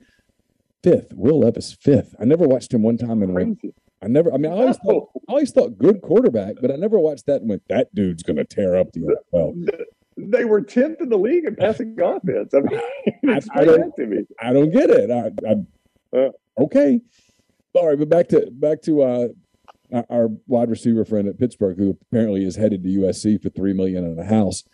Fifth, Will Levis fifth. I never watched him one time in one. I never, I mean, I always, thought, I always thought good quarterback, but I never watched that and went, that dude's going to tear up the N F L. They were tenth in the league in passing offense. I mean, it's I, I, don't, to me. I don't get it. I, I, uh, okay. All right, but back to back to uh, our wide receiver friend at Pittsburgh, who apparently is headed to U S C for three million dollars and a house.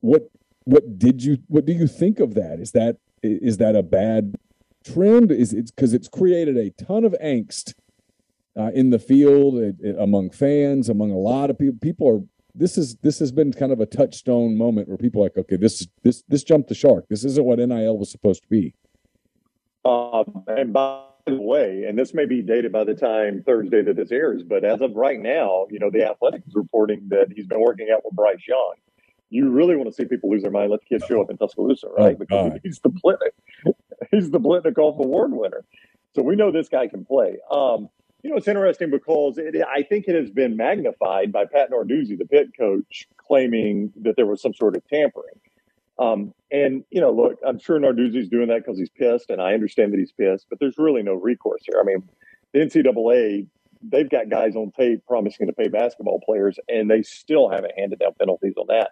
What what did you what do you think of that? Is that is that a bad trend? Is it's because it's created a ton of angst Uh, in the field, it, it, among fans, among a lot of people, people are. This is this has been kind of a touchstone moment where people are like, okay, this this this jumped the shark. This isn't what N I L was supposed to be. Uh, and by the way, and this may be dated by the time Thursday that this airs, but as of right now, you know, The Athletic is reporting that he's been working out with Bryce Young. You really want to see people lose their mind? Let the kids show up in Tuscaloosa, right? Oh, because God. he's the Blitnik, he's the Blitnikoff Award winner. So we know this guy can play. Um, You know, it's interesting because it, I think it has been magnified by Pat Narduzzi, the Pitt coach, claiming that there was some sort of tampering. Um, and, you know, look, I'm sure Narduzzi's doing that because he's pissed, and I understand that he's pissed, but there's really no recourse here. I mean, the N C double A, they've got guys on tape promising to pay basketball players, and they still haven't handed down penalties on that.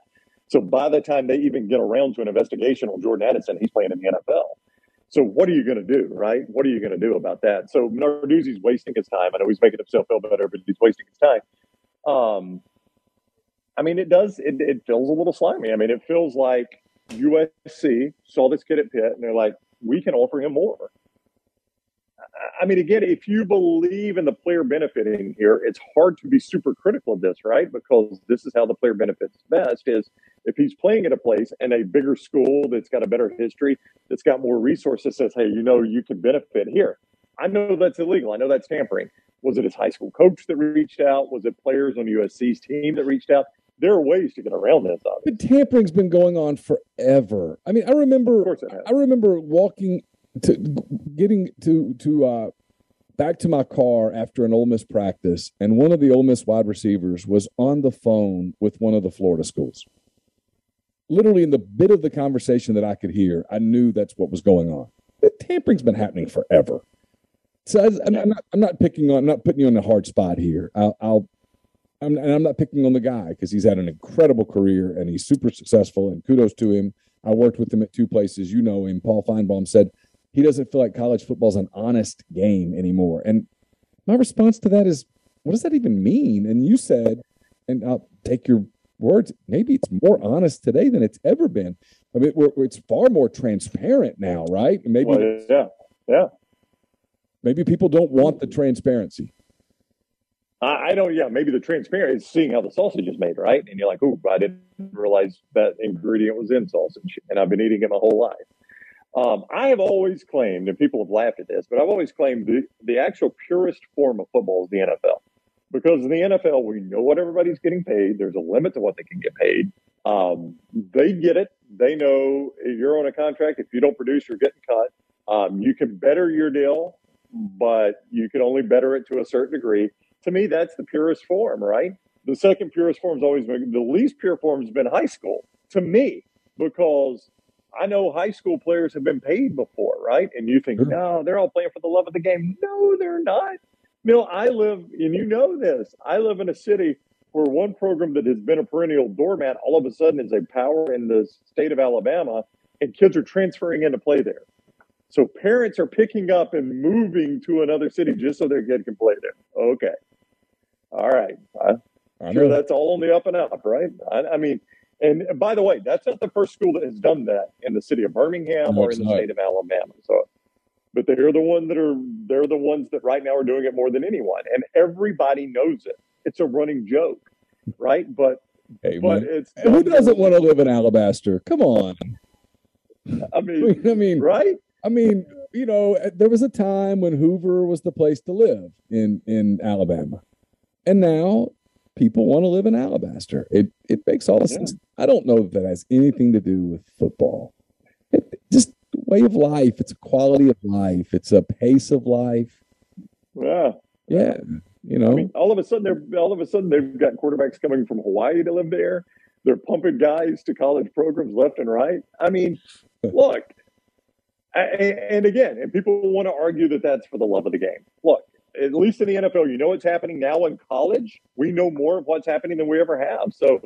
So by the time they even get around to an investigation on Jordan Addison, he's playing in the N F L. So what are you going to do, right? What are you going to do about that? So Narduzzi's wasting his time. I know he's making himself feel better, but he's wasting his time. Um, I mean, it does. It, it feels a little slimy. I mean, it feels like U S C saw this kid at Pitt, and they're like, we can offer him more. I mean, again, if you believe in the player benefiting here, it's hard to be super critical of this, right? Because this is how the player benefits best is if he's playing at a place and a bigger school that's got a better history, that's got more resources, says, hey, you know, you can benefit here. I know that's illegal. I know that's tampering. Was it his high school coach that reached out? Was it players on U S C's team that reached out? There are ways to get around this, obviously. But tampering's been going on forever. I mean, I remember, I remember walking – to getting to to uh, back to my car after an Ole Miss practice, and one of the Ole Miss wide receivers was on the phone with one of the Florida schools. Literally in the bit of the conversation that I could hear, I knew that's what was going on. The tampering's been happening forever. So I, I'm, I'm not, I'm not picking on, I'm not putting you in a hard spot here. I'll, I'll I'm, and I'm not picking on the guy because he's had an incredible career and he's super successful, and kudos to him. I worked with him at two places. You know him. Paul Feinbaum said he doesn't feel like college football is an honest game anymore. And my response to that is, what does that even mean? And you said, and I'll take your words, maybe it's more honest today than it's ever been. I mean, we're, it's far more transparent now, right? Maybe, well, yeah, yeah. Maybe people don't want the transparency. I don't, yeah, maybe the transparency is seeing how the sausage is made, right? And you're like, oh, I didn't realize that ingredient was in sausage, and I've been eating it my whole life. Um, I have always claimed, and people have laughed at this, but I've always claimed the, the actual purest form of football is the N F L. Because in the N F L, we know what everybody's getting paid. There's a limit to what they can get paid. Um, they get it. They know you're on a contract. If you don't produce, you're getting cut. Um, you can better your deal, but you can only better it to a certain degree. To me, that's the purest form, right? The second purest form has always been, the least pure form has been high school, to me, because I know high school players have been paid before, right? And you think, no, they're all playing for the love of the game. No, they're not. Mill, I live, and you know this, I live in a city where one program that has been a perennial doormat all of a sudden is a power in the state of Alabama, and kids are transferring in to play there. So parents are picking up and moving to another city just so their kid can play there. Okay. All right. I'm sure that's all on the up and up, right? I, I mean, and by the way, that's not the first school that has done that in the city of Birmingham or in the state of Alabama. So, but they're the one that are, they're the ones that right now are doing it more than anyone. And everybody knows it. It's a running joke, right? But, hey, but it's, who doesn't want to live in Alabaster? Come on. I mean, I mean, right? I mean, you know, there was a time when Hoover was the place to live in, in Alabama. And now people want to live in Alabaster. It it makes all the yeah. sense. I don't know if that has anything to do with football. It, just the way of life. It's a quality of life. It's a pace of life. Yeah, yeah. You know, I mean, all of a sudden they're all of a sudden they've got quarterbacks coming from Hawaii to live there. They're pumping guys to college programs left and right. I mean, look, I, and again, and people want to argue that that's for the love of the game. Look. At least in the N F L, you know what's happening now in college. We know more of what's happening than we ever have. So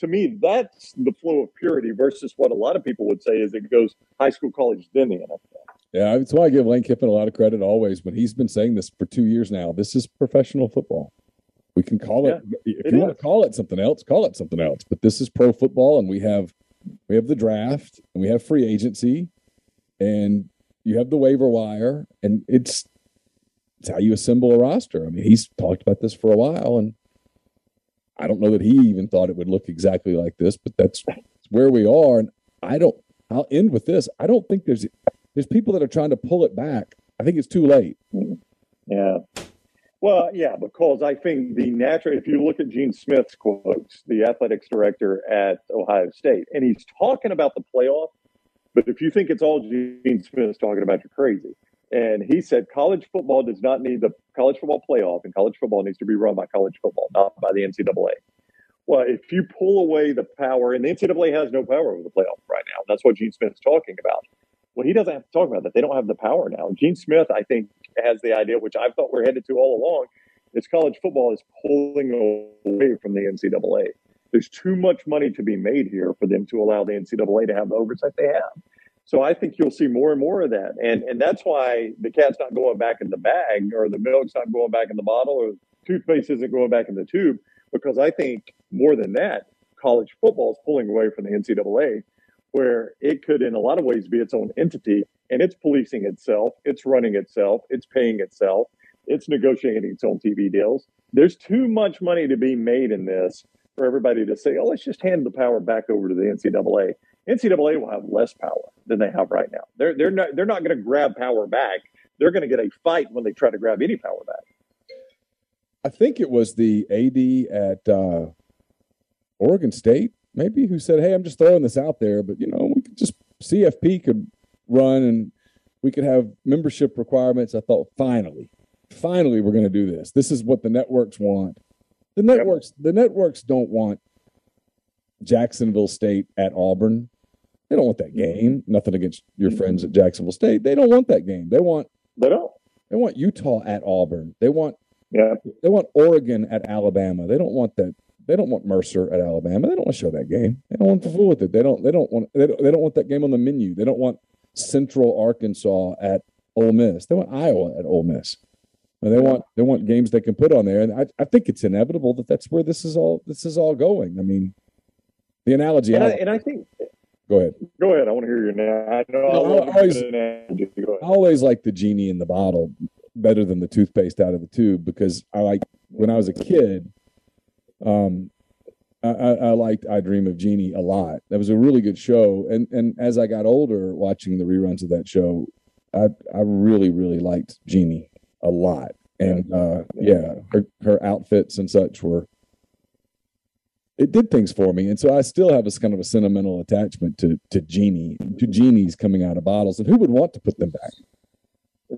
to me, that's the flow of purity versus what a lot of people would say is it goes high school, college, then the N F L. Yeah, that's why I give Lane Kiffin a lot of credit always, but he's been saying this for two years now. This is professional football. We can call it, yeah, if it you is. want to call it something else, call it something else. But this is pro football, and we have we have the draft, and we have free agency, and you have the waiver wire, and it's – it's how you assemble a roster. I mean, he's talked about this for a while, and I don't know that he even thought it would look exactly like this, but that's where we are. And I don't, I'll end with this. I don't think there's, there's people that are trying to pull it back. I think it's too late. Yeah. Well, yeah, because I think the natural, if you look at Gene Smith's quotes, the athletics director at Ohio State, and he's talking about the playoff, but if you think it's all Gene Smith's talking about, you're crazy. And he said, college football does not need the college football playoff, and college football needs to be run by college football, not by the N C double A. Well, if you pull away the power, and the N C double A has no power over the playoff right now. That's what Gene Smith's talking about. Well, he doesn't have to talk about that. They don't have the power now. Gene Smith, I think, has the idea, which I've thought we're headed to all along, is college football is pulling away from the N C double A. There's too much money to be made here for them to allow the N C double A to have the oversight they have. So I think you'll see more and more of that. And and that's why the cat's not going back in the bag, or the milk's not going back in the bottle, or toothpaste isn't going back in the tube, because I think more than that, college football is pulling away from the N C double A, where it could in a lot of ways be its own entity, and it's policing itself, it's running itself, it's paying itself, it's negotiating its own T V deals. There's too much money to be made in this for everybody to say, oh, let's just hand the power back over to the N C double A. N C double A will have less power than they have right now. They're they're not they're not going to grab power back. They're going to get a fight when they try to grab any power back. I think it was the A D at uh, Oregon State, maybe, who said, "Hey, I'm just throwing this out there, but you know, we could just C F P could run and we could have membership requirements." I thought, finally, finally, we're going to do this. This is what the networks want. The networks, yep. the networks don't want Jacksonville State at Auburn. They don't want that game. Nothing against your friends at Jacksonville State. They don't want that game. They want they don't. They want Utah at Auburn. They want yeah. They want Oregon at Alabama. They don't want that. They don't want Mercer at Alabama. They don't want to show that game. They don't want to fool with it. They don't. They don't want. They don't, they don't want that game on the menu. They don't want Central Arkansas at Ole Miss. They want Iowa at Ole Miss. And they want they want games they can put on there. And I, I think it's inevitable that that's where this is all this is all going. I mean, the analogy. And I, and I think. Go ahead. Go ahead. I want to hear your now. I know no, I, always, I always like the genie in the bottle better than the toothpaste out of the tube, because I like when I was a kid, um, I, I, I liked I Dream of Jeannie a lot. That was a really good show. And and as I got older, watching the reruns of that show, I I really really liked Jeannie a lot. And uh, yeah, her, her outfits and such were. It did things for me, and so I still have this kind of a sentimental attachment to to Jeannie, to Jeannies coming out of bottles, and who would want to put them back?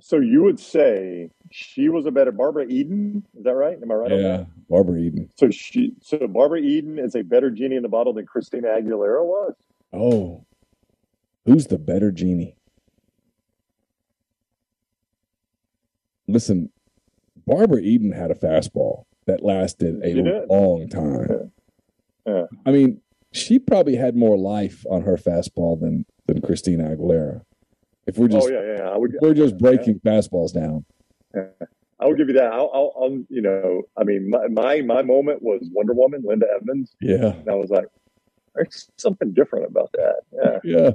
So you would say she was a better Barbara Eden, is that right? Am I right? Yeah, on that? Barbara Eden. So she, so Barbara Eden is a better Jeannie in the bottle than Christina Aguilera was. Oh, who's the better Jeannie? Listen, Barbara Eden had a fastball that lasted a long time. Okay. Yeah. I mean, she probably had more life on her fastball than, than Christina Aguilera. If we're just, oh, yeah, yeah. I would, we're just breaking yeah. fastballs down. Yeah. I'll give you that. I'll, I'll, I'll you know, I mean, my, my, my moment was Wonder Woman, Linda Evans. Yeah. And I was like, there's something different about that. Yeah. Yeah.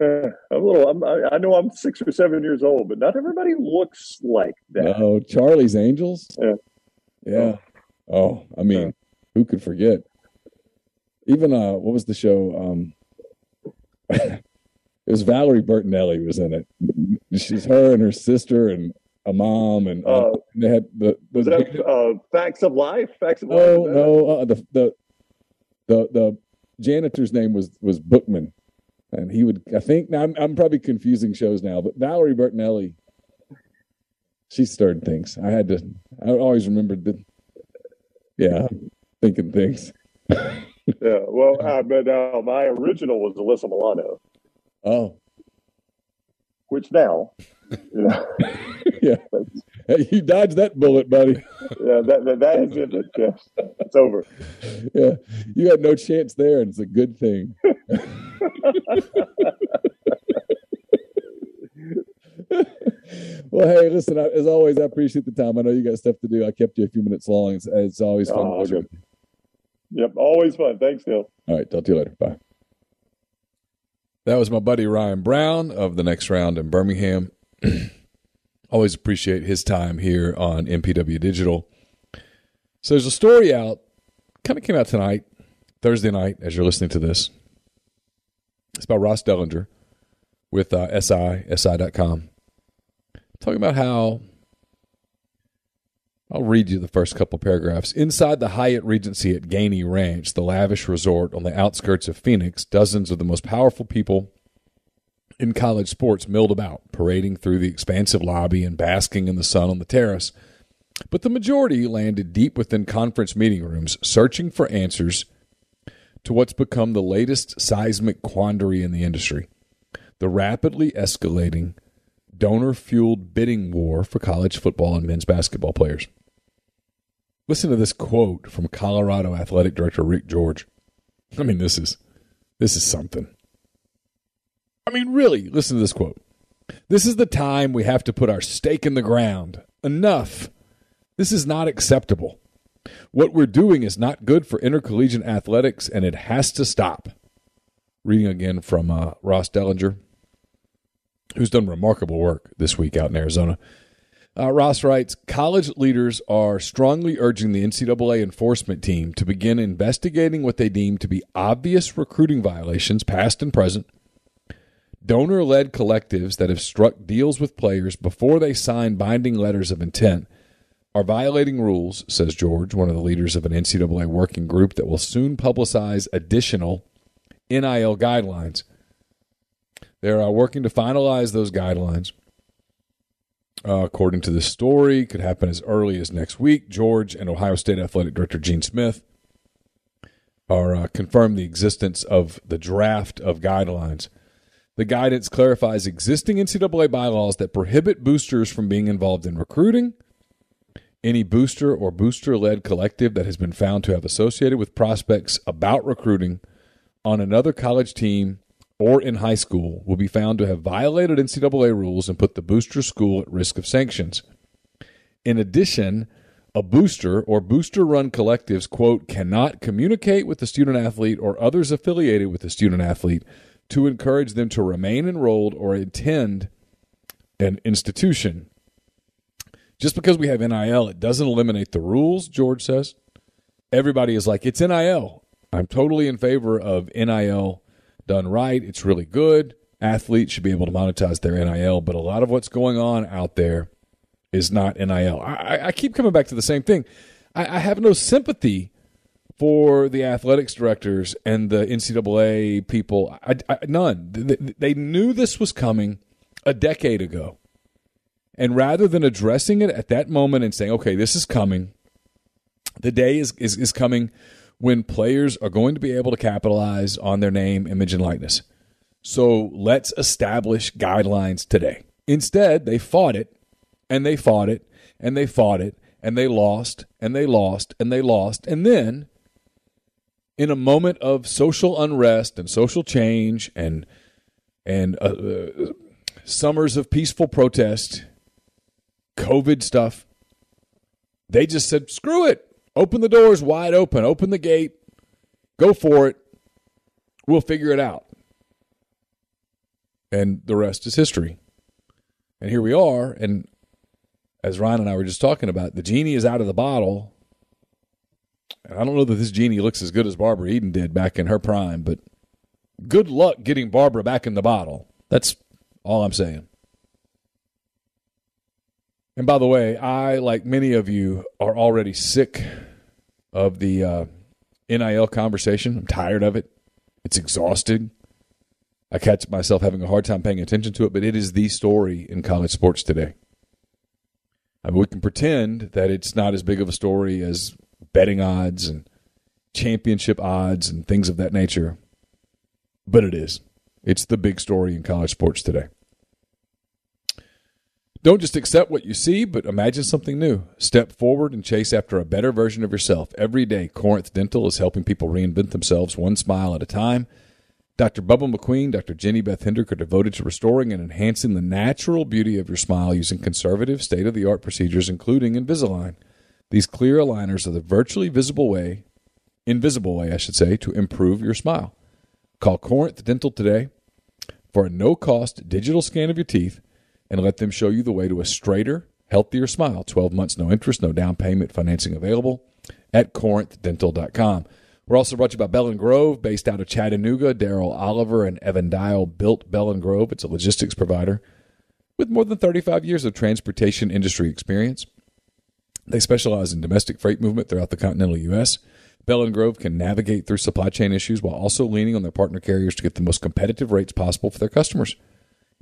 yeah. I'm a little, I'm, I, I know I'm six or seven years old, but not everybody looks like that. No, Charlie's Angels. Yeah. Yeah. Oh, oh I mean, yeah. who could forget? Even uh, what was the show? Um, it was Valerie Bertinelli was in it. She's her and her sister and a mom, and, uh, uh, and they had the, the was that, uh, Facts of Life. Facts of Life. No, no. Uh, the the the the janitor's name was was Bookman, and he would I think now I'm, I'm probably confusing shows now, but Valerie Bertinelli, she stirred things. I had to. I always remembered that. Yeah, thinking things. Yeah, well, uh, but uh, my original was Alyssa Milano. Oh, which now, you know, yeah, hey, you dodged that bullet, buddy. Yeah, that that, that is it. Yeah, it's over. Yeah, you had no chance there, and it's a good thing. Well, hey, listen. I, as always, I appreciate the time. I know you got stuff to do. I kept you a few minutes long. It's, it's always fun. Oh, to Yep, always fun. Thanks, Neil. All right, talk to you later. Bye. That was my buddy Ryan Brown of The Next Round in Birmingham. Always appreciate his time here on M P W Digital. So there's a story out, kind of came out tonight, Thursday night, as you're listening to this. It's by Ross Dellinger with uh, S I, S I dot com. Talking about how I'll read you the first couple paragraphs. Inside the Hyatt Regency at Gainey Ranch, the lavish resort on the outskirts of Phoenix, dozens of the most powerful people in college sports milled about, parading through the expansive lobby and basking in the sun on the terrace. But the majority landed deep within conference meeting rooms, searching for answers to what's become the latest seismic quandary in the industry, the rapidly escalating donor-fueled bidding war for college football and men's basketball players. Listen to this quote from Colorado Athletic Director Rick George. I mean, this is this is something. I mean, really, listen to this quote. "This is the time we have to put our stake in the ground. Enough. This is not acceptable. What we're doing is not good for intercollegiate athletics, and it has to stop." Reading again from uh, Ross Dellinger, who's done remarkable work this week out in Arizona. Uh, Ross writes, "College leaders are strongly urging the N C double A enforcement team to begin investigating what they deem to be obvious recruiting violations, past and present, donor-led collectives that have struck deals with players before they sign binding letters of intent are violating rules," says George, one of the leaders of an N C double A working group that will soon publicize additional N I L guidelines. They are working to finalize those guidelines Uh, according to this story, could happen as early as next week. George and Ohio State Athletic Director Gene Smith are uh, confirmed the existence of the draft of guidelines. The guidance clarifies existing N C double A bylaws that prohibit boosters from being involved in recruiting. Any booster or booster-led collective that has been found to have associated with prospects about recruiting on another college team or in high school will be found to have violated N C double A rules and put the booster school at risk of sanctions. In addition, a booster or booster-run collectives, quote, cannot communicate with the student-athlete or others affiliated with the student-athlete to encourage them to remain enrolled or attend an institution. Just because we have N I L, it doesn't eliminate the rules, George says. Everybody is like, it's N I L. I'm totally in favor of N I L done right. It's really good. Athletes should be able to monetize their N I L, but a lot of what's going on out there is not N I L. I, I keep coming back to the same thing. I, I have no sympathy for the athletics directors and the N C double A people. I, I, none. They, they knew this was coming a decade ago. And rather than addressing it at that moment and saying, okay, this is coming, the day is, is, is coming when players are going to be able to capitalize on their name, image, and likeness. So let's establish guidelines today. Instead, they fought it, and they fought it, and they fought it, and they lost, and they lost, and they lost. And then, in a moment of social unrest and social change and, and uh, uh, summers of peaceful protest, COVID stuff, they just said, screw it. Open the doors wide open. Open the gate. Go for it. We'll figure it out. And the rest is history. And here we are. And as Ryan and I were just talking about, the genie is out of the bottle. And I don't know that this genie looks as good as Barbara Eden did back in her prime, but good luck getting Barbara back in the bottle. That's all I'm saying. And by the way, I, like many of you, are already sick of the uh, N I L conversation. I'm tired of it. It's exhausting. I catch myself having a hard time paying attention to it, but it is the story in college sports today. I mean, we can pretend that it's not as big of a story as betting odds and championship odds and things of that nature, but it is. It's the big story in college sports today. Don't just accept what you see, but imagine something new. Step forward and chase after a better version of yourself. Every day, Corinth Dental is helping people reinvent themselves one smile at a time. Doctor Bubba McQueen, Doctor Jenny Beth Hendrick are devoted to restoring and enhancing the natural beauty of your smile using conservative, state-of-the-art procedures, including Invisalign. These clear aligners are the virtually visible way, invisible way, I should say, to improve your smile. Call Corinth Dental today for a no-cost digital scan of your teeth, and let them show you the way to a straighter, healthier smile. twelve months, no interest, no down payment, financing available at corinth dental dot com. We're also brought to you by Bell and Grove, based out of Chattanooga. Darryl Oliver and Evan Dial built Bell and Grove. It's a logistics provider with more than thirty-five years of transportation industry experience. They specialize in domestic freight movement throughout the continental U S Bell and Grove can navigate through supply chain issues while also leaning on their partner carriers to get the most competitive rates possible for their customers.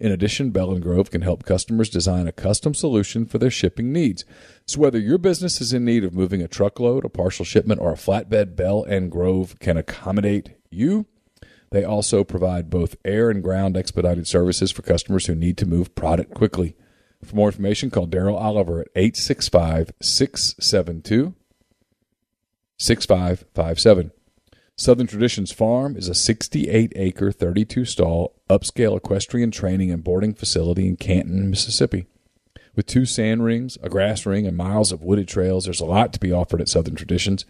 In addition, Bell and Grove can help customers design a custom solution for their shipping needs. So whether your business is in need of moving a truckload, a partial shipment, or a flatbed, Bell and Grove can accommodate you. They also provide both air and ground expedited services for customers who need to move product quickly. For more information, call Darryl Oliver at eight six five, six seven two, six five five seven. Southern Traditions Farm is a sixty-eight acre, thirty-two stall, upscale equestrian training and boarding facility in Canton, Mississippi. With two sand rings, a grass ring, and miles of wooded trails, there's a lot to be offered at Southern Traditions,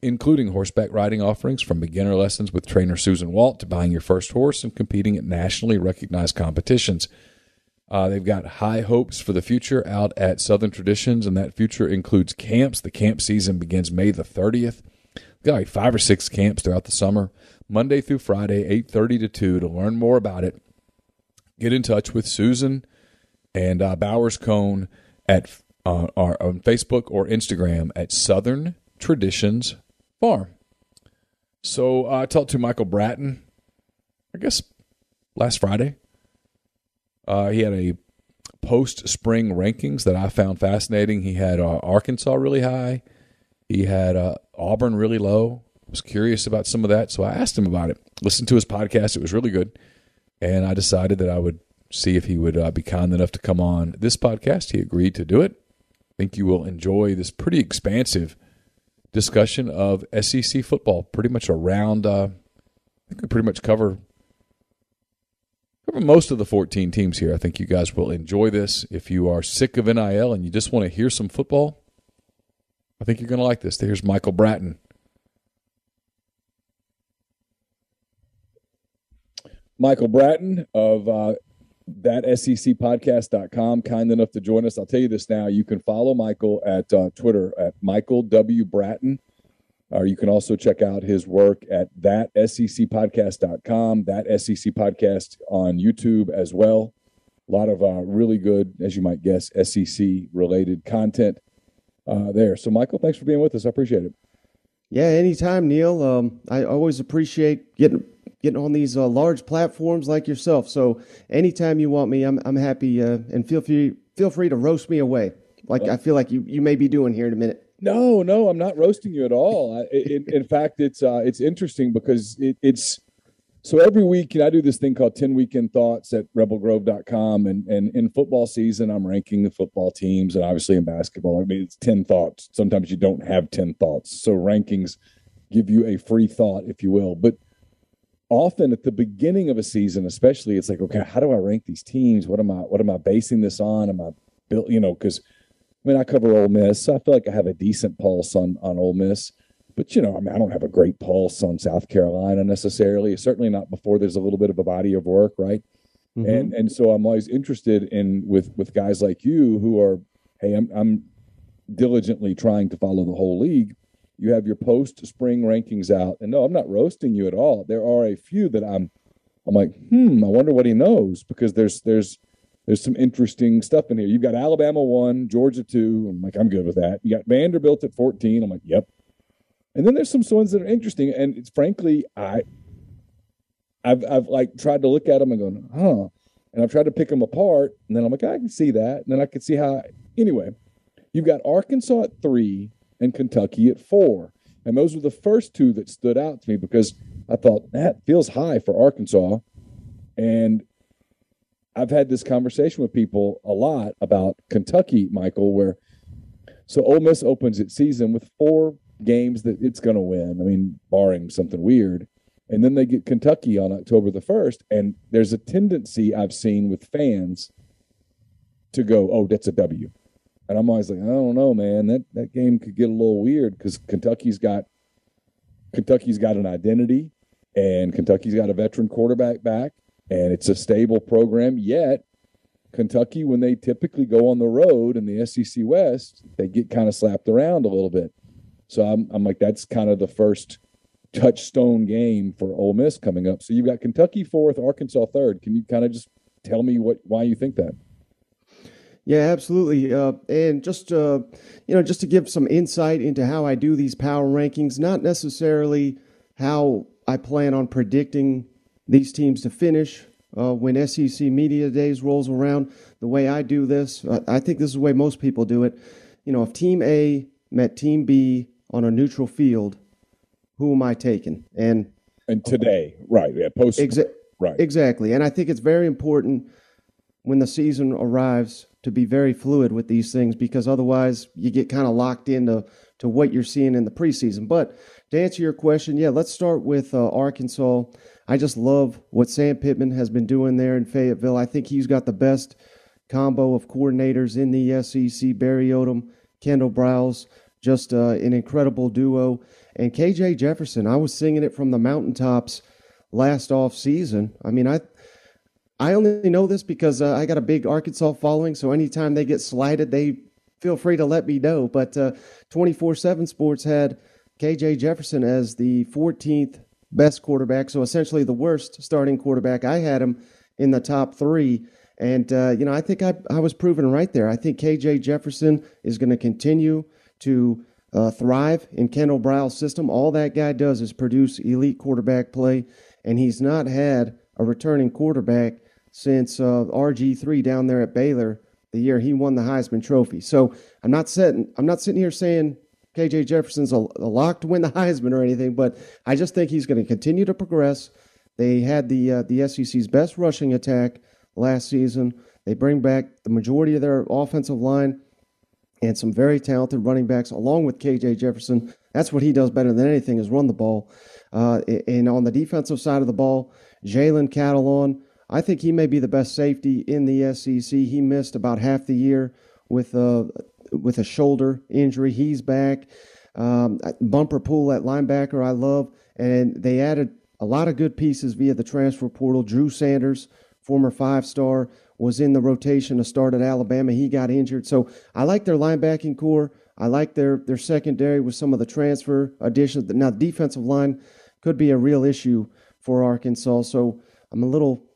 including horseback riding offerings from beginner lessons with trainer Susan Walt to buying your first horse and competing at nationally recognized competitions. Uh, they've got high hopes for the future out at Southern Traditions, and that future includes camps. The camp season begins May the thirtieth. Got like five or six camps throughout the summer, Monday through Friday, eight thirty to two. To learn more about it, get in touch with Susan and uh, Bowers Cone at uh, our, on Facebook or Instagram at Southern Traditions Farm. So uh, I talked to Michael Bratton, I guess, last Friday. Uh, he had a post-spring rankings that I found fascinating. He had uh, Arkansas really high. He had uh, Auburn really low. I was curious about some of that, so I asked him about it. Listened to his podcast. It was really good. And I decided that I would see if he would uh, be kind enough to come on this podcast. He agreed to do it. I think you will enjoy this pretty expansive discussion of S E C football, pretty much around uh, – I think we pretty much cover – most of the fourteen teams here. I think you guys will enjoy this. If you are sick of N I L and you just want to hear some football, I think you're going to like this. Here's Michael Bratton. Michael Bratton of uh, that S E C podcast dot com, kind enough to join us. I'll tell you this now. You can follow Michael at uh, Twitter at Michael W. Bratton. Or uh, you can also check out his work at that S E C podcast dot com, That S E C Podcast on YouTube as well. A lot of uh, really good, as you might guess, S E C-related content uh, there. So, Michael, thanks for being with us. I appreciate it. Yeah, anytime, Neil. Um, I always appreciate getting getting on these uh, large platforms like yourself. So, anytime you want me, I'm I'm happy. Uh, and feel free feel free to roast me away, like well, I feel like you, you may be doing here in a minute. No, no, I'm not roasting you at all. I, it, in fact, it's uh, it's interesting because it, it's so every week, you know, I do this thing called ten Weekend Thoughts at rebel grove dot com, and and in football season, I'm ranking the football teams, and obviously in basketball, I mean, it's ten thoughts. Sometimes you don't have ten thoughts, so rankings give you a free thought, if you will. But often at the beginning of a season, especially, it's like, okay, how do I rank these teams? What am I? What am I basing this on? Am I built? You know, because. I mean, I cover Ole Miss, so I feel like I have a decent pulse on, on Ole Miss. But, you know, I mean, I don't have a great pulse on South Carolina necessarily, certainly not before there's a little bit of a body of work, right? Mm-hmm. And and so I'm always interested in with, with guys like you who are, hey, I'm, I'm diligently trying to follow the whole league. You have your post-spring rankings out. And, no, I'm not roasting you at all. There are a few that I'm I'm like, hmm, I wonder what he knows because there's there's – There's some interesting stuff in here. You've got Alabama one, Georgia two. I'm like, I'm good with that. You got Vanderbilt at fourteen. I'm like, yep. And then there's some ones that are interesting. And it's frankly, I, I've I've like tried to look at them and go, huh. And I've tried to pick them apart. And then I'm like, I can see that. And then I can see how. Anyway, you've got Arkansas at three and Kentucky at four. And those were the first two that stood out to me because I thought that feels high for Arkansas. And I've had this conversation with people a lot about Kentucky, Michael, where so Ole Miss opens its season with four games that it's going to win. I mean, barring something weird. And then they get Kentucky on October the first. And there's a tendency I've seen with fans to go, oh, that's a W. And I'm always like, I don't know, man, that, that game could get a little weird because Kentucky's got Kentucky's got an identity and Kentucky's got a veteran quarterback back. And it's a stable program, yet Kentucky, when they typically go on the road in the S E C West, they get kind of slapped around a little bit. So I'm, I'm like, that's kind of the first touchstone game for Ole Miss coming up. So you've got Kentucky fourth, Arkansas third. Can you kind of just tell me what why you think that? Yeah, absolutely. Uh, and just, uh, you know, just to give some insight into how I do these power rankings, not necessarily how I plan on predicting these teams to finish uh, when S E C Media Days rolls around. The way I do this, I, I think this is the way most people do it. You know, if Team A met Team B on a neutral field, who am I taking? And and today, uh, right, yeah, post, exa- right, exactly. And I think it's very important when the season arrives to be very fluid with these things because otherwise you get kind of locked into to what you're seeing in the preseason. But to answer your question, yeah, let's start with uh, Arkansas. I just love what Sam Pittman has been doing there in Fayetteville. I think he's got the best combo of coordinators in the S E C, Barry Odom, Kendall Browse, just uh, an incredible duo. And K J Jefferson, I was singing it from the mountaintops last off season. I mean, I I only know this because uh, I got a big Arkansas following, so anytime they get slighted, they feel free to let me know. But uh, twenty-four seven Sports had K J Jefferson as the fourteenth best quarterback, so essentially the worst starting quarterback. I had him in the top three, and uh, you know I think I, I was proven right there. I think K J Jefferson is going to continue to uh, thrive in Kendall Briles' system. All that guy does is produce elite quarterback play, and he's not had a returning quarterback since uh, R G three down there at Baylor the year he won the Heisman Trophy. So I'm not sitting, I'm not sitting here saying K J Jefferson's a, a lock to win the Heisman or anything, but I just think he's going to continue to progress. They had the uh, the S E C's best rushing attack last season. They bring back the majority of their offensive line and some very talented running backs, along with K J Jefferson. That's what he does better than anything, is run the ball. Uh, and on the defensive side of the ball, Jalen Catalon, I think he may be the best safety in the S E C. He missed about half the year with a, with a shoulder injury. He's back. Um, Bumper Pool at linebacker I love. And they added a lot of good pieces via the transfer portal. Drew Sanders, former five-star, was in the rotation to start at Alabama. He got injured. So I like their linebacking core. I like their, their secondary with some of the transfer additions. Now, the defensive line could be a real issue for Arkansas. So I'm a little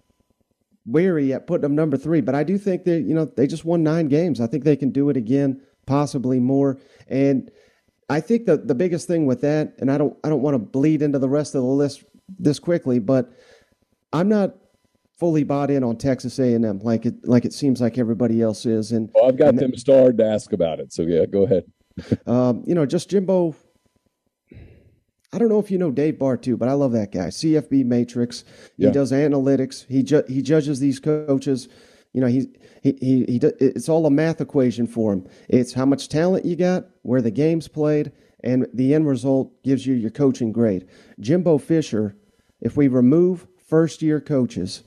wary at putting them number three. But I do think that, you know, they just won nine games. I think they can do it again, possibly more. And I think that the biggest thing with that, and I don't I don't want to bleed into the rest of the list this quickly, but I'm not fully bought in on Texas A and M like it like it seems like everybody else is. And well, I've got and, them starred to ask about it. So, yeah, go ahead. um, you know, just Jimbo. I don't know if you know Dave Bartu, but I love that guy. C F B Matrix. He yeah. does analytics. He ju- he judges these coaches. You know, he he he, he do- it's all a math equation for him. It's how much talent you got, where the game's played, and the end result gives you your coaching grade. Jimbo Fisher, if we remove first-year coaches,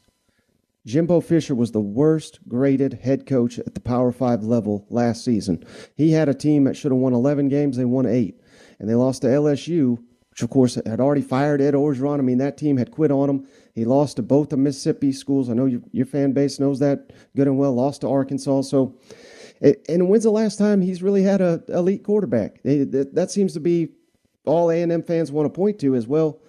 Jimbo Fisher was the worst graded head coach at the Power Five level last season. He had a team that should have won eleven games. They won eight, and they lost to L S U, which, of course, had already fired Ed Orgeron. I mean, that team had quit on him. He lost to both the Mississippi schools. I know your, your fan base knows that good and well. Lost to Arkansas. So, and when's the last time he's really had an elite quarterback? That seems to be all A and M fans want to point to as well.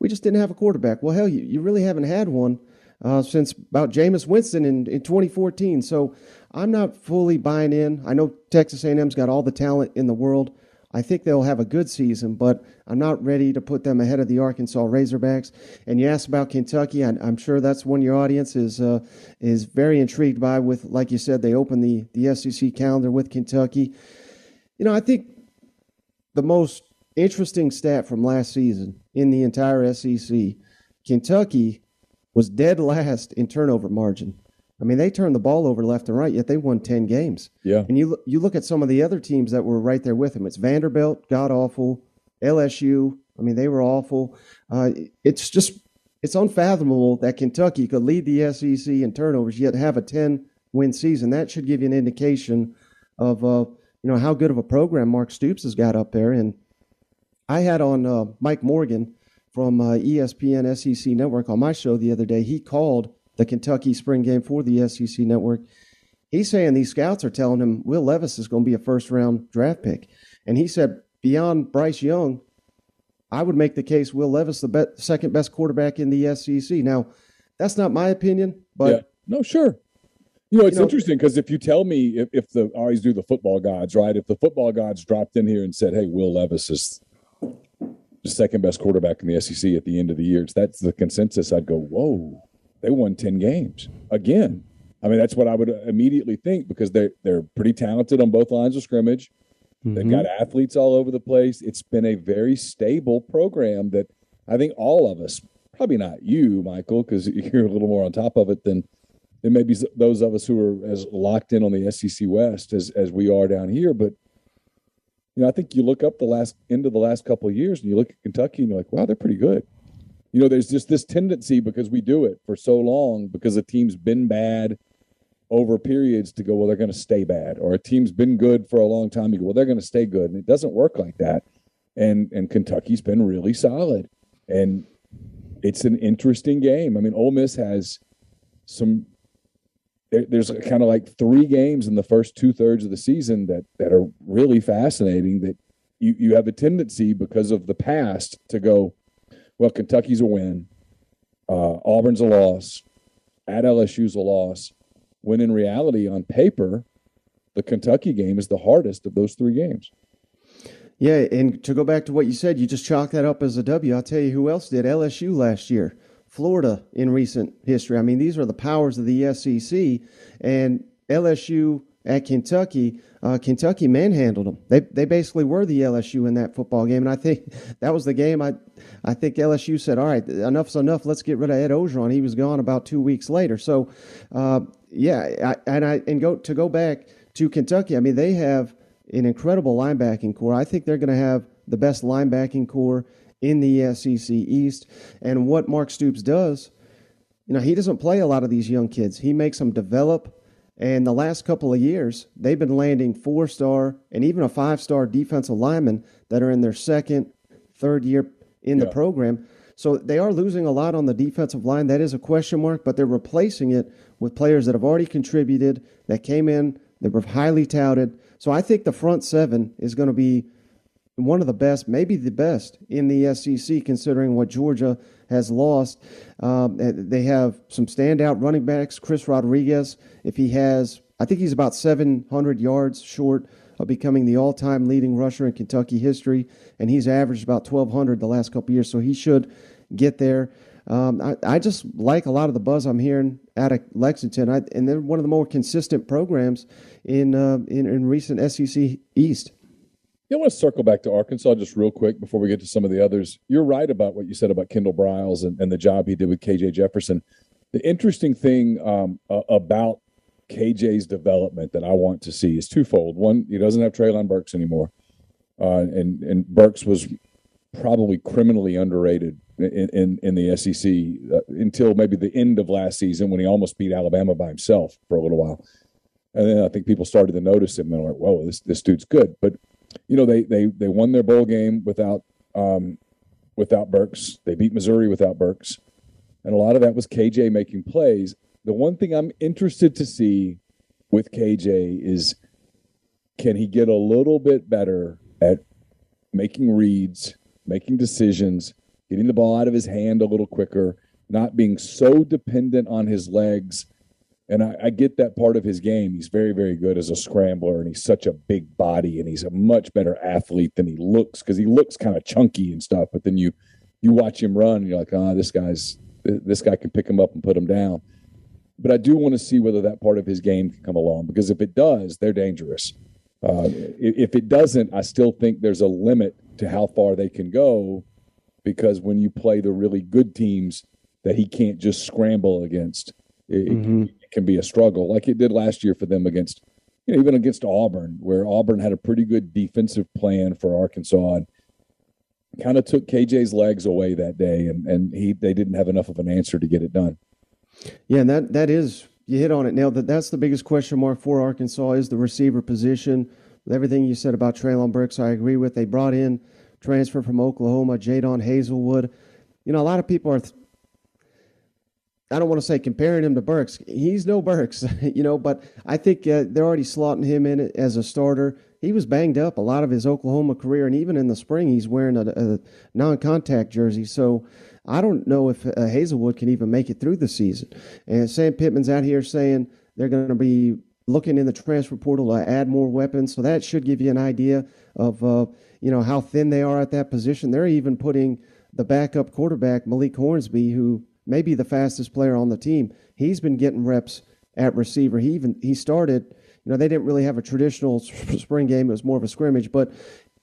We just didn't have a quarterback. Well, hell, you, you really haven't had one uh, since about Jameis Winston in, in twenty fourteen. So I'm not fully buying in. I know Texas A and M's got all the talent in the world. I think they'll have a good season, but I'm not ready to put them ahead of the Arkansas Razorbacks. And you asked about Kentucky. I'm sure that's one your audience is uh, is very intrigued by with, like you said, they opened the, the S E C calendar with Kentucky. You know, I think the most interesting stat from last season in the entire S E C, Kentucky was dead last in turnover margin. I mean, they turned the ball over left and right, yet they won ten games. Yeah. And you you look at some of the other teams that were right there with them. It's Vanderbilt, god-awful, L S U. I mean, they were awful. Uh, it's just it's unfathomable that Kentucky could lead the S E C in turnovers, yet have a ten-win season. That should give you an indication of, uh, you know, how good of a program Mark Stoops has got up there. And I had on uh, Mike Morgan from uh, E S P N S E C Network on my show the other day. He called the Kentucky spring game for the S E C Network. He's saying these scouts are telling him Will Levis is going to be a first-round draft pick. And he said, beyond Bryce Young, I would make the case Will Levis the be- second-best quarterback in the S E C. Now, that's not my opinion, but yeah. No, sure. You know, it's you know, interesting because if you tell me, if, if the I always do the football gods, right, if the football gods dropped in here and said, hey, Will Levis is the second-best quarterback in the S E C at the end of the year, if that's the consensus, I'd go, whoa. They won ten games again. I mean, that's what I would immediately think because they're, they're pretty talented on both lines of scrimmage. Mm-hmm. They've got athletes all over the place. It's been a very stable program that I think all of us, probably not you, Michael, because you're a little more on top of it than, than maybe those of us who are as locked in on the S E C West as, as we are down here. But, you know, I think you look up the last end of the last couple of years and you look at Kentucky and you're like, wow, they're pretty good. You know, there's just this tendency because we do it for so long because a team's been bad over periods to go, well, they're going to stay bad. Or a team's been good for a long time. You go, well, they're going to stay good. And it doesn't work like that. And and Kentucky's been really solid. And it's an interesting game. I mean, Ole Miss has some there, – there's kind of like three games in the first two-thirds of the season that, that are really fascinating that you, you have a tendency because of the past to go, well, Kentucky's a win. Uh, Auburn's a loss. At L S U's a loss. When in reality, on paper, the Kentucky game is the hardest of those three games. Yeah, and to go back to what you said, you just chalk that up as a W. I'll tell you who else did. L S U last year. Florida in recent history. I mean, these are the powers of the S E C. And L S U at Kentucky, uh, Kentucky manhandled them. They they basically were the L S U in that football game, and I think that was the game I I think L S U said, all right, enough's enough, let's get rid of Ed Ogeron. He was gone about two weeks later. So, uh, yeah, I, and I and go to go back to Kentucky, I mean, they have an incredible linebacking core. I think they're going to have the best linebacking core in the S E C East. And what Mark Stoops does, you know, he doesn't play a lot of these young kids. He makes them develop. And the last couple of years, they've been landing four-star and even a five-star defensive lineman that are in their second, third year in yeah. the program. So they are losing a lot on the defensive line. That is a question mark, but they're replacing it with players that have already contributed, that came in, that were highly touted. So I think the front seven is going to be one of the best, maybe the best in the S E C, considering what Georgia has lost. Um, they have some standout running backs. Chris Rodriguez, if he has, I think he's about seven hundred yards short of becoming the all-time leading rusher in Kentucky history, and he's averaged about twelve hundred the last couple of years, so he should get there. Um, I, I just like a lot of the buzz I'm hearing out of Lexington, I, and they're one of the more consistent programs in uh, in, in recent S E C East. I want to circle back to Arkansas just real quick before we get to some of the others. You're right about what you said about Kendall Briles and, and the job he did with K J Jefferson. The interesting thing um, uh, about K J's development that I want to see is twofold. One, he doesn't have Treylon Burks anymore, uh, and and Burks was probably criminally underrated in, in, in the S E C uh, until maybe the end of last season when he almost beat Alabama by himself for a little while. And then I think people started to notice him and were like, whoa, this, this dude's good. But you know, they they they won their bowl game without um, without Burks. They beat Missouri without Burks. And a lot of that was K J making plays. The one thing I'm interested to see with K J is, can he get a little bit better at making reads, making decisions, getting the ball out of his hand a little quicker, not being so dependent on his legs. And I, I get that part of his game. He's very, very good as a scrambler, and he's such a big body, and he's a much better athlete than he looks, because he looks kind of chunky and stuff. But then you you watch him run, and you're like, ah, oh, this guy's this guy can pick him up and put him down. But I do want to see whether that part of his game can come along, because if it does, they're dangerous. Uh, if it doesn't, I still think there's a limit to how far they can go, because when you play the really good teams that he can't just scramble against, It, mm-hmm. it, it can be a struggle, like it did last year for them against, you know, even against Auburn, where Auburn had a pretty good defensive plan for Arkansas and kind of took K J's legs away that day, and and he they didn't have enough of an answer to get it done. Yeah, and that that is you hit on it. Now that that's the biggest question mark for Arkansas is the receiver position. With everything you said about Treylon Burks, I agree with. They brought in transfer from Oklahoma, Jadon Hazelwood. You know, a lot of people are. Th- I don't want to say comparing him to Burks. He's no Burks, you know, but I think uh, they're already slotting him in as a starter. He was banged up a lot of his Oklahoma career, and even in the spring he's wearing a, a non-contact jersey. So I don't know if uh, Hazelwood can even make it through the season. And Sam Pittman's out here saying they're going to be looking in the transfer portal to add more weapons. So that should give you an idea of, uh, you know, how thin they are at that position. They're even putting the backup quarterback, Malik Hornsby, who – maybe the fastest player on the team. He's been getting reps at receiver. He even he started, you know, they didn't really have a traditional spring game. It was more of a scrimmage, but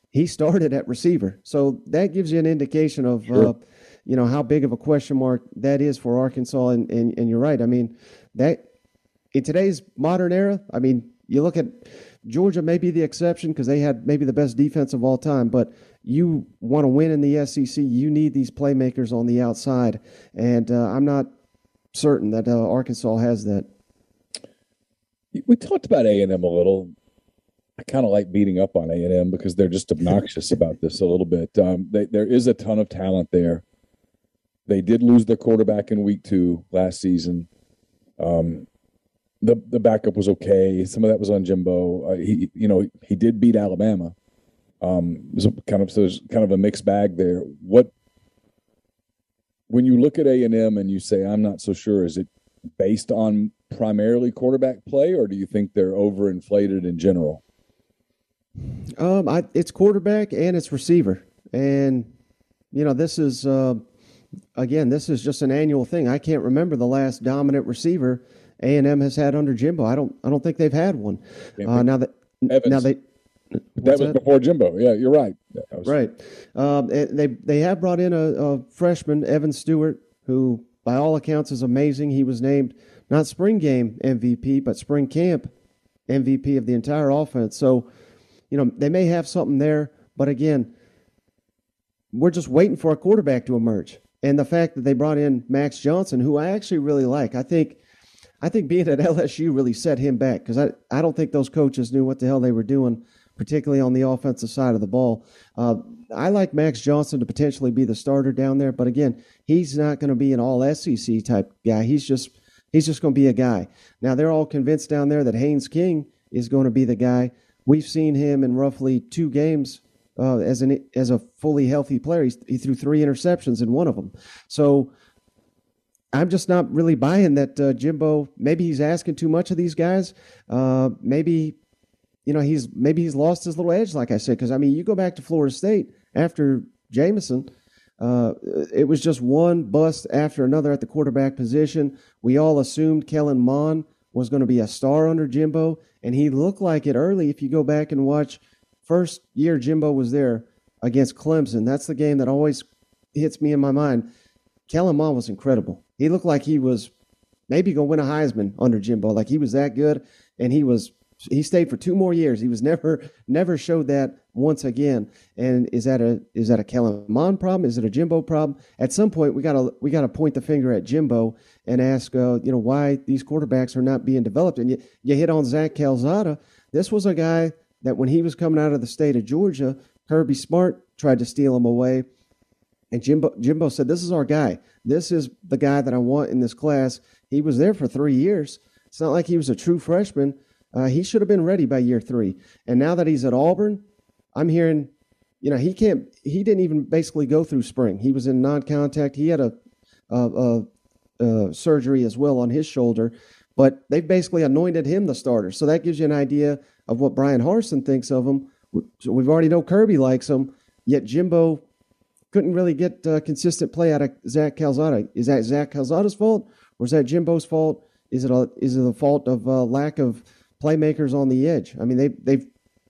he started at receiver. So that gives you an indication of, sure. uh, you know, how big of a question mark that is for Arkansas. And, and, and you're right. I mean, that in today's modern era, I mean, you look at Georgia may be the exception because they had maybe the best defense of all time, but you want to win in the S E C, you need these playmakers on the outside, and uh, I'm not certain that uh, Arkansas has that. We talked about A and M a little. I kind of like beating up on A and M because they're just obnoxious about this a little bit. Um, they, there is a ton of talent there. They did lose their quarterback in week two last season. Um The the backup was okay. Some of that was on Jimbo. Uh, he you know he did beat Alabama. Um, it was a, kind of so there's kind of a mixed bag there. What when you look at A and M and you say I'm not so sure, is it based on primarily quarterback play, or do you think they're overinflated in general? Um, I, it's quarterback and it's receiver, and you know this is uh, again this is just an annual thing. I can't remember the last dominant receiver A and M has had under Jimbo. I don't I don't think they've had one. Uh, now that Evans. now they that was that? before Jimbo. Yeah, you're right. Was, right. Um, they they have brought in a, a freshman, Evan Stewart, who by all accounts is amazing. He was named not spring game M V P, but spring camp M V P of the entire offense. So, you know, they may have something there, but again, we're just waiting for a quarterback to emerge. And the fact that they brought in Max Johnson, who I actually really like, I think I think being at L S U really set him back because I, I don't think those coaches knew what the hell they were doing, particularly on the offensive side of the ball. Uh, I like Max Johnson to potentially be the starter down there, but again, he's not going to be an all S E C type guy. He's just he's just going to be a guy. Now, they're all convinced down there that Haynes King is going to be the guy. We've seen him in roughly two games uh, as an as a fully healthy player. He, he threw three interceptions in one of them. So I'm just not really buying that uh, Jimbo. Maybe he's asking too much of these guys. Uh, maybe, you know, he's maybe he's lost his little edge, like I said. Because I mean, you go back to Florida State after Jameson, uh, it was just one bust after another at the quarterback position. We all assumed Kellen Mond was going to be a star under Jimbo, and he looked like it early. If you go back and watch, first year Jimbo was there against Clemson. That's the game that always hits me in my mind. Kellen Mond was incredible. He looked like he was maybe going to win a Heisman under Jimbo. Like he was that good, and he was he stayed for two more years. He was never never showed that once again. And is that a is that a Kellen Mond problem? Is it a Jimbo problem? At some point, we gotta we gotta point the finger at Jimbo and ask, uh, you know, why these quarterbacks are not being developed. And you, you hit on Zach Calzada. This was a guy that when he was coming out of the state of Georgia, Kirby Smart tried to steal him away. And Jimbo, Jimbo said, this is our guy. This is the guy that I want in this class. He was there for three years. It's not like he was a true freshman. Uh, he should have been ready by year three. And now that he's at Auburn, I'm hearing, you know, he can't, he didn't even basically go through spring. He was in non-contact. He had a, a, a, a surgery as well on his shoulder, but they've basically anointed him the starter. So that gives you an idea of what Brian Harsin thinks of him. So we've already know Kirby likes him, yet Jimbo couldn't really get uh, consistent play out of Zach Calzada. Is that Zach Calzada's fault, or is that Jimbo's fault? Is it a, is it the fault of uh, lack of playmakers on the edge? I mean, they they've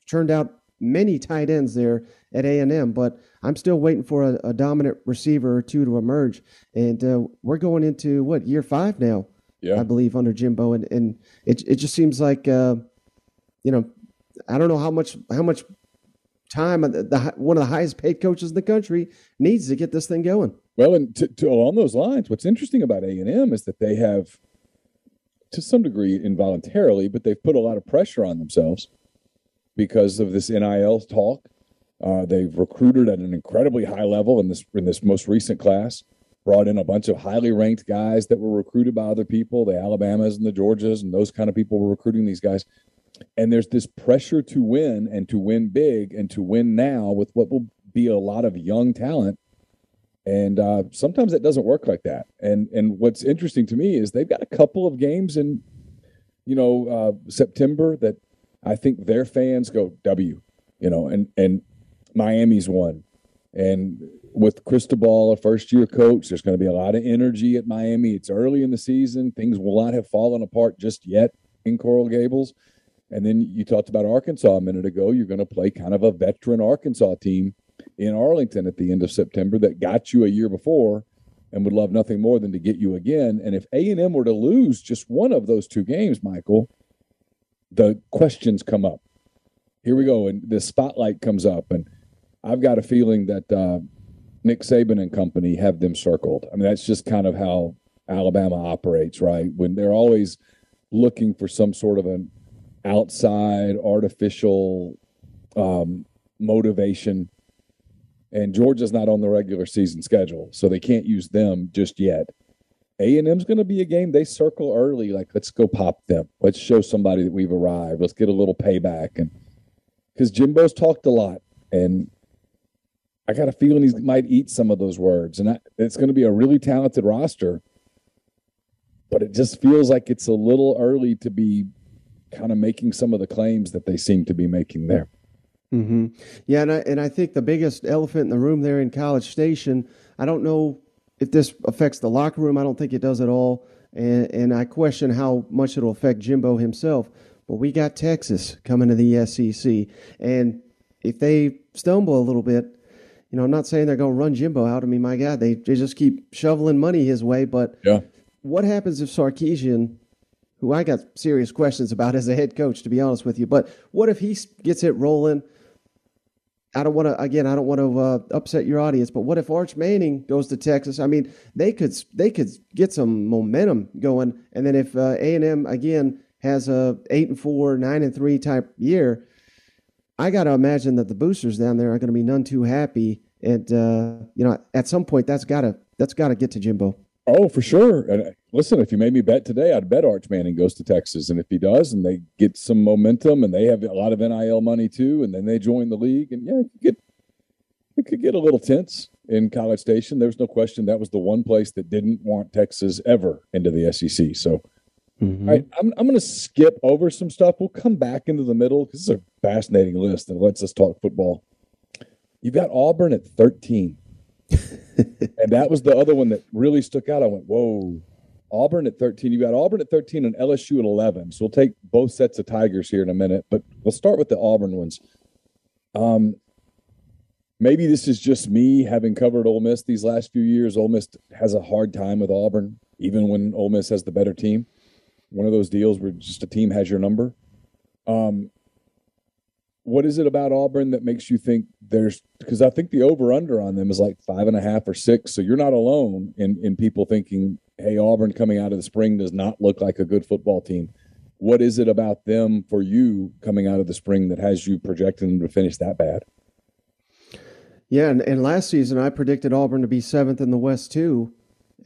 turned out many tight ends there at A and M, but I'm still waiting for a, a dominant receiver or two to emerge. And uh, we're going into what year five now, yeah. I believe, under Jimbo, and and it it just seems like uh, you know, I don't know how much how much. time, the, the, one of the highest paid coaches in the country needs to get this thing going. Well, and to, to, along those lines, what's interesting about A and M is that they have, to some degree involuntarily, but they've put a lot of pressure on themselves because of this N I L talk. Uh, they've recruited at an incredibly high level in this in this most recent class, brought in a bunch of highly ranked guys that were recruited by other people, the Alabamas and the Georgias and those kind of people were recruiting these guys. And there's this pressure to win and to win big and to win now with what will be a lot of young talent. And uh, sometimes it doesn't work like that. And and what's interesting to me is they've got a couple of games in, you know, uh, September that I think their fans go W, you know, and, and Miami's won. And with Cristobal, a first-year coach, there's going to be a lot of energy at Miami. It's early in the season. Things will not have fallen apart just yet in Coral Gables. And then you talked about Arkansas a minute ago. You're going to play kind of a veteran Arkansas team in Arlington at the end of September that got you a year before and would love nothing more than to get you again. And if A and M were to lose just one of those two games, Michael, the questions come up. Here we go, and the spotlight comes up. And I've got a feeling that uh, Nick Saban and company have them circled. I mean, that's just kind of how Alabama operates, right? When they're always looking for some sort of an outside artificial um, motivation, and Georgia's not on the regular season schedule, so they can't use them just yet. A and M's going to be a game they circle early, like let's go pop them, let's show somebody that we've arrived, let's get a little payback, and because Jimbo's talked a lot, and I got a feeling he might eat some of those words, and I, it's going to be a really talented roster, but it just feels like it's a little early to be kind of making some of the claims that they seem to be making there. Mm-hmm. Yeah, and I, and I think the biggest elephant in the room there in College Station, I don't know if this affects the locker room. I don't think it does at all. and, and I question how much it'll affect Jimbo himself. But we got Texas coming to the S E C, and if they stumble a little bit, you know, I'm not saying they're going to run Jimbo out. I mean, my God, they, they just keep shoveling money his way. But yeah. What happens if Sarkisian, who I got serious questions about as a head coach, to be honest with you, but what if he gets it rolling? I don't want to, again, I don't want to uh, upset your audience, but what if Arch Manning goes to Texas? I mean, they could they could get some momentum going, and then if uh, A and M, again, has a eight and four, nine and three type year, I got to imagine that the boosters down there are going to be none too happy. And, uh, you know, at some point, that's got to that's got to get to Jimbo. Oh, for sure. And listen, if you made me bet today, I'd bet Arch Manning goes to Texas. And if he does, and they get some momentum, and they have a lot of N I L money too, and then they join the league, and yeah, it could get, it could get a little tense in College Station. There's no question that was the one place that didn't want Texas ever into the S E C. So, mm-hmm. All right, I'm, I'm going to skip over some stuff. We'll come back into the middle because it's a fascinating list and lets us talk football. You've got Auburn at thirteen. And that was the other one that really stuck out. I went, whoa, Auburn at thirteen. You've got Auburn at thirteen and L S U at eleven. So we'll take both sets of Tigers here in a minute, but we'll start with the Auburn ones. Um, maybe this is just me having covered Ole Miss these last few years. Ole Miss has a hard time with Auburn, even when Ole Miss has the better team. One of those deals where just a team has your number. Um, what is it about Auburn that makes you think there's – because I think the over-under on them is like five and a half or six, so you're not alone in, in people thinking, hey, Auburn coming out of the spring does not look like a good football team. What is it about them for you coming out of the spring that has you projecting them to finish that bad? Yeah, and, and last season I predicted Auburn to be seventh in the West too.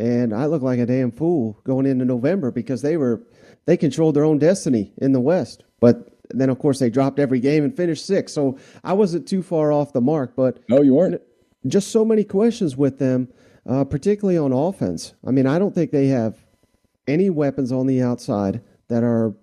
And I look like a damn fool going into November because they were they controlled their own destiny in the West. But then, of course, they dropped every game and finished sixth. So I wasn't too far off the mark. But no, you weren't. Just so many questions with them, uh, particularly on offense. I mean, I don't think they have any weapons on the outside that are,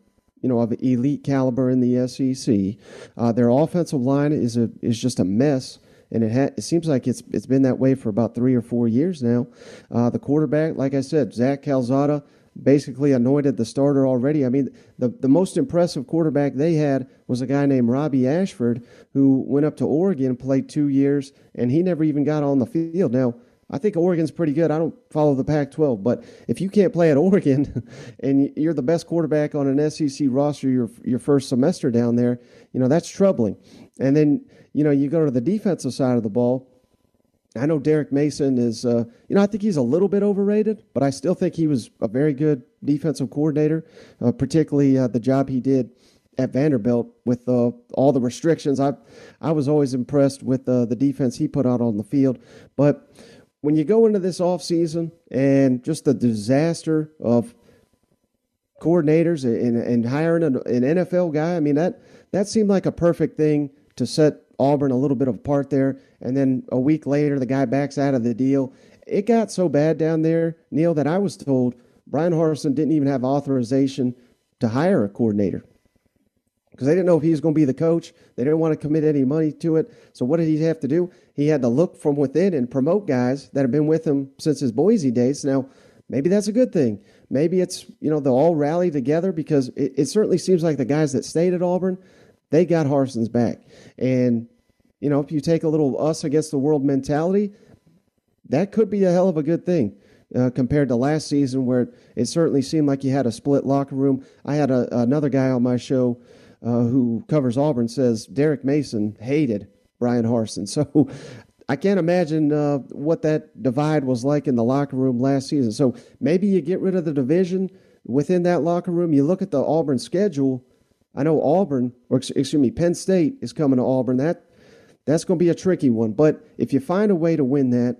you know, of elite caliber in the S E C. Uh, their offensive line is a is just a mess. And it, ha- it seems like it's it's been that way for about three or four years now. Uh, the quarterback, like I said, Zach Calzada, basically anointed the starter already. I mean, the, the most impressive quarterback they had was a guy named Robbie Ashford, who went up to Oregon, played two years, and he never even got on the field. Now, I think Oregon's pretty good. I don't follow the Pac twelve, but if you can't play at Oregon and you're the best quarterback on an S E C roster your your first semester down there, you know, that's troubling. And then, you know, you go to the defensive side of the ball. I know Derek Mason is, uh, you know, I think he's a little bit overrated, but I still think he was a very good defensive coordinator, uh, particularly uh, the job he did at Vanderbilt with uh, all the restrictions. I I was always impressed with uh, the defense he put out on the field. But when you go into this offseason and just the disaster of coordinators and, and hiring an N F L guy, I mean, that, that seemed like a perfect thing to set Auburn a little bit apart there. And then a week later, the guy backs out of the deal. It got so bad down there, Neil, that I was told Brian Harsin didn't even have authorization to hire a coordinator because they didn't know if he was going to be the coach. They didn't want to commit any money to it. So what did he have to do? He had to look from within and promote guys that have been with him since his Boise days. Now, maybe that's a good thing. Maybe it's, you know, they'll all rally together because it, it certainly seems like the guys that stayed at Auburn, they got Harsin's back. And, you know, if you take a little us against the world mentality, that could be a hell of a good thing uh, compared to last season where it, it certainly seemed like you had a split locker room. I had a, another guy on my show uh, who covers Auburn says Derek Mason hated Brian Harsin. So I can't imagine uh, what that divide was like in the locker room last season. So maybe you get rid of the division within that locker room. You look at the Auburn schedule. I know Auburn, or excuse me, Penn State is coming to Auburn. That that's going to be a tricky one. But if you find a way to win that,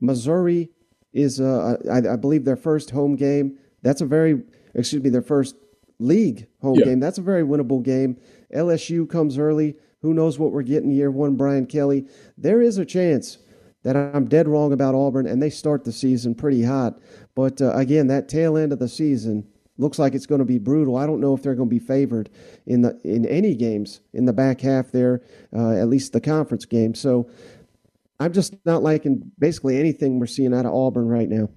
Missouri is, uh, I, I believe, their first home game. That's a very, excuse me, their first league home yeah. game. That's a very winnable game. L S U comes early. Who knows what we're getting year one, Brian Kelly. There is a chance that I'm dead wrong about Auburn, and they start the season pretty hot. But, uh, again, that tail end of the season looks like it's going to be brutal. I don't know if they're going to be favored in the in any games in the back half there, uh, at least the conference game. So I'm just not liking basically anything we're seeing out of Auburn right now.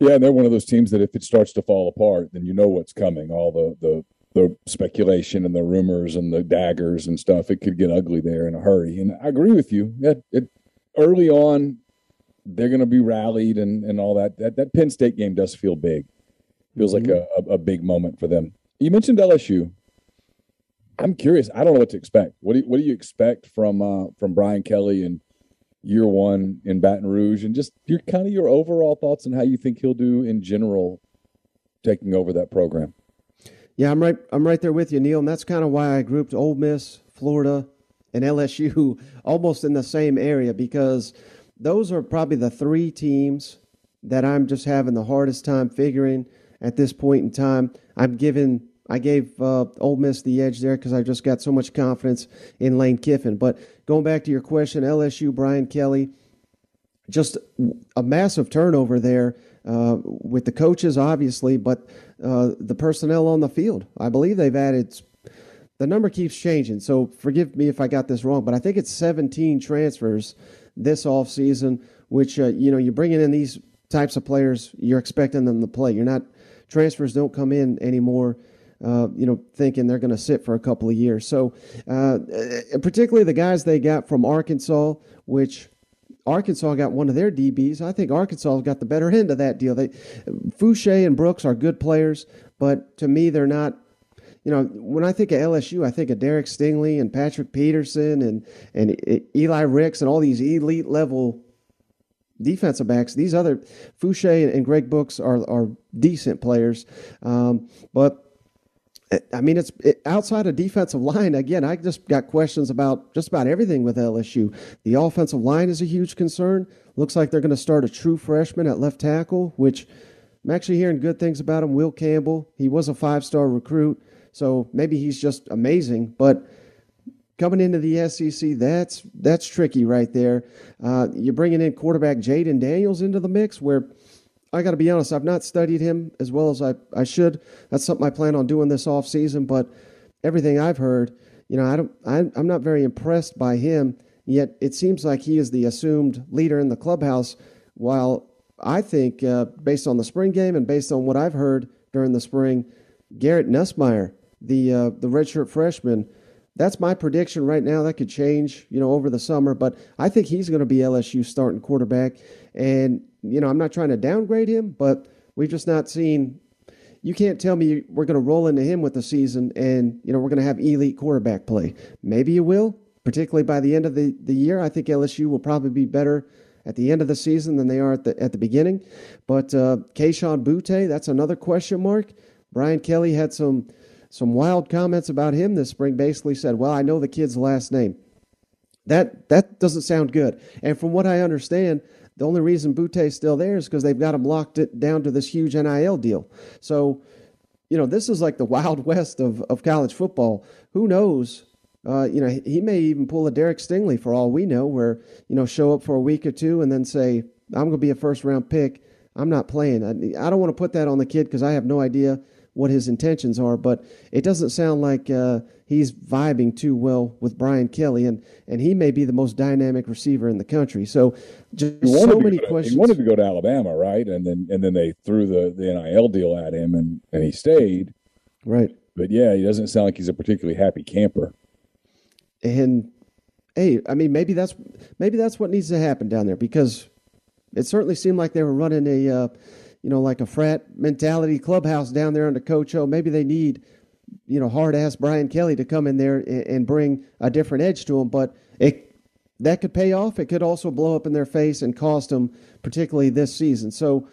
Yeah, and they're one of those teams that if it starts to fall apart, then you know what's coming. All the the the speculation and the rumors and the daggers and stuff, it could get ugly there in a hurry. And I agree with you. It, it, early on, they're going to be rallied and, and all that. that. That Penn State game does feel big. Feels mm-hmm. like a, a, a big moment for them. You mentioned L S U. I'm curious. I don't know what to expect. What do you, what do you expect from uh, from Brian Kelly and year one in Baton Rouge, and just your kind of your overall thoughts on how you think he'll do in general taking over that program? Yeah, I'm right. I'm right there with you, Neil. And that's kind of why I grouped Ole Miss, Florida, and L S U almost in the same area, because those are probably the three teams that I'm just having the hardest time figuring at this point in time. I'm giving I gave uh, Ole Miss the edge there because I just got so much confidence in Lane Kiffin. But going back to your question, L S U, Brian Kelly, just a massive turnover there uh, with the coaches, obviously, but uh, the personnel on the field. I believe they've added – the number keeps changing, so forgive me if I got this wrong, but I think it's seventeen transfers this offseason, which, uh, you know, you're bringing in these types of players, you're expecting them to play. You're not – transfers don't come in anymore. Uh, you know, thinking they're going to sit for a couple of years. So uh, particularly the guys they got from Arkansas, which Arkansas got one of their D Bs. I think Arkansas got the better end of that deal. They, Fouché and Brooks are good players, but to me they're not, you know, when I think of L S U, I think of Derek Stingley and Patrick Peterson and, and Eli Ricks and all these elite level defensive backs. These other, Fouché and Greg Brooks are, are decent players, um, but I mean, it's it, outside of defensive line. Again, I just got questions about just about everything with L S U. The offensive line is a huge concern. Looks like they're going to start a true freshman at left tackle, which I'm actually hearing good things about him. Will Campbell, he was a five-star recruit, so maybe he's just amazing. But coming into the S E C, that's that's tricky right there. Uh, you're bringing in quarterback Jayden Daniels into the mix, where I got to be honest, I've not studied him as well as I, I should. That's something I plan on doing this offseason, but everything I've heard, you know, I don't, I, I'm not very impressed by him, yet it seems like he is the assumed leader in the clubhouse, while I think, uh, based on the spring game and based on what I've heard during the spring, Garrett Nussmeier, the uh, the redshirt freshman, that's my prediction right now. That could change, you know, over the summer, but I think he's going to be L S U's starting quarterback. And you know, I'm not trying to downgrade him, but we've just not seen – you can't tell me we're going to roll into him with the season and, you know, we're going to have elite quarterback play. Maybe you will, particularly by the end of the, the year. I think L S U will probably be better at the end of the season than they are at the at the beginning. But uh, Kayshon Butte, that's another question mark. Brian Kelly had some some wild comments about him this spring, basically said, well, I know the kid's last name. That that doesn't sound good. And from what I understand – the only reason Butte's still there is because they've got him locked it down to this huge N I L deal. So, you know, this is like the Wild West of, of college football. Who knows? Uh, you know, he, he may even pull a Derek Stingley for all we know, where, you know, show up for a week or two and then say, I'm going to be a first-round pick. I'm not playing. I, I don't want to put that on the kid because I have no idea what his intentions are, but it doesn't sound like uh, he's vibing too well with Brian Kelly, and and he may be the most dynamic receiver in the country. So just so many to, questions. He wanted to go to Alabama, right? And then and then they threw the, the N I L deal at him, and, and he stayed. Right. But, yeah, he doesn't sound like he's a particularly happy camper. And, hey, I mean, maybe that's maybe that's what needs to happen down there, because it certainly seemed like they were running a uh, – you know, like a frat mentality clubhouse down there under Coach O. Maybe they need, you know, hard-ass Brian Kelly to come in there and bring a different edge to him. But it, that could pay off. It could also blow up in their face and cost them, particularly this season. So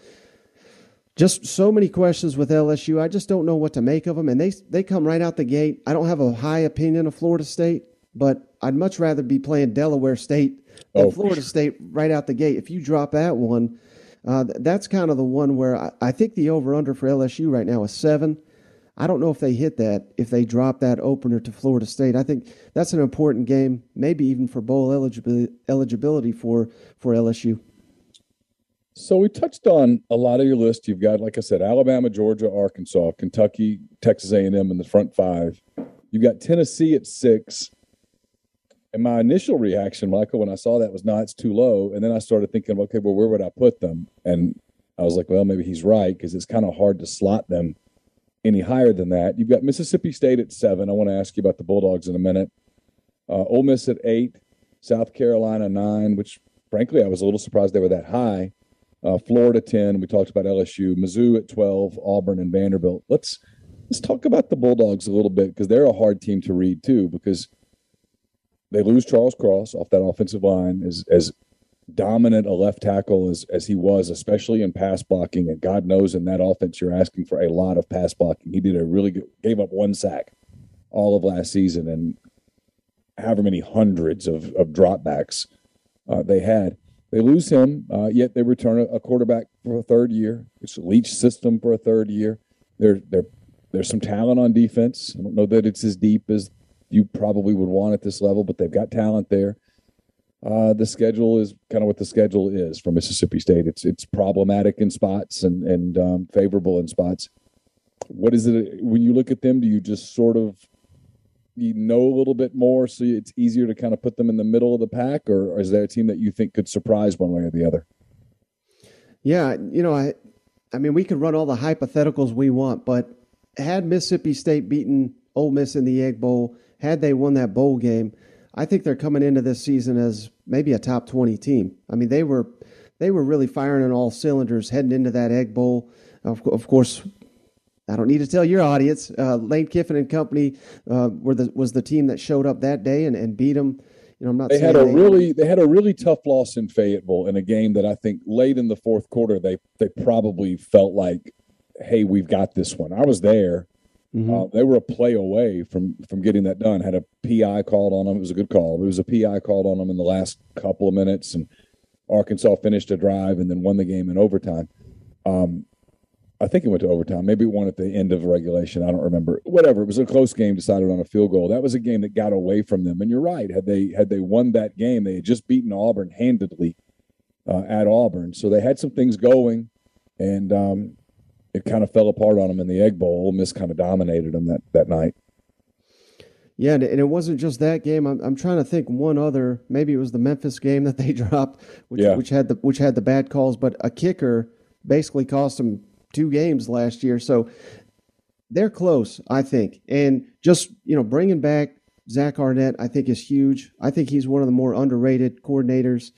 just so many questions with L S U. I just don't know what to make of them. And they they come right out the gate. I don't have a high opinion of Florida State, but I'd much rather be playing Delaware State than oh, Florida State right out the gate. If you drop that one, Uh, that's kind of the one where I, I think the over-under for L S U right now is seven. I don't know if they hit that, if they drop that opener to Florida State. I think that's an important game, maybe even for bowl eligibility, eligibility for, for L S U. So we touched on a lot of your list. You've got, like I said, Alabama, Georgia, Arkansas, Kentucky, Texas A and M in the front five. You've got Tennessee at six. And my initial reaction, Michael, when I saw that was, no, it's too low. And then I started thinking, okay, well, where would I put them? And I was like, well, maybe he's right, because it's kind of hard to slot them any higher than that. You've got Mississippi State at seven. I want to ask you about the Bulldogs in a minute. Uh, Ole Miss at eight. South Carolina nine, which, frankly, I was a little surprised they were that high. Uh, Florida ten. We talked about L S U. Mizzou at twelve. Auburn and Vanderbilt. Let's let's talk about the Bulldogs a little bit, because they're a hard team to read, too, because they lose Charles Cross off that offensive line, as as dominant a left tackle as, as he was, especially in pass blocking. And God knows in that offense you're asking for a lot of pass blocking. He did a really good – gave up one sack all of last season and however many hundreds of, of dropbacks uh, they had. They lose him, uh, yet they return a quarterback for a third year. It's a Leach system for a third year. They're, they're, there's some talent on defense. I don't know that it's as deep as you probably would want at this level, but they've got talent there. Uh, the schedule is kind of what the schedule is for Mississippi State. It's it's problematic in spots and, and um, favorable in spots. What is it when you look at them? Do you just sort of you know a little bit more so it's easier to kind of put them in the middle of the pack, or, or is there a team that you think could surprise one way or the other? Yeah, you know, I, I mean, we can run all the hypotheticals we want, but had Mississippi State beaten Ole Miss in the Egg Bowl, had they won that bowl game, I think they're coming into this season as maybe a top twenty team. I mean, they were they were really firing on all cylinders heading into that Egg Bowl. Of, of course, I don't need to tell your audience, uh, Lane Kiffin and company uh, were the, was the team that showed up that day and, and beat them. You know, I'm not they saying had a they, really they had a really tough loss in Fayetteville in a game that I think late in the fourth quarter they they probably felt like, hey, we've got this one. I was there. Mm-hmm. Uh, they were a play away from, from getting that done. Had a P I called on them. It was a good call. It was a P I called on them in the last couple of minutes, and Arkansas finished a drive and then won the game in overtime. Um, I think it went to overtime. Maybe it won at the end of regulation. I don't remember. Whatever. It was a close game decided on a field goal. That was a game that got away from them. And you're right. Had they had they won that game, they had just beaten Auburn handedly uh, at Auburn. So they had some things going, and um, – it kind of fell apart on them in the Egg Bowl. Ole Miss kind of dominated them that, that night. Yeah, and it wasn't just that game. I'm, I'm trying to think one other. Maybe it was the Memphis game that they dropped, which, yeah. which had the which had the bad calls. But a kicker basically cost them two games last year. So they're close, I think. And just you know, bringing back Zach Arnett, I think, is huge. I think he's one of the more underrated coordinators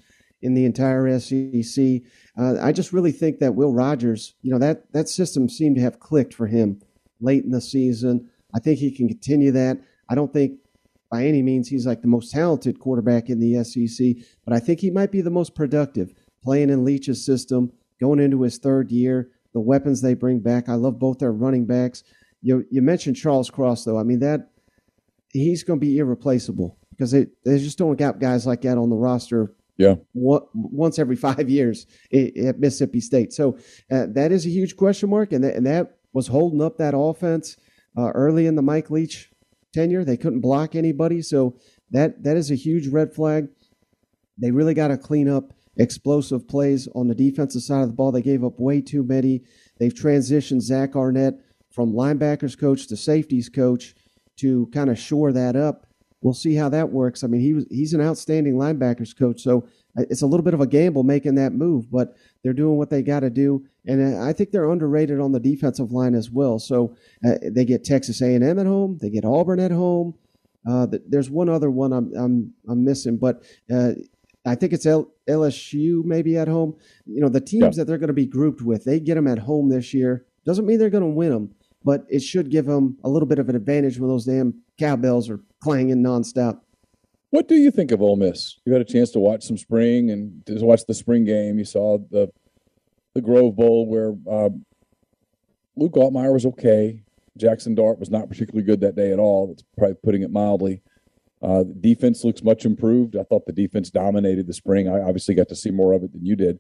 in the entire S E C. Uh, I just really think that Will Rogers, you know, that, that system seemed to have clicked for him late in the season. I think he can continue that. I don't think by any means he's like the most talented quarterback in the S E C, but I think he might be the most productive playing in Leach's system, going into his third year, the weapons they bring back. I love both their running backs. You you mentioned Charles Cross, though. I mean, that he's going to be irreplaceable because they, they just don't got guys like that on the roster. Yeah, once every five years at Mississippi State. So uh, that is a huge question mark, and that, and that was holding up that offense uh, early in the Mike Leach tenure. They couldn't block anybody, so that that is a huge red flag. They really got to clean up explosive plays on the defensive side of the ball. They gave up way too many. They've transitioned Zach Arnett from linebackers coach to safeties coach to kind of shore that up. We'll see how that works. I mean, he was, he's an outstanding linebackers coach, so it's a little bit of a gamble making that move, but they're doing what they got to do, and I think they're underrated on the defensive line as well. So uh, they get Texas A and M at home. They get Auburn at home. Uh, there's one other one I'm I'm, I'm missing, but uh, I think it's L- LSU maybe at home. You know, the teams yeah. that they're going to be grouped with, they get them at home this year. Doesn't mean they're going to win them, but it should give them a little bit of an advantage when those damn cowbells are clanging nonstop. What do you think of Ole Miss? You had a chance to watch some spring and to watch the spring game. You saw the the Grove Bowl where uh, Luke Altmaier was okay. Jackson Dart was not particularly good that day at all. That's probably putting it mildly. Uh, the defense looks much improved. I thought the defense dominated the spring. I obviously got to see more of it than you did.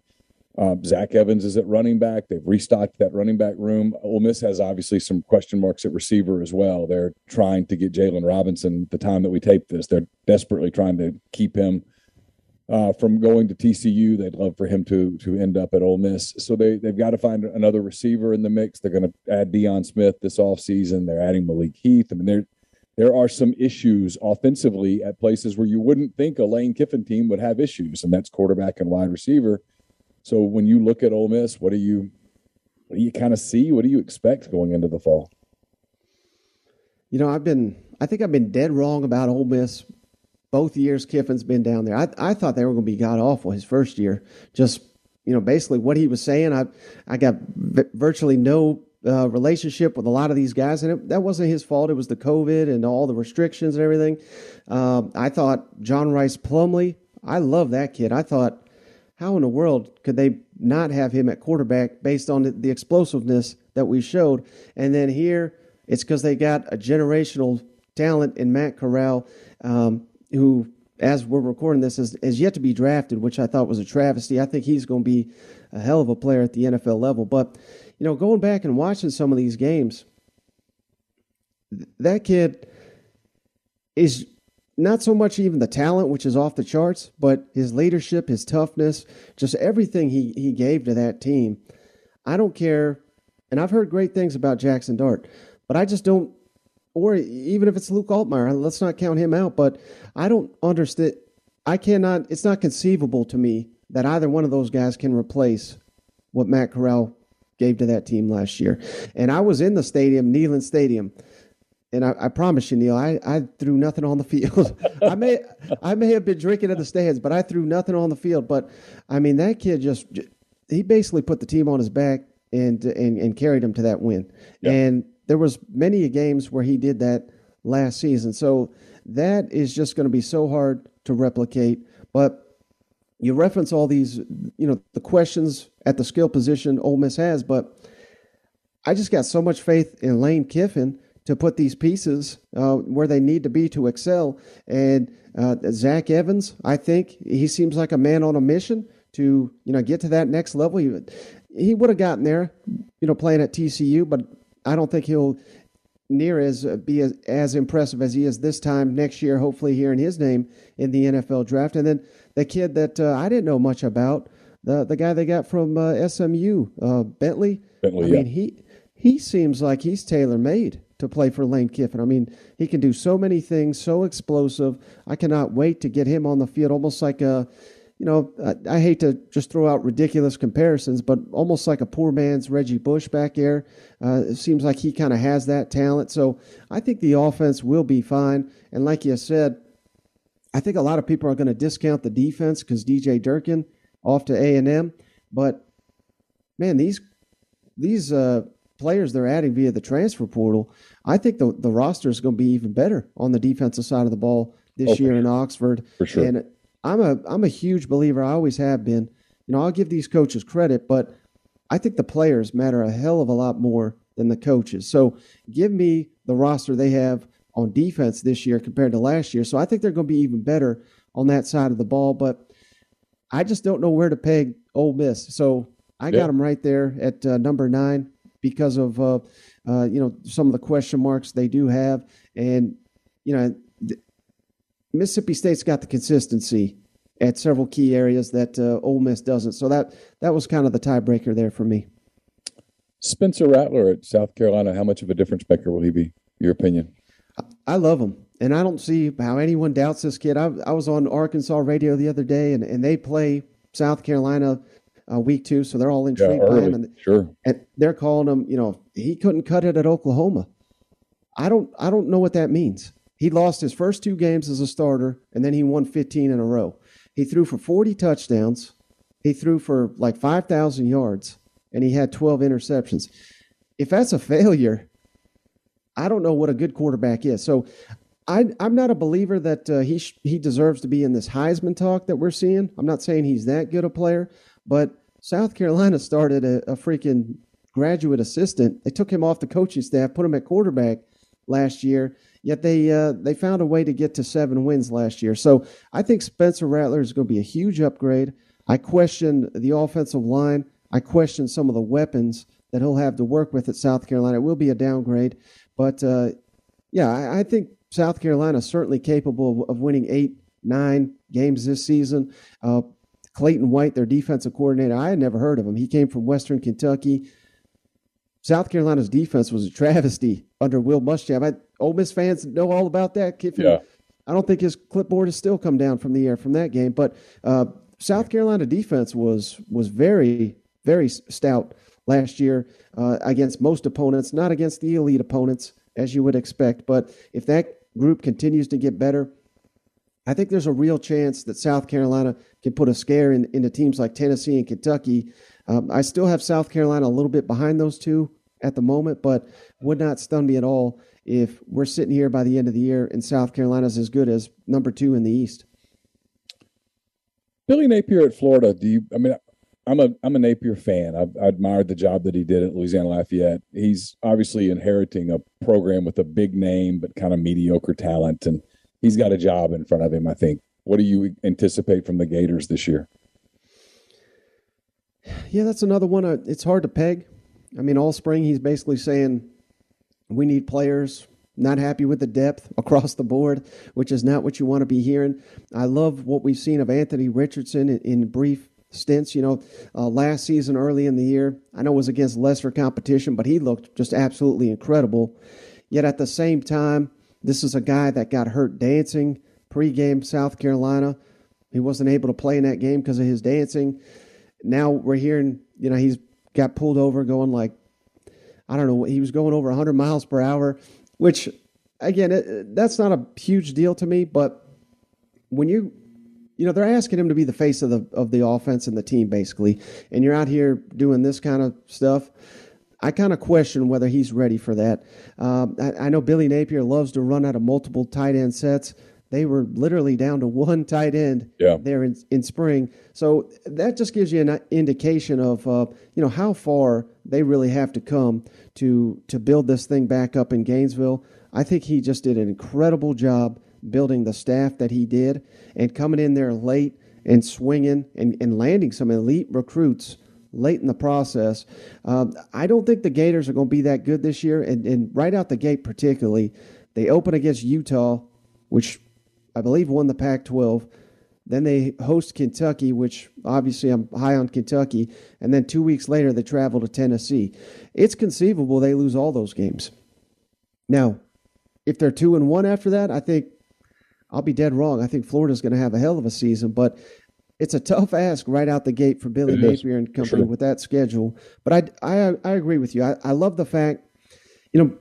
Um, Zach Evans is at running back. They've restocked that running back room. Ole Miss has obviously some question marks at receiver as well. They're trying to get Jalen Robinson at the time that we tape this. They're desperately trying to keep him uh, from going to T C U. They'd love for him to to end up at Ole Miss. So they, they've got to find another receiver in the mix. They're going to add Deion Smith this offseason. They're adding Malik Heath. I mean, there, there are some issues offensively at places where you wouldn't think a Lane Kiffin team would have issues, and that's quarterback and wide receiver. So when you look at Ole Miss, what do you what do you kind of see? What do you expect going into the fall? You know, I've been I think I've been dead wrong about Ole Miss both years Kiffin's been down there. I I thought they were going to be god awful his first year. Just, you know, basically what he was saying, I I got virtually no uh, relationship with a lot of these guys, and it, that wasn't his fault. It was the COVID and all the restrictions and everything. Um, I thought John Rice Plumley, I love that kid. I thought, how in the world could they not have him at quarterback based on the, the explosiveness that we showed? And then here, it's because they got a generational talent in Matt Corral, um, who, as we're recording this, is, is yet to be drafted, which I thought was a travesty. I think he's going to be a hell of a player at the N F L level. But, you know, going back and watching some of these games, th- that kid is not so much even the talent, which is off the charts, but his leadership, his toughness, just everything he, he gave to that team. I don't care, and I've heard great things about Jackson Dart, but I just don't, or even if it's Luke Altmaier, let's not count him out, but I don't understand. I cannot, it's not conceivable to me that either one of those guys can replace what Matt Corral gave to that team last year. And I was in the stadium, Neyland Stadium, and I, I promise you, Neil, I, I threw nothing on the field. I may I may have been drinking at the stands, but I threw nothing on the field. But, I mean, that kid just, he basically put the team on his back and and, and carried him to that win. Yeah. And there was many games where he did that last season. So that is just going to be so hard to replicate. But you reference all these, you know, the questions at the skill position Ole Miss has, but I just got so much faith in Lane Kiffin to put these pieces uh, where they need to be to excel. And uh, Zach Evans, I think he seems like a man on a mission to, you know, get to that next level. He, he would have gotten there, you know, playing at T C U, but I don't think he'll near as uh, be as, as impressive as he is this time next year, hopefully hearing his name in the N F L draft. And then the kid that uh, I didn't know much about, the the guy they got from uh, S M U, uh, Bentley. Bentley, I yeah. mean, he he seems like he's tailor-made to play for Lane Kiffin. I mean, he can do so many things, so explosive. I cannot wait to get him on the field, almost like a, you know, I, I hate to just throw out ridiculous comparisons, but almost like a poor man's Reggie Bush back there. Uh, it seems like he kind of has that talent. So I think the offense will be fine. And like you said, I think a lot of people are going to discount the defense because D J Durkin off to A and M. But, man, these these uh, – players they're adding via the transfer portal, I think the the roster is going to be even better on the defensive side of the ball this okay. year in Oxford. For sure. And I'm a I'm a huge believer. I always have been. You know, I'll give these coaches credit, but I think the players matter a hell of a lot more than the coaches. So give me the roster they have on defense this year compared to last year. So I think they're going to be even better on that side of the ball. But I just don't know where to peg Ole Miss. So I yeah. got them right there at uh, number nine. Because of uh, uh, you know, some of the question marks they do have, and you know, th- Mississippi State's got the consistency at several key areas that uh, Ole Miss doesn't. So that that was kind of the tiebreaker there for me. Spencer Rattler at South Carolina, how much of a difference maker will he be? Your opinion? I, I love him, and I don't see how anyone doubts this kid. I, I was on Arkansas radio the other day, and, and they play South Carolina. Uh, week two, so they're all intrigued yeah, by him. And, sure. and they're calling him, you know, he couldn't cut it at Oklahoma. I don't I don't know what that means. He lost his first two games as a starter, and then he won fifteen in a row. He threw for forty touchdowns. He threw for like five thousand yards, and he had twelve interceptions. If that's a failure, I don't know what a good quarterback is. So I, I'm not a believer that uh, he sh- he deserves to be in this Heisman talk that we're seeing. I'm not saying he's that good a player, but South Carolina started a, a freaking graduate assistant. They took him off the coaching staff, put him at quarterback last year, yet they uh, they found a way to get to seven wins last year. So I think Spencer Rattler is going to be a huge upgrade. I question the offensive line. I question some of the weapons that he'll have to work with at South Carolina. It will be a downgrade. But, uh, yeah, I, I think South Carolina is certainly capable of, of winning eight, nine games this season. Uh Clayton White, their defensive coordinator, I had never heard of him. He came from Western Kentucky. South Carolina's defense was a travesty under Will Muschamp. I, Ole Miss fans know all about that. Kiffin, yeah. I don't think his clipboard has still come down from the air from that game. But uh, South Carolina defense was was very, very stout last year uh, against most opponents, not against the elite opponents, as you would expect. But if that group continues to get better, I think there's a real chance that South Carolina can put a scare in, into teams like Tennessee and Kentucky. Um, I still have South Carolina a little bit behind those two at the moment, but would not stun me at all if we're sitting here by the end of the year and South Carolina's as good as number two in the East. Billy Napier at Florida, do you, I mean, I'm a, I'm a Napier fan. I've, I admired the job that he did at Louisiana Lafayette. He's obviously inheriting a program with a big name, but kind of mediocre talent, and he's got a job in front of him, I think. What do you anticipate from the Gators this year? Yeah, that's another one. I, it's hard to peg. I mean, all spring he's basically saying we need players, not happy with the depth across the board, which is not what you want to be hearing. I love what we've seen of Anthony Richardson in, in brief stints. You know, uh, last season early in the year, I know it was against lesser competition, but he looked just absolutely incredible. Yet at the same time, this is a guy that got hurt dancing pregame South Carolina. He wasn't able to play in that game because of his dancing. Now we're hearing, you know, he's got pulled over going like, I don't know, he was going over one hundred miles per hour, which, again, it, that's not a huge deal to me. But when you, you know, they're asking him to be the face of the of the offense and the team, basically, and you're out here doing this kind of stuff, I kind of question whether he's ready for that. Um, I, I know Billy Napier loves to run out of multiple tight end sets. They were literally down to one tight end yeah. there in, in spring. So that just gives you an indication of, uh, you know, how far they really have to come to to build this thing back up in Gainesville. I think he just did an incredible job building the staff that he did and coming in there late and swinging and, and landing some elite recruits late in the process. Um, I don't think the Gators are going to be that good this year. And, and right out the gate particularly, they open against Utah, which – I believe won the Pac twelve. Then they host Kentucky, which obviously I'm high on Kentucky. And then two weeks later, they travel to Tennessee. It's conceivable they lose all those games. Now, if they're two and one after that, I think I'll be dead wrong. I think Florida's going to have a hell of a season, but it's a tough ask right out the gate for Billy Napier and company sure. with that schedule. But I, I, I agree with you. I, I love the fact, you know,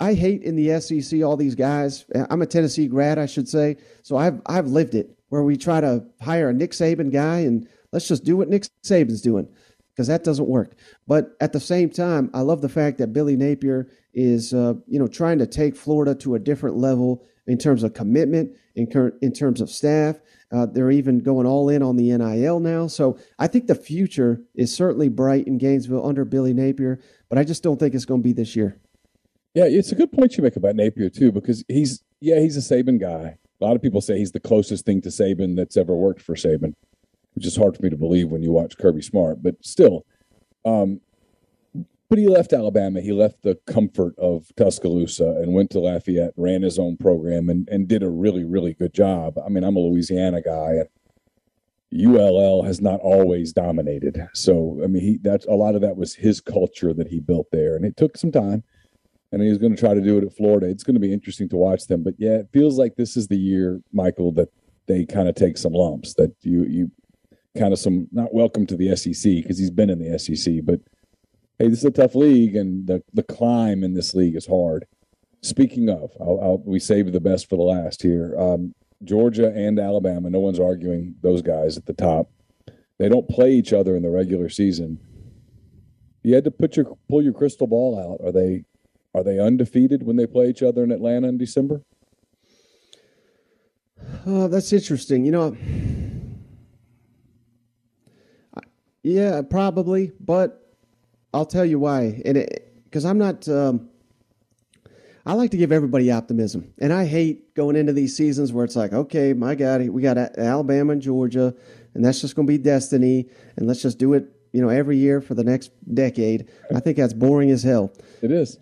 I hate in the S E C all these guys. I'm a Tennessee grad, I should say, so I've I've lived it, where we try to hire a Nick Saban guy and let's just do what Nick Saban's doing, because that doesn't work. But at the same time, I love the fact that Billy Napier is uh, you know trying to take Florida to a different level in terms of commitment, in, cur- in terms of staff. Uh, they're even going all in on the N I L now. So I think the future is certainly bright in Gainesville under Billy Napier, but I just don't think it's going to be this year. Yeah, it's a good point you make about Napier, too, because he's, yeah, he's a Saban guy. A lot of people say he's the closest thing to Saban that's ever worked for Saban, which is hard for me to believe when you watch Kirby Smart. But still, um, but he left Alabama. He left the comfort of Tuscaloosa and went to Lafayette, ran his own program, and, and did a really, really good job. I mean, I'm a Louisiana guy, and U L L has not always dominated. So, I mean, he, that's, a lot of that was his culture that he built there, and it took some time. And he's going to try to do it at Florida. It's going to be interesting to watch them. But, yeah, it feels like this is the year, Michael, that they kind of take some lumps, that you you kind of some not welcome to the S E C, because he's been in the S E C. But, hey, this is a tough league, and the, the climb in this league is hard. Speaking of, I'll, I'll, we saved the best for the last here. Um, Georgia and Alabama, no one's arguing those guys at the top. They don't play each other in the regular season. You had to put your pull your crystal ball out. Are they – Are they undefeated when they play each other in Atlanta in December? Oh, that's interesting. You know, yeah, probably, but I'll tell you why. And because I'm not, um, I like to give everybody optimism, and I hate going into these seasons where it's like, okay, my God, we got Alabama and Georgia, and that's just going to be destiny, and let's just do it, you know, every year for the next decade. I think that's boring as hell. It is.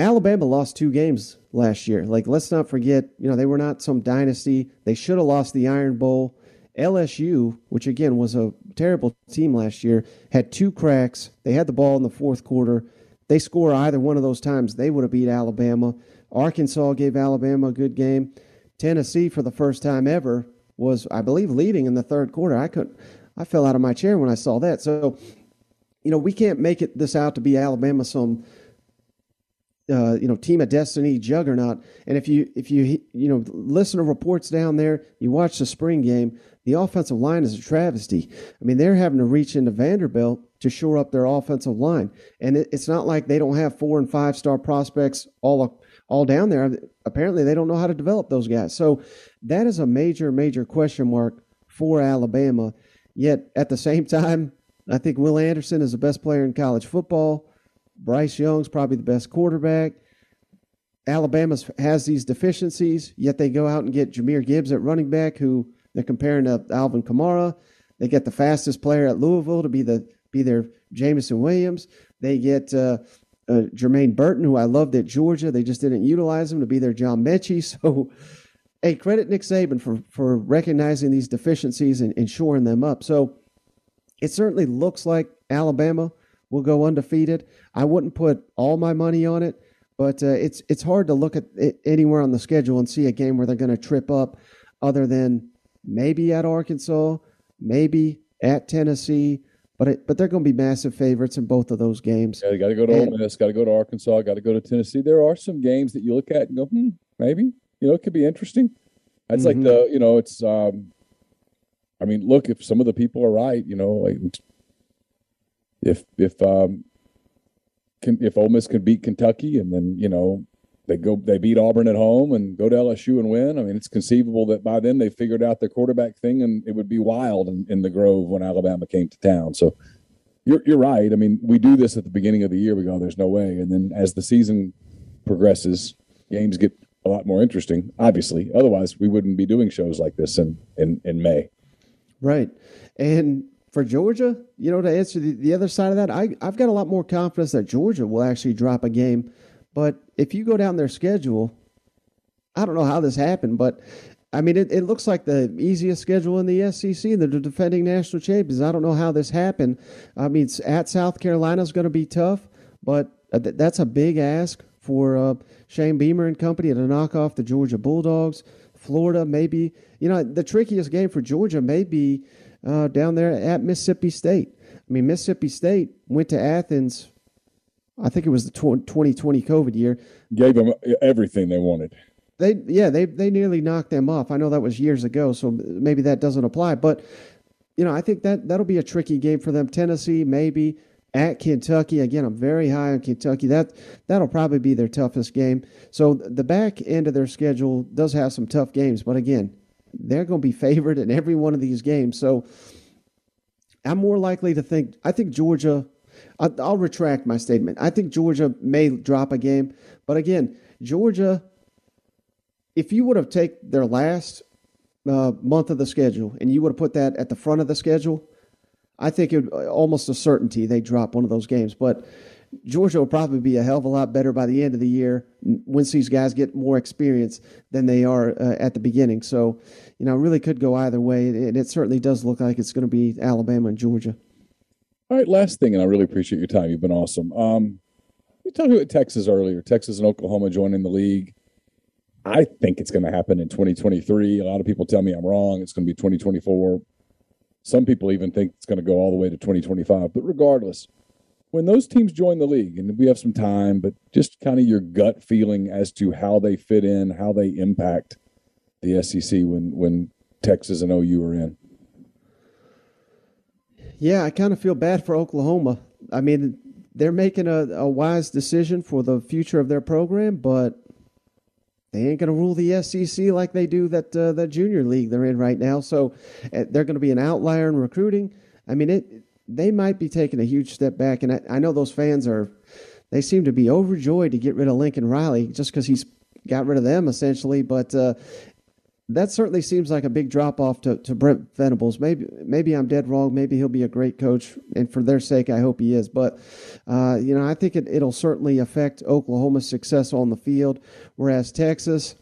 Alabama lost two games last year. Like, let's not forget, you know, they were not some dynasty. They should have lost the Iron Bowl. L S U, which, again, was a terrible team last year, had two cracks. They had the ball in the fourth quarter. They score either one of those times, they would have beat Alabama. Arkansas gave Alabama a good game. Tennessee, for the first time ever, was, I believe, leading in the third quarter. I couldn't, I fell out of my chair when I saw that. So, you know, we can't make it this out to be Alabama some, uh, you know, team of destiny juggernaut. And if you, if you, you know, listen to reports down there, you watch the spring game, the offensive line is a travesty. I mean, they're having to reach into Vanderbilt to shore up their offensive line. And it, it's not like they don't have four and five star prospects all up, all down there. Apparently they don't know how to develop those guys. So that is a major, major question mark for Alabama. Yet at the same time, I think Will Anderson is the best player in college football. Bryce Young's probably the best quarterback. Alabama has these deficiencies, yet they go out and get Jahmyr Gibbs at running back, who they're comparing to Alvin Kamara. They get the fastest player at Louisville to be the be their Jamison Williams. They get uh, uh, Jermaine Burton, who I loved at Georgia. They just didn't utilize him, to be their John Mechie. So, hey, credit Nick Saban for, for recognizing these deficiencies and, and shoring them up. So it certainly looks like Alabama will go undefeated. I wouldn't put all my money on it, but uh, it's it's hard to look at it anywhere on the schedule and see a game where they're going to trip up, other than maybe at Arkansas, maybe at Tennessee. But it, but they're going to be massive favorites in both of those games. Yeah, they got to go to and, Ole Miss, got to go to Arkansas, got to go to Tennessee. There are some games that you look at and go, hmm, maybe. You know, it could be interesting. That's mm-hmm. like the, you know, it's, um, I mean, look, if some of the people are right, you know, like if, if, um, can, if Ole Miss can beat Kentucky and then, you know, they go, they beat Auburn at home and go to L S U and win. I mean, it's conceivable that by then they figured out their quarterback thing, and it would be wild in, in the Grove when Alabama came to town. So you're you're right. I mean, we do this at the beginning of the year. We go, there's no way. And then as the season progresses, games get a lot more interesting, obviously. Otherwise, we wouldn't be doing shows like this in, in, in May. Right. And for Georgia, you know, to answer the, the other side of that, I, I've got a lot more confidence that Georgia will actually drop a game. But if you go down their schedule, I don't know how this happened, but, I mean, it, it looks like the easiest schedule in the S E C. They're the defending national champions. I don't know how this happened. I mean, it's at South Carolina is going to be tough, but that's a big ask for uh, Shane Beamer and company to knock off the Georgia Bulldogs. Florida, maybe. You know, the trickiest game for Georgia may be uh, down there at Mississippi State. I mean, Mississippi State went to Athens, I think it was the twenty twenty COVID year. Gave them everything they wanted. They yeah, they they nearly knocked them off. I know that was years ago, so maybe that doesn't apply. But, you know, I think that, that'll be a tricky game for them. Tennessee, maybe. At Kentucky, again, I'm very high on Kentucky. That, that'll probably be their toughest game. So the back end of their schedule does have some tough games. But, again, they're going to be favored in every one of these games. So I'm more likely to think – I think Georgia – I'll retract my statement. I think Georgia may drop a game. But again, Georgia, if you would have taken their last uh, month of the schedule and you would have put that at the front of the schedule, I think it would almost a certainty they drop one of those games. But Georgia will probably be a hell of a lot better by the end of the year once these guys get more experience than they are uh, at the beginning. So, you know, it really could go either way. And it certainly does look like it's going to be Alabama and Georgia. All right, last thing, and I really appreciate your time. You've been awesome. Um, you talked about Texas earlier, Texas and Oklahoma joining the league. I think it's going to happen in twenty twenty-three. A lot of people tell me I'm wrong. It's going to be twenty twenty-four. Some people even think it's going to go all the way to twenty twenty-five. But regardless, when those teams join the league, and we have some time, but just kind of your gut feeling as to how they fit in, how they impact the S E C when, when Texas and O U are in. Yeah, I kind of feel bad for Oklahoma. I mean, they're making a, a wise decision for the future of their program, but they ain't going to rule the S E C like they do that uh, the junior league they're in right now. So uh, they're going to be an outlier in recruiting. I mean, it they might be taking a huge step back, and I, I know those fans are – they seem to be overjoyed to get rid of Lincoln Riley just because he's got rid of them essentially, but uh, – that certainly seems like a big drop-off to, to Brent Venables. Maybe maybe I'm dead wrong. Maybe he'll be a great coach, and for their sake, I hope he is. But, uh, you know, I think it, it'll certainly affect Oklahoma's success on the field, whereas Texas,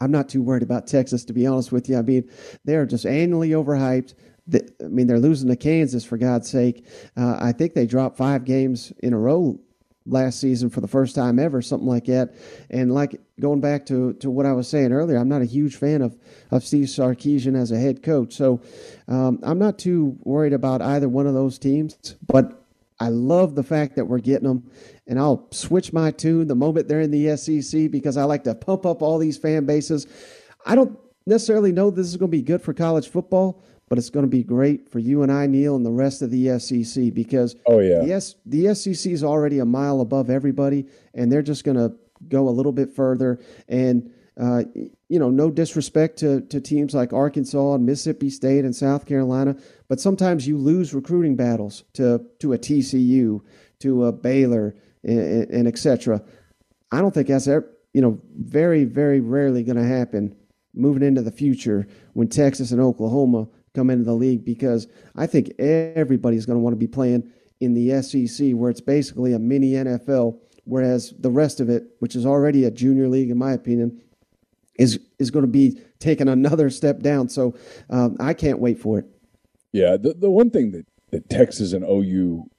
I'm not too worried about Texas, to be honest with you. I mean, they're just annually overhyped. The, I mean, they're losing to Kansas, for God's sake. Uh, I think they dropped five games in a row last season for the first time ever, something like that. And like going back to, to what I was saying earlier, I'm not a huge fan of, of Steve Sarkisian as a head coach. So um, I'm not too worried about either one of those teams, but I love the fact that we're getting them, and I'll switch my tune the moment they're in the S E C because I like to pump up all these fan bases. I don't necessarily know this is going to be good for college football, but it's going to be great for you and I, Neil, and the rest of the S E C because oh, yeah. yes, the S E C is already a mile above everybody, and they're just going to go a little bit further. And, uh, you know, no disrespect to, to teams like Arkansas and Mississippi State and South Carolina, but sometimes you lose recruiting battles to, to a T C U, to a Baylor, and, and et cetera. I don't think that's, ever, you know, very, very rarely going to happen moving into the future when Texas and Oklahoma come into the league, because I think everybody's going to want to be playing in the S E C, where it's basically a mini N F L, whereas the rest of it, which is already a junior league, in my opinion, is is going to be taking another step down. So um, I can't wait for it. Yeah, the, the one thing that, that Texas and O U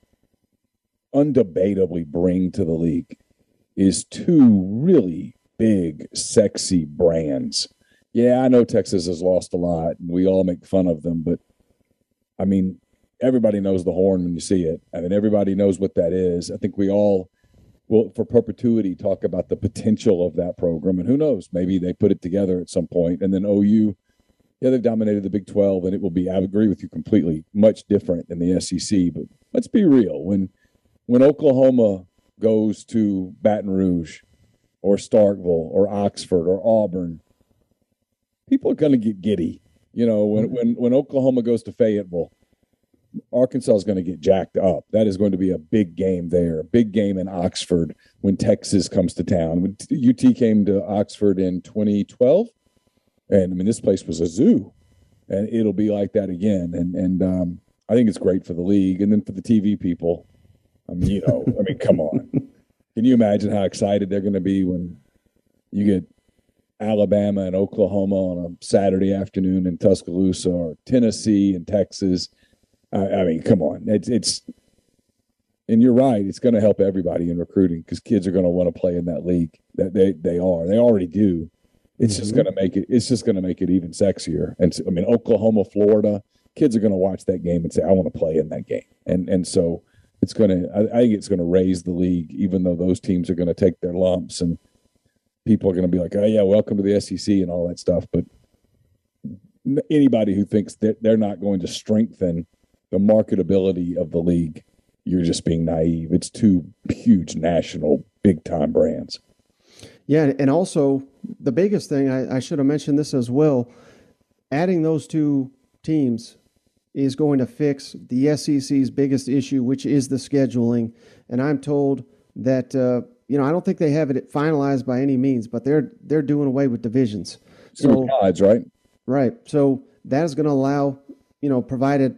undebatably bring to the league is two really big, sexy brands. Yeah, I know Texas has lost a lot, and we all make fun of them, but, I mean, everybody knows the horn when you see it. I mean, everybody knows what that is. I think we all will, for perpetuity, talk about the potential of that program, and who knows, maybe they put it together at some point. And then O U, yeah, they've dominated the Big twelve, and it will be, I agree with you completely, much different than the S E C. But let's be real. When, when Oklahoma goes to Baton Rouge or Starkville or Oxford or Auburn, people are going to get giddy. You know, when, when, when Oklahoma goes to Fayetteville, Arkansas is going to get jacked up. That is going to be a big game there, a big game in Oxford when Texas comes to town. When U T came to Oxford in twenty twelve, and, I mean, this place was a zoo, and it'll be like that again. And, and um, I think it's great for the league. And then for the T V people, I mean, you know, I mean, come on. Can you imagine how excited they're going to be when you get Alabama and Oklahoma on a Saturday afternoon in Tuscaloosa, or Tennessee and Texas? I, I mean, come on. It's, it's, and you're right, it's going to help everybody in recruiting because kids are going to want to play in that league. That they, they are. They already do. It's mm-hmm. just going to make it, it's just going to make it even sexier. And I mean, Oklahoma, Florida, kids are going to watch that game and say, I want to play in that game. And, and so it's going to, I, I think it's going to raise the league, even though those teams are going to take their lumps, and people are going to be like, oh, yeah, welcome to the S E C and all that stuff. But anybody who thinks that they're not going to strengthen the marketability of the league, you're just being naive. It's two huge national big-time brands. Yeah, and also the biggest thing, I, I should have mentioned this as well, adding those two teams is going to fix the S E C's biggest issue, which is the scheduling. And I'm told that uh, – you know, I don't think they have it finalized by any means, but they're they're doing away with divisions. So odds, right? Right. So that is going to allow, you know, provided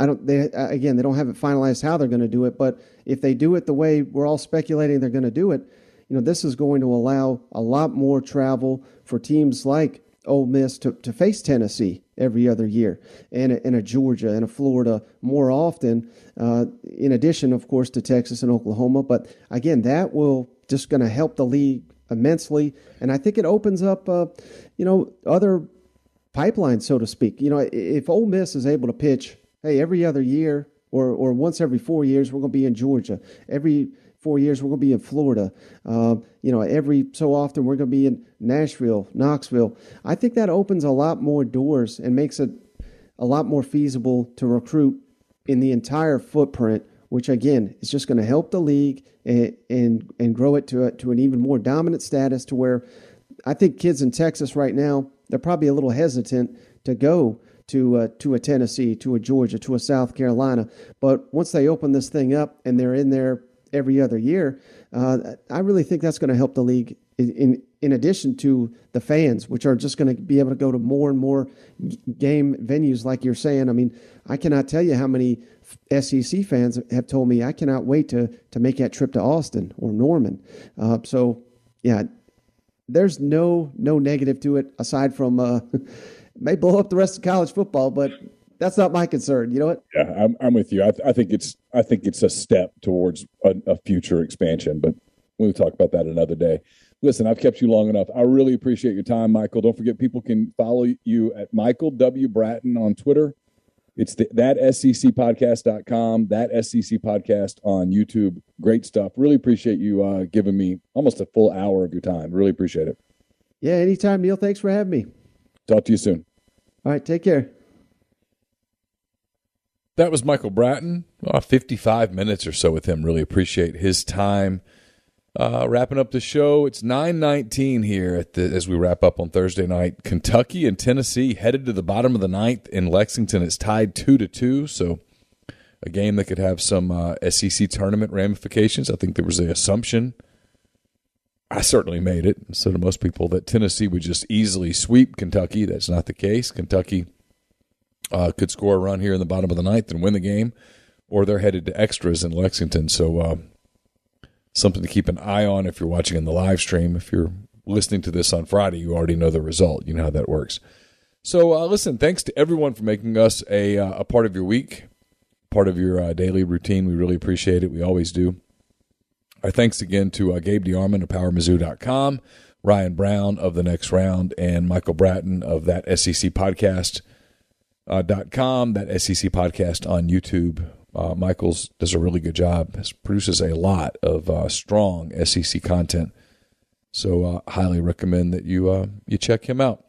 I don't they again, they don't have it finalized how they're going to do it, but if they do it the way we're all speculating they're going to do it, you know, this is going to allow a lot more travel for teams like Ole Miss to, to face Tennessee every other year, and a, and a Georgia and a Florida more often, uh, in addition, of course, to Texas and Oklahoma. But again, that will just going to help the league immensely. And I think it opens up, uh, you know, other pipelines, so to speak. You know, if Ole Miss is able to pitch, hey, every other year or, or once every four years, we're going to be in Georgia. Every four years, we're going to be in Florida. Uh, you know, every so often, we're going to be in Nashville, Knoxville. I think that opens a lot more doors and makes it a lot more feasible to recruit in the entire footprint, which, again, is just going to help the league and and, and grow it to, a, to an even more dominant status, to where I think kids in Texas right now, they're probably a little hesitant to go to uh, to a Tennessee, to a Georgia, to a South Carolina. But once they open this thing up and they're in there every other year, uh, I really think that's going to help the league, in, in in addition to the fans, which are just going to be able to go to more and more game venues, like you're saying. I mean, I cannot tell you how many S E C fans have told me, I cannot wait to to make that trip to Austin or Norman. Uh, so, yeah, there's no no negative to it, aside from uh, may blow up the rest of college football, but That's not my concern. You know what? Yeah, I'm, I'm with you. I, th- I think it's I think it's a step towards a, a future expansion, but we'll talk about that another day. Listen, I've kept you long enough. I really appreciate your time, Michael. Don't forget, people can follow you at Michael W. Bratton on Twitter. It's the, that S E C podcast dot com, that S E C podcast on YouTube. Great stuff. Really appreciate you uh, giving me almost a full hour of your time. Really appreciate it. Yeah, anytime, Neil. Thanks for having me. Talk to you soon. All right, take care. That was Michael Bratton. Oh, fifty-five minutes or so with him. Really appreciate his time. Uh, wrapping up the show, it's nine nineteen here at the, as we wrap up on Thursday night. Kentucky and Tennessee headed to the bottom of the ninth in Lexington. It's tied two to two, so a game that could have some uh, S E C tournament ramifications. I think there was the assumption, I certainly made it, so do most people, that Tennessee would just easily sweep Kentucky. That's not the case. Kentucky uh, could score a run here in the bottom of the ninth and win the game, or they're headed to extras in Lexington, so uh, something to keep an eye on if you're watching in the live stream. If you're listening to this on Friday, you already know the result. You know how that works. So, uh, listen, thanks to everyone for making us a, uh, a part of your week, part of your uh, daily routine. We really appreciate it. We always do. Our thanks again to uh, Gabe DeArmond of Power Mizzou dot com, Ryan Brown of The Next Round, and Michael Bratton of that S E C podcast dot com, that S E C podcast on YouTube. Uh, Michael's does a really good job. He produces a lot of uh, strong S E C content, so uh, highly recommend that you uh, you check him out.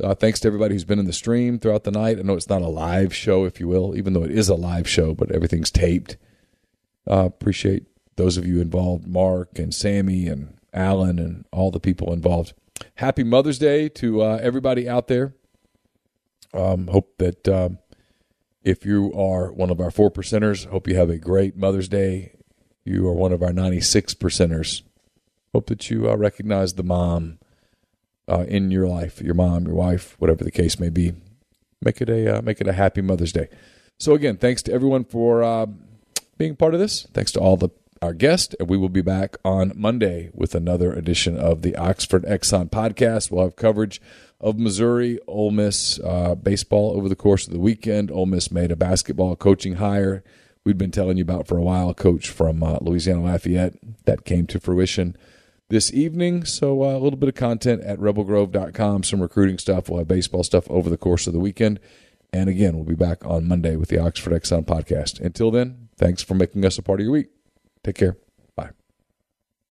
Uh, thanks to everybody who's been in the stream throughout the night. I know it's not a live show, if you will, even though it is a live show, but everything's taped. Uh, appreciate those of you involved, Mark and Sammy and Alan and all the people involved. Happy Mother's Day to uh, everybody out there. Um, hope that... Uh, If you are one of our four percenters, hope you have a great Mother's Day. You are one of our ninety-six percenters. Hope that you uh, recognize the mom uh, in your life, your mom, your wife, whatever the case may be. Make it a uh, make it a happy Mother's Day. So again, thanks to everyone for uh, being part of this. Thanks to all the our guests, and we will be back on Monday with another edition of the Oxford Exxon podcast. We'll have coverage of Missouri, Ole Miss uh, baseball over the course of the weekend. Ole Miss made a basketball coaching hire we'd been telling you about for a while, a coach from uh, Louisiana Lafayette. That came to fruition this evening, so uh, a little bit of content at rebel grove dot com, some recruiting stuff. We'll have baseball stuff over the course of the weekend. And again, we'll be back on Monday with the Oxford Exxon podcast. Until then, thanks for making us a part of your week. Take care.